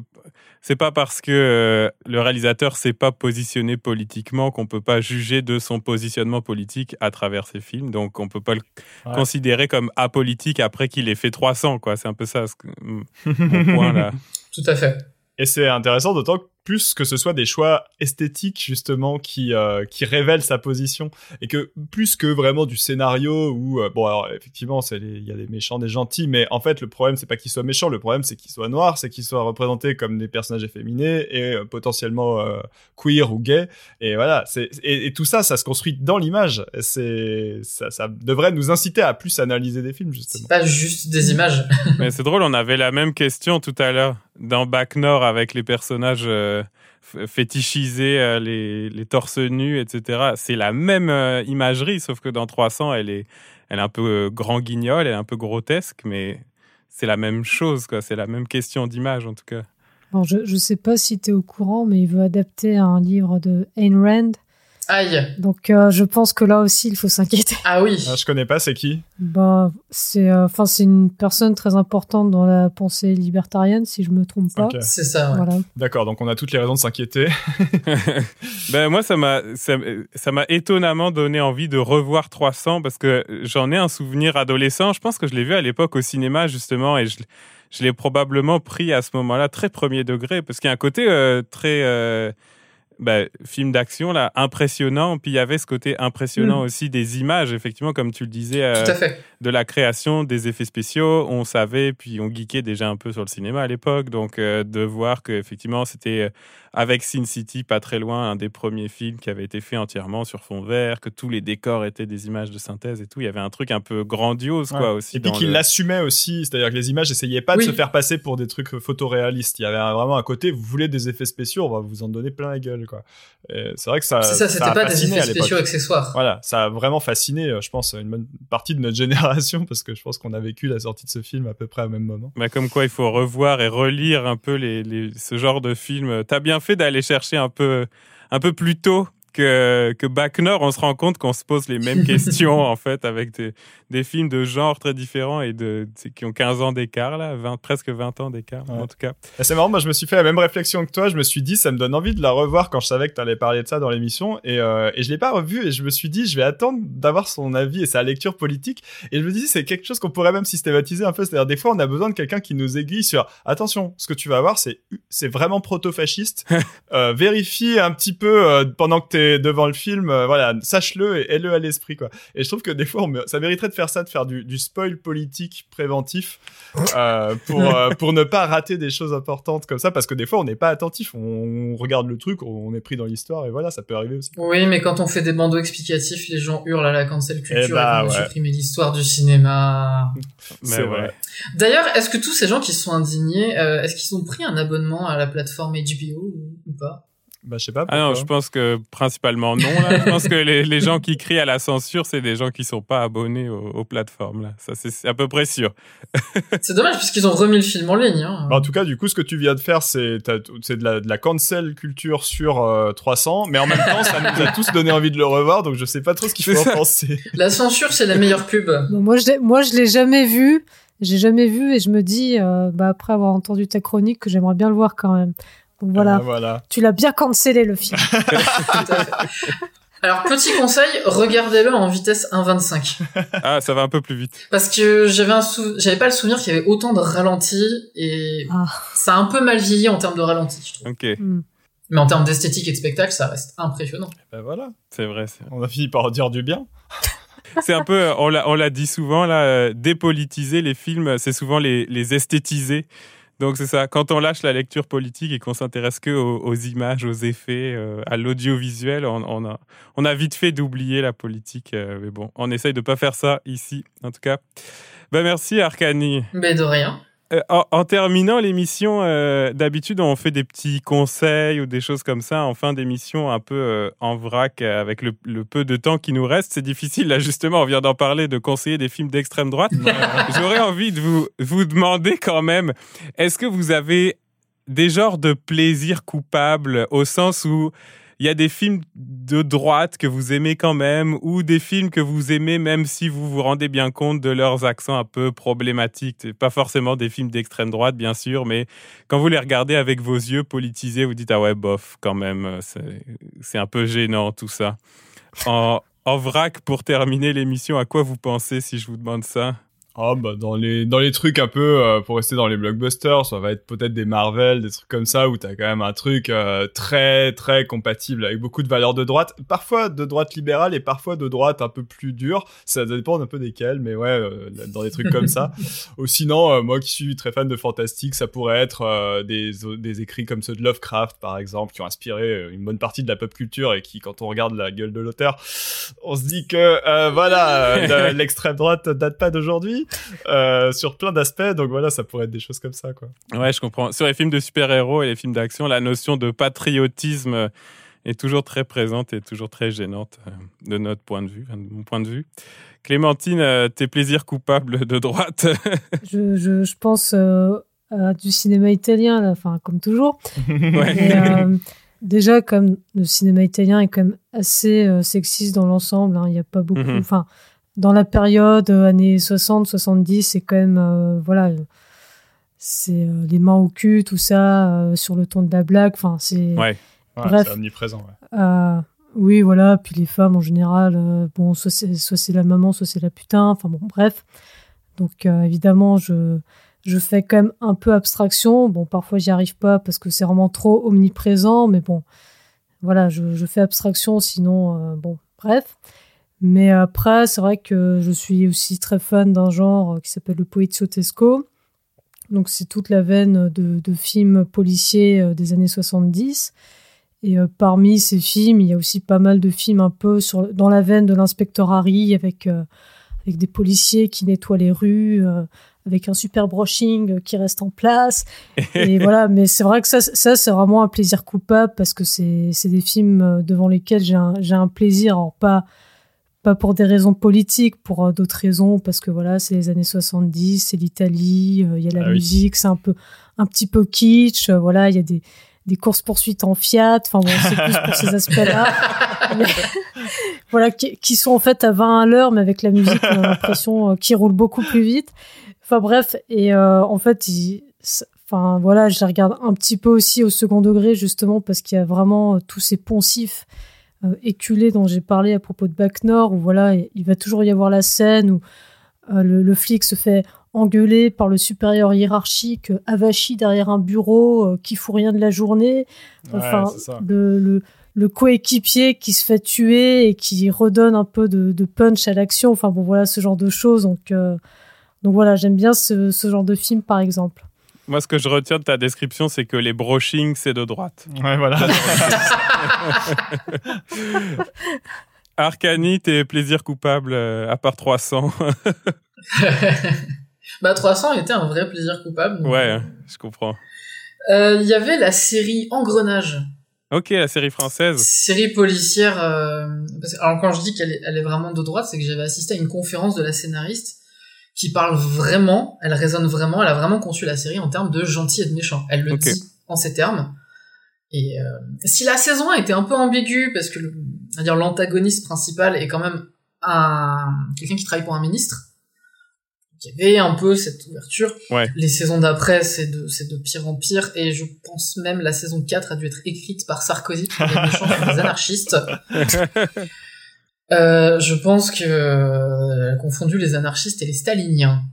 c'est pas parce que euh, le réalisateur ne s'est pas positionné politiquement qu'on ne peut pas juger de son positionnement politique à travers ses films. Donc, on ne peut pas le ouais. considérer comme apolitique après qu'il ait fait trois cents. Quoi. C'est un peu ça, ce... mon point là. Tout à fait. Et c'est intéressant, d'autant que plus que ce soit des choix esthétiques justement qui euh, qui révèlent sa position, et que plus que vraiment du scénario où euh, bon alors effectivement c'est il y a des méchants, des gentils, mais en fait le problème c'est pas qu'ils soient méchants, le problème c'est qu'ils soient noirs, c'est qu'ils soient représentés comme des personnages efféminés et euh, potentiellement euh, queer ou gay, et voilà, c'est et, et tout ça ça se construit dans l'image, c'est ça ça devrait nous inciter à plus analyser des films justement. C'est pas juste des images. Mais c'est drôle, on avait la même question tout à l'heure dans Bac Nord avec les personnages euh, f- fétichisés, euh, les, les torses nus, et cetera. C'est la même euh, imagerie, sauf que dans trois cents, elle est, elle est un peu euh, grand guignol, elle est un peu grotesque, mais c'est la même chose, quoi. C'est la même question d'image, en tout cas. Alors, je ne sais pas si tu es au courant, mais il veut adapter un livre de Ayn Rand. Aïe. Donc, euh, je pense que là aussi, il faut s'inquiéter. Ah oui. Ah, je connais pas, c'est qui ? Bah, c'est, euh, c'est une personne très importante dans la pensée libertarienne, si je me trompe pas. Okay. C'est ça, ouais. Voilà. D'accord, donc on a toutes les raisons de s'inquiéter. Ben, moi, ça m'a, ça, ça m'a étonnamment donné envie de revoir trois cents, parce que j'en ai un souvenir adolescent. Je pense que je l'ai vu à l'époque au cinéma, justement, et je... je l'ai probablement pris à ce moment-là très premier degré, parce qu'il y a un côté euh, très... Euh... Bah, film d'action là, impressionnant, puis il y avait ce côté impressionnant mmh. aussi des images, effectivement, comme tu le disais, euh, de la création, des effets spéciaux, on savait, puis on geekait déjà un peu sur le cinéma à l'époque, donc euh, de voir qu'effectivement c'était euh, avec Sin City, pas très loin, un des premiers films qui avait été fait entièrement sur fond vert, que tous les décors étaient des images de synthèse et tout, il y avait un truc un peu grandiose, quoi, ouais. aussi. Et puis qu'il le... l'assumait aussi, c'est-à-dire que les images n'essayaient pas oui. de se faire passer pour des trucs photoréalistes, il y avait vraiment un côté, vous voulez des effets spéciaux, on va vous en donner plein la gueule. C'est vrai que ça, c'est ça, c'était ça pas des effets spéciaux accessoires. Voilà, ça a vraiment fasciné, je pense, une bonne partie de notre génération, parce que je pense qu'on a vécu la sortie de ce film à peu près au même moment. Bah comme quoi, il faut revoir et relire un peu les, les, ce genre de film. T'as bien fait d'aller chercher un peu, un peu plus tôt que, que Bac Nord. On se rend compte qu'on se pose les mêmes questions, en fait, avec des, des films de genres très différents et de, qui ont quinze ans d'écart, là, vingt, presque vingt ans d'écart, ouais. En tout cas. Et c'est marrant, moi, je me suis fait la même réflexion que toi. Je me suis dit, ça me donne envie de la revoir quand je savais que tu allais parler de ça dans l'émission. Et, euh, et je ne l'ai pas revue et je me suis dit, je vais attendre d'avoir son avis et sa lecture politique. Et je me dis, c'est quelque chose qu'on pourrait même systématiser un peu. C'est-à-dire, des fois, on a besoin de quelqu'un qui nous aiguille sur « Attention, ce que tu vas voir, c'est, c'est vraiment proto-fasciste. euh, vérifie un petit peu euh, pendant que tu devant le film, euh, voilà, sache-le et aie-le à l'esprit, quoi. Et je trouve que des fois, on, ça mériterait de faire ça, de faire du, du spoil politique préventif euh, pour euh, pour ne pas rater des choses importantes comme ça, parce que des fois, on n'est pas attentif, on regarde le truc, on est pris dans l'histoire et voilà, ça peut arriver aussi. Oui, mais quand on fait des bandeaux explicatifs, les gens hurlent à la cancel culture et, bah, et qu'on ouais. a supprimé l'histoire du cinéma. C'est, C'est vrai. vrai. D'ailleurs, est-ce que tous ces gens qui sont indignés, euh, est-ce qu'ils ont pris un abonnement à la plateforme H B O ou pas? Bah, je sais pas. Ah non, je pense que principalement non. Là. Je pense que les, les gens qui crient à la censure, c'est des gens qui sont pas abonnés aux, aux plateformes. Là. Ça, c'est à peu près sûr. C'est dommage, puisqu'ils ont remis le film en ligne. Hein. Bah, en tout cas, du coup, ce que tu viens de faire, c'est, c'est de, la, de la cancel culture sur euh, trois cents. Mais en même temps, ça nous a tous donné envie de le revoir. Donc, je sais pas trop ce qu'il faut en penser. La censure, c'est la meilleure pub. Bon, moi, je moi, je l'ai jamais vu. J'ai jamais vu. Et je me dis, euh, bah, après avoir entendu ta chronique, que j'aimerais bien le voir quand même. Donc voilà. Ah, voilà, tu l'as bien cancellé le film. Alors petit conseil, regardez-le en vitesse un vingt-cinq. Ah, ça va un peu plus vite. Parce que j'avais un sou... j'avais pas le souvenir qu'il y avait autant de ralentis et ah. ça a un peu mal vieilli en termes de ralentis, je trouve. Ok. Mm. Mais en termes d'esthétique et de spectacle, ça reste impressionnant. Et ben voilà, c'est vrai, c'est vrai. On a fini par dire du bien. C'est un peu, on l'a, on l'a dit souvent là, euh, dépolitiser les films, c'est souvent les, les esthétiser. Donc c'est ça, quand on lâche la lecture politique et qu'on s'intéresse que aux, aux images, aux effets, euh, à l'audiovisuel, on, on, a, on a vite fait d'oublier la politique. Euh, mais bon, on essaye de ne pas faire ça ici, en tout cas. Ben, merci Arkani. Mais de rien. Euh, en, en terminant l'émission, euh, d'habitude on fait des petits conseils ou des choses comme ça en fin d'émission, un peu euh, en vrac avec le, le peu de temps qui nous reste. C'est difficile, là justement, on vient d'en parler, de conseiller des films d'extrême droite. J'aurais envie de vous, vous demander quand même, est-ce que vous avez des genres de plaisirs coupables au sens où il y a des films de droite que vous aimez quand même, ou des films que vous aimez même si vous vous rendez bien compte de leurs accents un peu problématiques. C'est pas forcément des films d'extrême droite, bien sûr, mais quand vous les regardez avec vos yeux politisés, vous dites « Ah ouais, bof, quand même, c'est, c'est un peu gênant tout ça. » En vrac, pour terminer l'émission, à quoi vous pensez si je vous demande ça ? Ah, oh, bah, dans les, dans les trucs un peu, euh, pour rester dans les blockbusters, ça va être peut-être des Marvel, des trucs comme ça, où t'as quand même un truc, euh, très, très compatible avec beaucoup de valeurs de droite, parfois de droite libérale et parfois de droite un peu plus dure. Ça dépend un peu desquels, mais ouais, euh, dans des trucs comme ça. Ou sinon, euh, moi qui suis très fan de fantastique, ça pourrait être, euh, des, des écrits comme ceux de Lovecraft, par exemple, qui ont inspiré une bonne partie de la pop culture et qui, quand on regarde la gueule de l'auteur, on se dit que, euh, voilà, euh, l'extrême droite date pas d'aujourd'hui. Euh, sur plein d'aspects, donc voilà, ça pourrait être des choses comme ça, quoi. Ouais, je comprends. Sur les films de super-héros et les films d'action, la notion de patriotisme est toujours très présente et toujours très gênante de notre point de vue, de mon point de vue. Clémentine, tes plaisirs coupables de droite? je, je, je pense euh, à du cinéma italien, là, enfin, comme toujours. Ouais. Et, euh, déjà, comme le cinéma italien est quand même assez euh, sexiste dans l'ensemble, hein, il n'y a pas beaucoup... Enfin, mm-hmm. Dans la période euh, années soixante soixante-dix, c'est quand même, euh, voilà, c'est euh, les mains au cul, tout ça, euh, sur le ton de la blague, enfin, c'est... Ouais, ouais, bref, c'est omniprésent, ouais. Euh, oui, voilà, puis les femmes, en général, euh, bon, soit c'est, soit c'est la maman, soit c'est la putain, enfin bon, bref. Donc, euh, évidemment, je, je fais quand même un peu abstraction. Bon, parfois, j'y arrive pas parce que c'est vraiment trop omniprésent, mais bon, voilà, je, je fais abstraction, sinon, euh, bon, bref... Mais après, c'est vrai que je suis aussi très fan d'un genre qui s'appelle le poliziotesco. Donc, c'est toute la veine de, de films policiers des années soixante-dix. Et euh, parmi ces films, il y a aussi pas mal de films un peu sur, dans la veine de l'inspecteur Harry, avec, euh, avec des policiers qui nettoient les rues, euh, avec un super brushing qui reste en place. Et voilà, mais c'est vrai que ça, ça c'est vraiment un plaisir coupable parce que c'est, c'est des films devant lesquels j'ai un, j'ai un plaisir, alors pas... Pas pour des raisons politiques, pour euh, d'autres raisons, parce que voilà, c'est les années soixante-dix, c'est l'Italie, il euh, y a la ah musique, oui. C'est un peu, un petit peu kitsch, euh, voilà, il y a des, des courses-poursuites en Fiat, enfin bon, c'est plus pour ces aspects-là. Mais, voilà, qui, qui sont en fait à vingt à l'heure, mais avec la musique, on a l'impression euh, qu'ils roulent beaucoup plus vite. Enfin bref, et euh, en fait, il, enfin voilà, je les regarde un petit peu aussi au second degré, justement, parce qu'il y a vraiment euh, tous ces poncifs Euh, éculé dont j'ai parlé à propos de Bac Nord, où voilà, il va toujours y avoir la scène où euh, le, le flic se fait engueuler par le supérieur hiérarchique euh, avachi derrière un bureau euh, qui fout rien de la journée, enfin ouais, le, le, le coéquipier qui se fait tuer et qui redonne un peu de, de punch à l'action, enfin bon voilà, ce genre de choses, donc, euh, donc voilà, j'aime bien ce, ce genre de film par exemple. Moi, ce que je retiens de ta description, c'est que les brochings, c'est de droite. Ouais, voilà. Arkani, tes plaisirs coupables, à part trois cents. Bah, trois cents était un vrai plaisir coupable. Donc... Ouais, je comprends. Il euh, y avait la série Engrenage. Ok, la série française. Série policière. Euh... Alors, quand je dis qu'elle est, elle est vraiment de droite, c'est que j'avais assisté à une conférence de la scénariste qui parle vraiment, elle résonne vraiment, elle a vraiment conçu la série en termes de gentil et de méchant. Elle le okay. dit en ces termes. Et euh, si la saison un était un peu ambiguë, parce que le, à dire, l'antagoniste principal est quand même un, quelqu'un qui travaille pour un ministre, il y avait un peu cette ouverture. Ouais. Les saisons d'après, c'est de, c'est de pire en pire, et je pense même la saison quatre a dû être écrite par Sarkozy pour des méchants et des anarchistes. Euh, je pense que euh, confondu les anarchistes et les staliniens.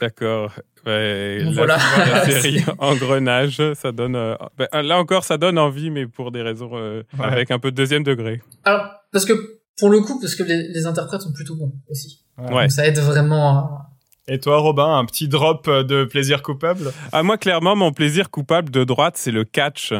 D'accord. Ouais, là, voilà. La série Engrenage, ça donne. Euh, ben, là encore, ça donne envie, mais pour des raisons euh, ouais. avec un peu de deuxième degré. Alors, parce que pour le coup, parce que les, les interprètes sont plutôt bons aussi. Ouais. Donc, ouais. Ça aide vraiment. À... Et toi, Robin, un petit drop de plaisir coupable? Ah, moi, clairement, mon plaisir coupable de droite, c'est le catch.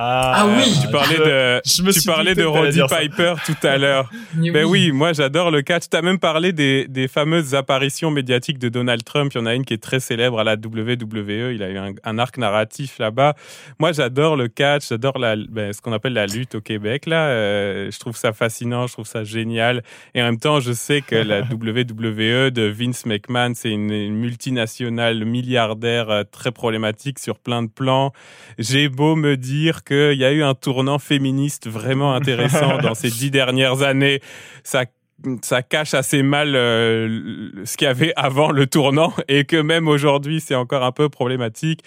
Ah, ah oui, tu parlais de je, je tu parlais de Roddy Piper tout à l'heure. Mais ben oui. oui, moi j'adore le catch. Tu as même parlé des des fameuses apparitions médiatiques de Donald Trump, il y en a une qui est très célèbre à la W W E, il a eu un, un arc narratif là-bas. Moi j'adore le catch, j'adore la ben, ce qu'on appelle la lutte au Québec là, euh, je trouve ça fascinant, je trouve ça génial et en même temps, je sais que la W W E de Vince McMahon, c'est une, une multinationale milliardaire très problématique sur plein de plans. J'ai beau me dire qu'il y a eu un tournant féministe vraiment intéressant dans ces dix dernières années. Ça, ça cache assez mal euh, ce qu'il y avait avant le tournant et que même aujourd'hui, c'est encore un peu problématique.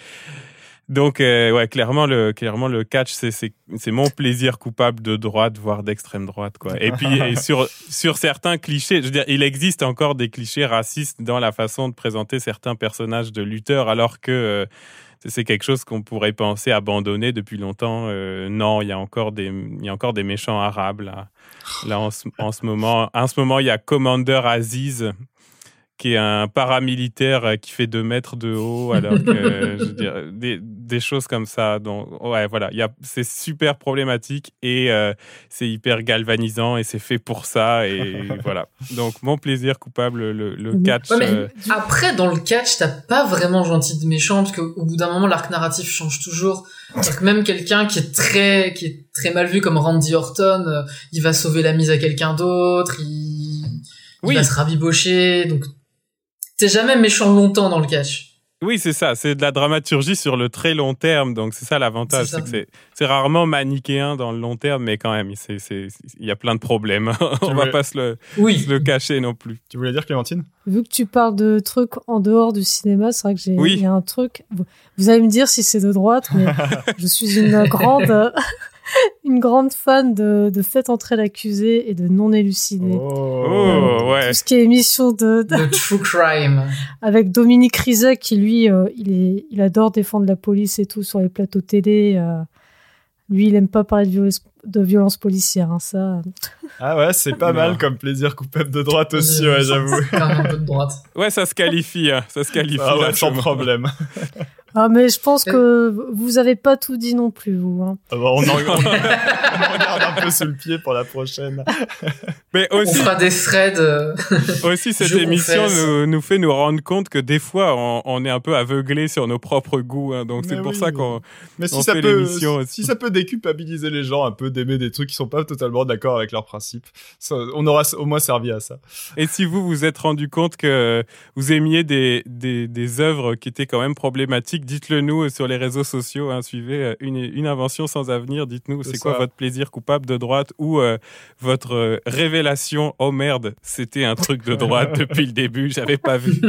Donc, euh, ouais, clairement, le, clairement, le catch, c'est, c'est, c'est mon plaisir coupable de droite, voire d'extrême droite, quoi. Et puis, et sur, sur certains clichés, je veux dire, il existe encore des clichés racistes dans la façon de présenter certains personnages de lutteurs, alors que euh, c'est quelque chose qu'on pourrait penser abandonner depuis longtemps. Euh, non, il y a encore des, il y a encore des méchants arabes, là. Là, en ce, en ce moment, en ce moment, il y a Commander Aziz, qui est un paramilitaire qui fait deux mètres de haut, alors que euh, je veux dire, des, des choses comme ça. Donc, ouais, voilà, y a, c'est super problématique et euh, c'est hyper galvanisant et c'est fait pour ça. Et voilà. Donc, mon plaisir coupable, le, le catch. Ouais, euh... Après, dans le catch, t'as pas vraiment gentil de méchant, parce qu'au bout d'un moment, l'arc narratif change toujours. C'est-à-dire que même quelqu'un qui est très, qui est très mal vu, comme Randy Orton, euh, il va sauver la mise à quelqu'un d'autre, il, oui. il va se rabibocher. Donc, c'est jamais méchant longtemps dans le catch. Oui, c'est ça. C'est de la dramaturgie sur le très long terme. Donc, c'est ça l'avantage. C'est, ça. C'est, que c'est, c'est rarement manichéen dans le long terme, mais quand même, c'est, c'est, il y a plein de problèmes. On ne voulais... va pas se le, oui. se le cacher non plus. Tu voulais dire, Clémentine ? Vu que tu parles de trucs en dehors du cinéma, c'est vrai que j'ai oui. il y a un truc... Vous allez me dire si c'est de droite, mais je suis une grande... Une grande fan de, de Faites entrer l'accusé et de Non élucidé. Oh, euh, ouais. Tout ce qui est émission de, de... The True Crime. Avec Dominique Rizet qui, lui, euh, il, est, il adore défendre la police et tout sur les plateaux télé. Euh, lui, il aime pas parler de violence, de violence policière, hein, ça. Ah ouais, c'est pas mal comme plaisir coupable de droite aussi, ouais, j'avoue. C'est quand même un peu de droite. Ouais, ça se qualifie, hein, ça se qualifie. Ah ouais, là, sans problème. Ah, mais je pense que vous avez pas tout dit non plus, vous, hein. Ah bah on, en... on regarde un peu sous le pied pour la prochaine. Mais aussi... On fera des threads. Aussi, cette émission nous, nous fait nous rendre compte que des fois, on, on est un peu aveuglé sur nos propres goûts, hein. Donc, mais c'est oui, pour ça qu'on, mais si on ça fait peut, l'émission aussi. Si ça peut déculpabiliser les gens un peu d'aimer des trucs qui sont pas totalement d'accord avec leurs principes, ça, on aura au moins servi à ça. Et si vous vous êtes rendu compte que vous aimiez des, des, des œuvres qui étaient quand même problématiques, dites-le nous sur les réseaux sociaux, hein, suivez une, une invention sans avenir, dites-nous c'est, c'est quoi votre plaisir coupable de droite ou euh, votre euh, révélation, oh merde, c'était un truc de droite depuis le début, j'avais pas vu.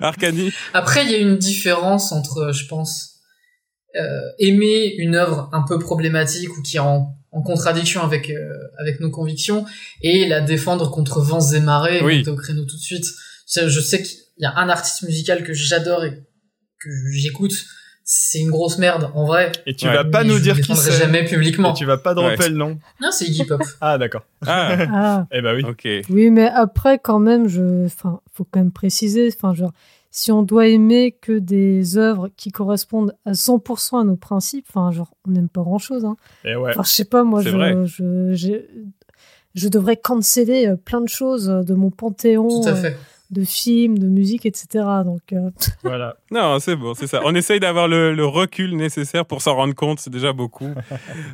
Arkani ? Après, il y a une différence entre, je pense, euh, aimer une œuvre un peu problématique ou qui est en, en contradiction avec, euh, avec nos convictions et la défendre contre vents et marées, oui. Monter au créneau tout de suite. Je sais qu'il y a un artiste musical que j'adore et que j'écoute, c'est une grosse merde en vrai. Et tu ouais. vas pas et nous dire qui c'est. Jamais publiquement. Et tu vas pas dropper ouais. le nom. Non, c'est Iggy Pop. Ah d'accord. Ah. ah. Eh ben oui. Ok. Oui, mais après quand même, je, enfin, faut quand même préciser, enfin genre, si on doit aimer que des œuvres qui correspondent à cent pour cent à nos principes, enfin genre, on n'aime pas grand chose. Hein. Et ouais. Enfin, je sais pas, moi, c'est je, vrai. je, je, je devrais canceller plein de choses de mon panthéon. Tout à fait. Euh, de films, de musique, et cetera. Donc, euh... voilà. Non, c'est bon, c'est ça. On essaye d'avoir le, le recul nécessaire pour s'en rendre compte, c'est déjà beaucoup.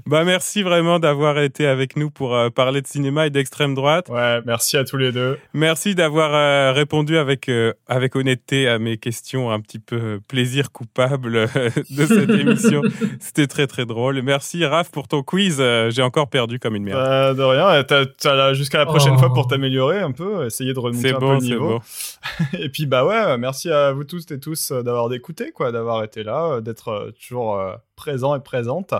Bah, merci vraiment d'avoir été avec nous pour euh, parler de cinéma et d'extrême droite. Ouais, merci à tous les deux. Merci d'avoir euh, répondu avec, euh, avec honnêteté à mes questions un petit peu plaisir coupable euh, de cette émission. C'était très, très drôle. Merci, Raph, pour ton quiz. Euh, j'ai encore perdu comme une merde. Euh, de rien. T'as, t'as là, jusqu'à la prochaine oh. fois pour t'améliorer un peu, essayer de remonter c'est un bon, peu le niveau. C'est bon. Et puis bah ouais, merci à vous tous et tous d'avoir écouté quoi, d'avoir été là, d'être toujours présent et présente.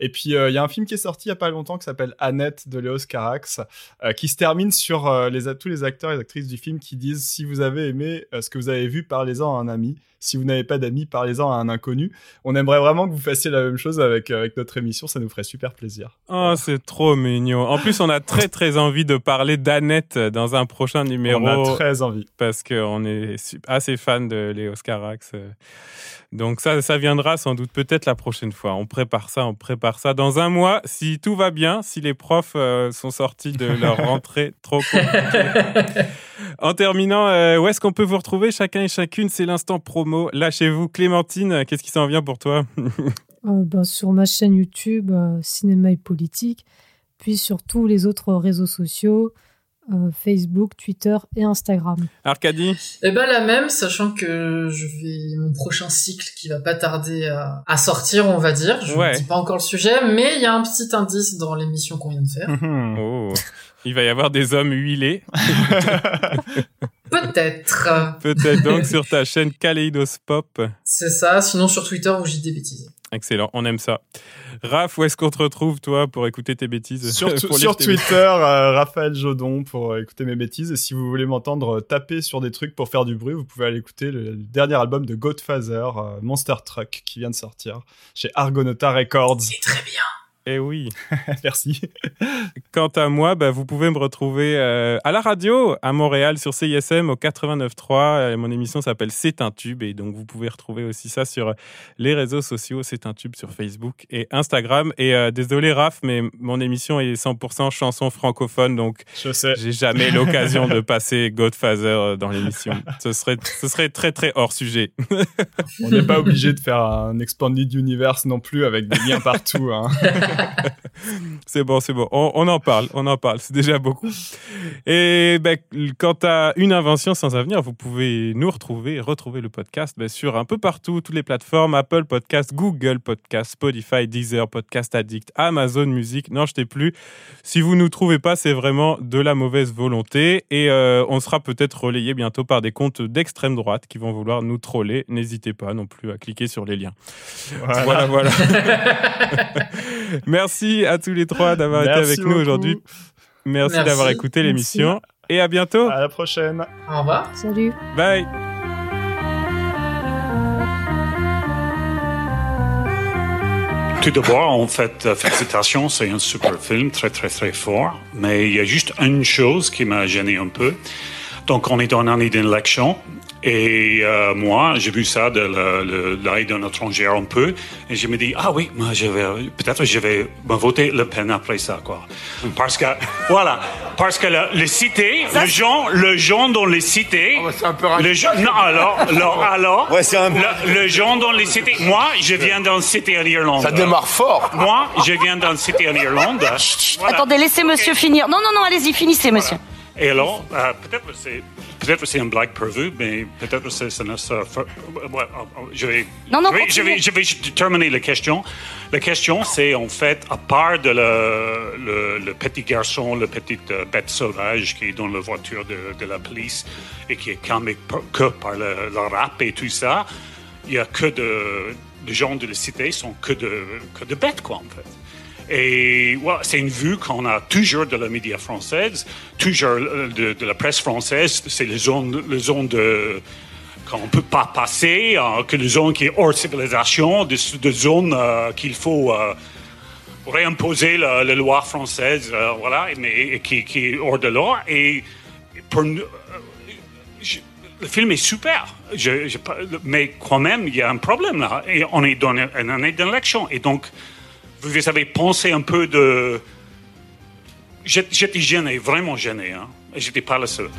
Et puis il euh, y a un film qui est sorti il y a pas longtemps qui s'appelle Annette de Léos Carax, euh, qui se termine sur euh, les tous les acteurs et les actrices du film qui disent si vous avez aimé euh, ce que vous avez vu, parlez-en à un ami. Si vous n'avez pas d'amis, parlez-en à un inconnu. On aimerait vraiment que vous fassiez la même chose avec, avec notre émission. Ça nous ferait super plaisir. Oh, c'est trop mignon. En plus, on a très, très envie de parler d'Annette dans un prochain numéro. On a très envie. Parce qu'on est assez fan de Léos Carax. Donc, ça, ça viendra sans doute peut-être la prochaine fois. On prépare ça, on prépare ça. Dans un mois, si tout va bien, si les profs euh, sont sortis de leur rentrée trop compliquée. En terminant, euh, où est-ce qu'on peut vous retrouver chacun et chacune ? C'est l'instant promo. Lâchez-vous. Clémentine, qu'est-ce qui s'en vient pour toi ? euh, ben, Sur ma chaîne YouTube, euh, Cinéma et Politique, puis sur tous les autres réseaux sociaux, euh, Facebook, Twitter et Instagram. Arkani ? Eh ben la même, sachant que je vais mon prochain cycle qui va pas tarder à, à sortir, on va dire. Je ouais. ne dis pas encore le sujet, mais il y a un petit indice dans l'émission qu'on vient de faire. oh. Il va y avoir des hommes huilés. Peut-être. Peut-être donc sur ta chaîne Kaleidospop. C'est ça, sinon sur Twitter où j'y dis des bêtises. Excellent, on aime ça. Raph, où est-ce qu'on te retrouve, toi, pour écouter tes bêtises? Sur, tu- sur Twitter, euh, Raphaël Jaudon, pour euh, écouter mes bêtises. Et si vous voulez m'entendre euh, taper sur des trucs pour faire du bruit, vous pouvez aller écouter le, le dernier album de Godfather, euh, Monster Truck, qui vient de sortir chez Argonauta Records. C'est très bien. Eh oui, merci. Quant à moi, bah, vous pouvez me retrouver euh, à la radio, à Montréal, sur C I S M au quatre-vingt-neuf virgule trois. Euh, mon émission s'appelle C'est un tube, et donc vous pouvez retrouver aussi ça sur les réseaux sociaux. C'est un tube sur Facebook et Instagram. Et euh, désolé Raph, mais mon émission est cent pour cent chansons francophones, donc je sais. J'ai jamais l'occasion de passer Godfather dans l'émission. Ce serait, ce serait très très hors sujet. On n'est pas obligé de faire un Expanded Universe non plus avec des liens partout, hein. C'est bon, c'est bon. On, on en parle, on en parle. C'est déjà beaucoup. Et ben, quant à Une invention sans avenir, vous pouvez nous retrouver, retrouver le podcast ben, sur un peu partout, toutes les plateformes, Apple Podcast, Google Podcast, Spotify, Deezer, Podcast Addict, Amazon Music. Non, je t'ai plus. Si vous nous trouvez pas, c'est vraiment de la mauvaise volonté. Et euh, on sera peut-être relayé bientôt par des comptes d'extrême droite qui vont vouloir nous troller. N'hésitez pas non plus à cliquer sur les liens. Voilà, voilà. voilà. Merci à tous les trois d'avoir Merci été avec beaucoup. Nous aujourd'hui. Merci, Merci. D'avoir écouté l'émission. Merci. Et à bientôt. À la prochaine. Au revoir. Salut. Bye. Tout d'abord, en fait, félicitations, c'est un super film, très, très, très fort. Mais il y a juste une chose qui m'a gêné un peu. Donc, on est dans l'année d'élection. Et euh, moi, j'ai vu ça de l'œil d'un étranger un peu, et je me dis ah oui, moi je vais peut-être je vais me voter Le Pen après ça quoi, parce que voilà, parce que le, les cités, ça, le gens, le gens dans les cités, oh, c'est un peu le gens, non alors, alors, alors, ouais, c'est un... le, le gens dans les cités. Moi, je viens d'une cité en Irlande. Ça démarre fort. Moi, je viens d'une cité en Irlande. Chut, voilà. Attendez, laissez Monsieur okay. finir. Non non non, allez-y, finissez Monsieur. Voilà. Et alors, euh, peut-être c'est peut-être c'est une blague prévue, mais peut-être c'est ça. Je vais non, non, je vais, je vais terminer la question. La question, c'est en fait, à part de le, le, le petit garçon, le petite euh, bête sauvage qui est dans la voiture de, de la police et qui est calmé que par le, le rap et tout ça, il y a que de les gens de la cité sont que de que de bêtes quoi en fait. Et ouais, c'est une vue qu'on a toujours de la média française, toujours de, de la presse française. C'est les zones, les zones de, qu'on peut pas passer, hein, que les zones qui est hors civilisation, des, des zones euh, qu'il faut euh, réimposer la, la loi française, euh, voilà, mais qui, qui est hors de l'ordre. Et pour nous, je, le film est super, je, je, mais quand même, il y a un problème là. Et on est dans une année d'élection, et donc. Vous avez pensé un peu de... J'étais gêné, vraiment gêné. Hein? J'étais pas le seul.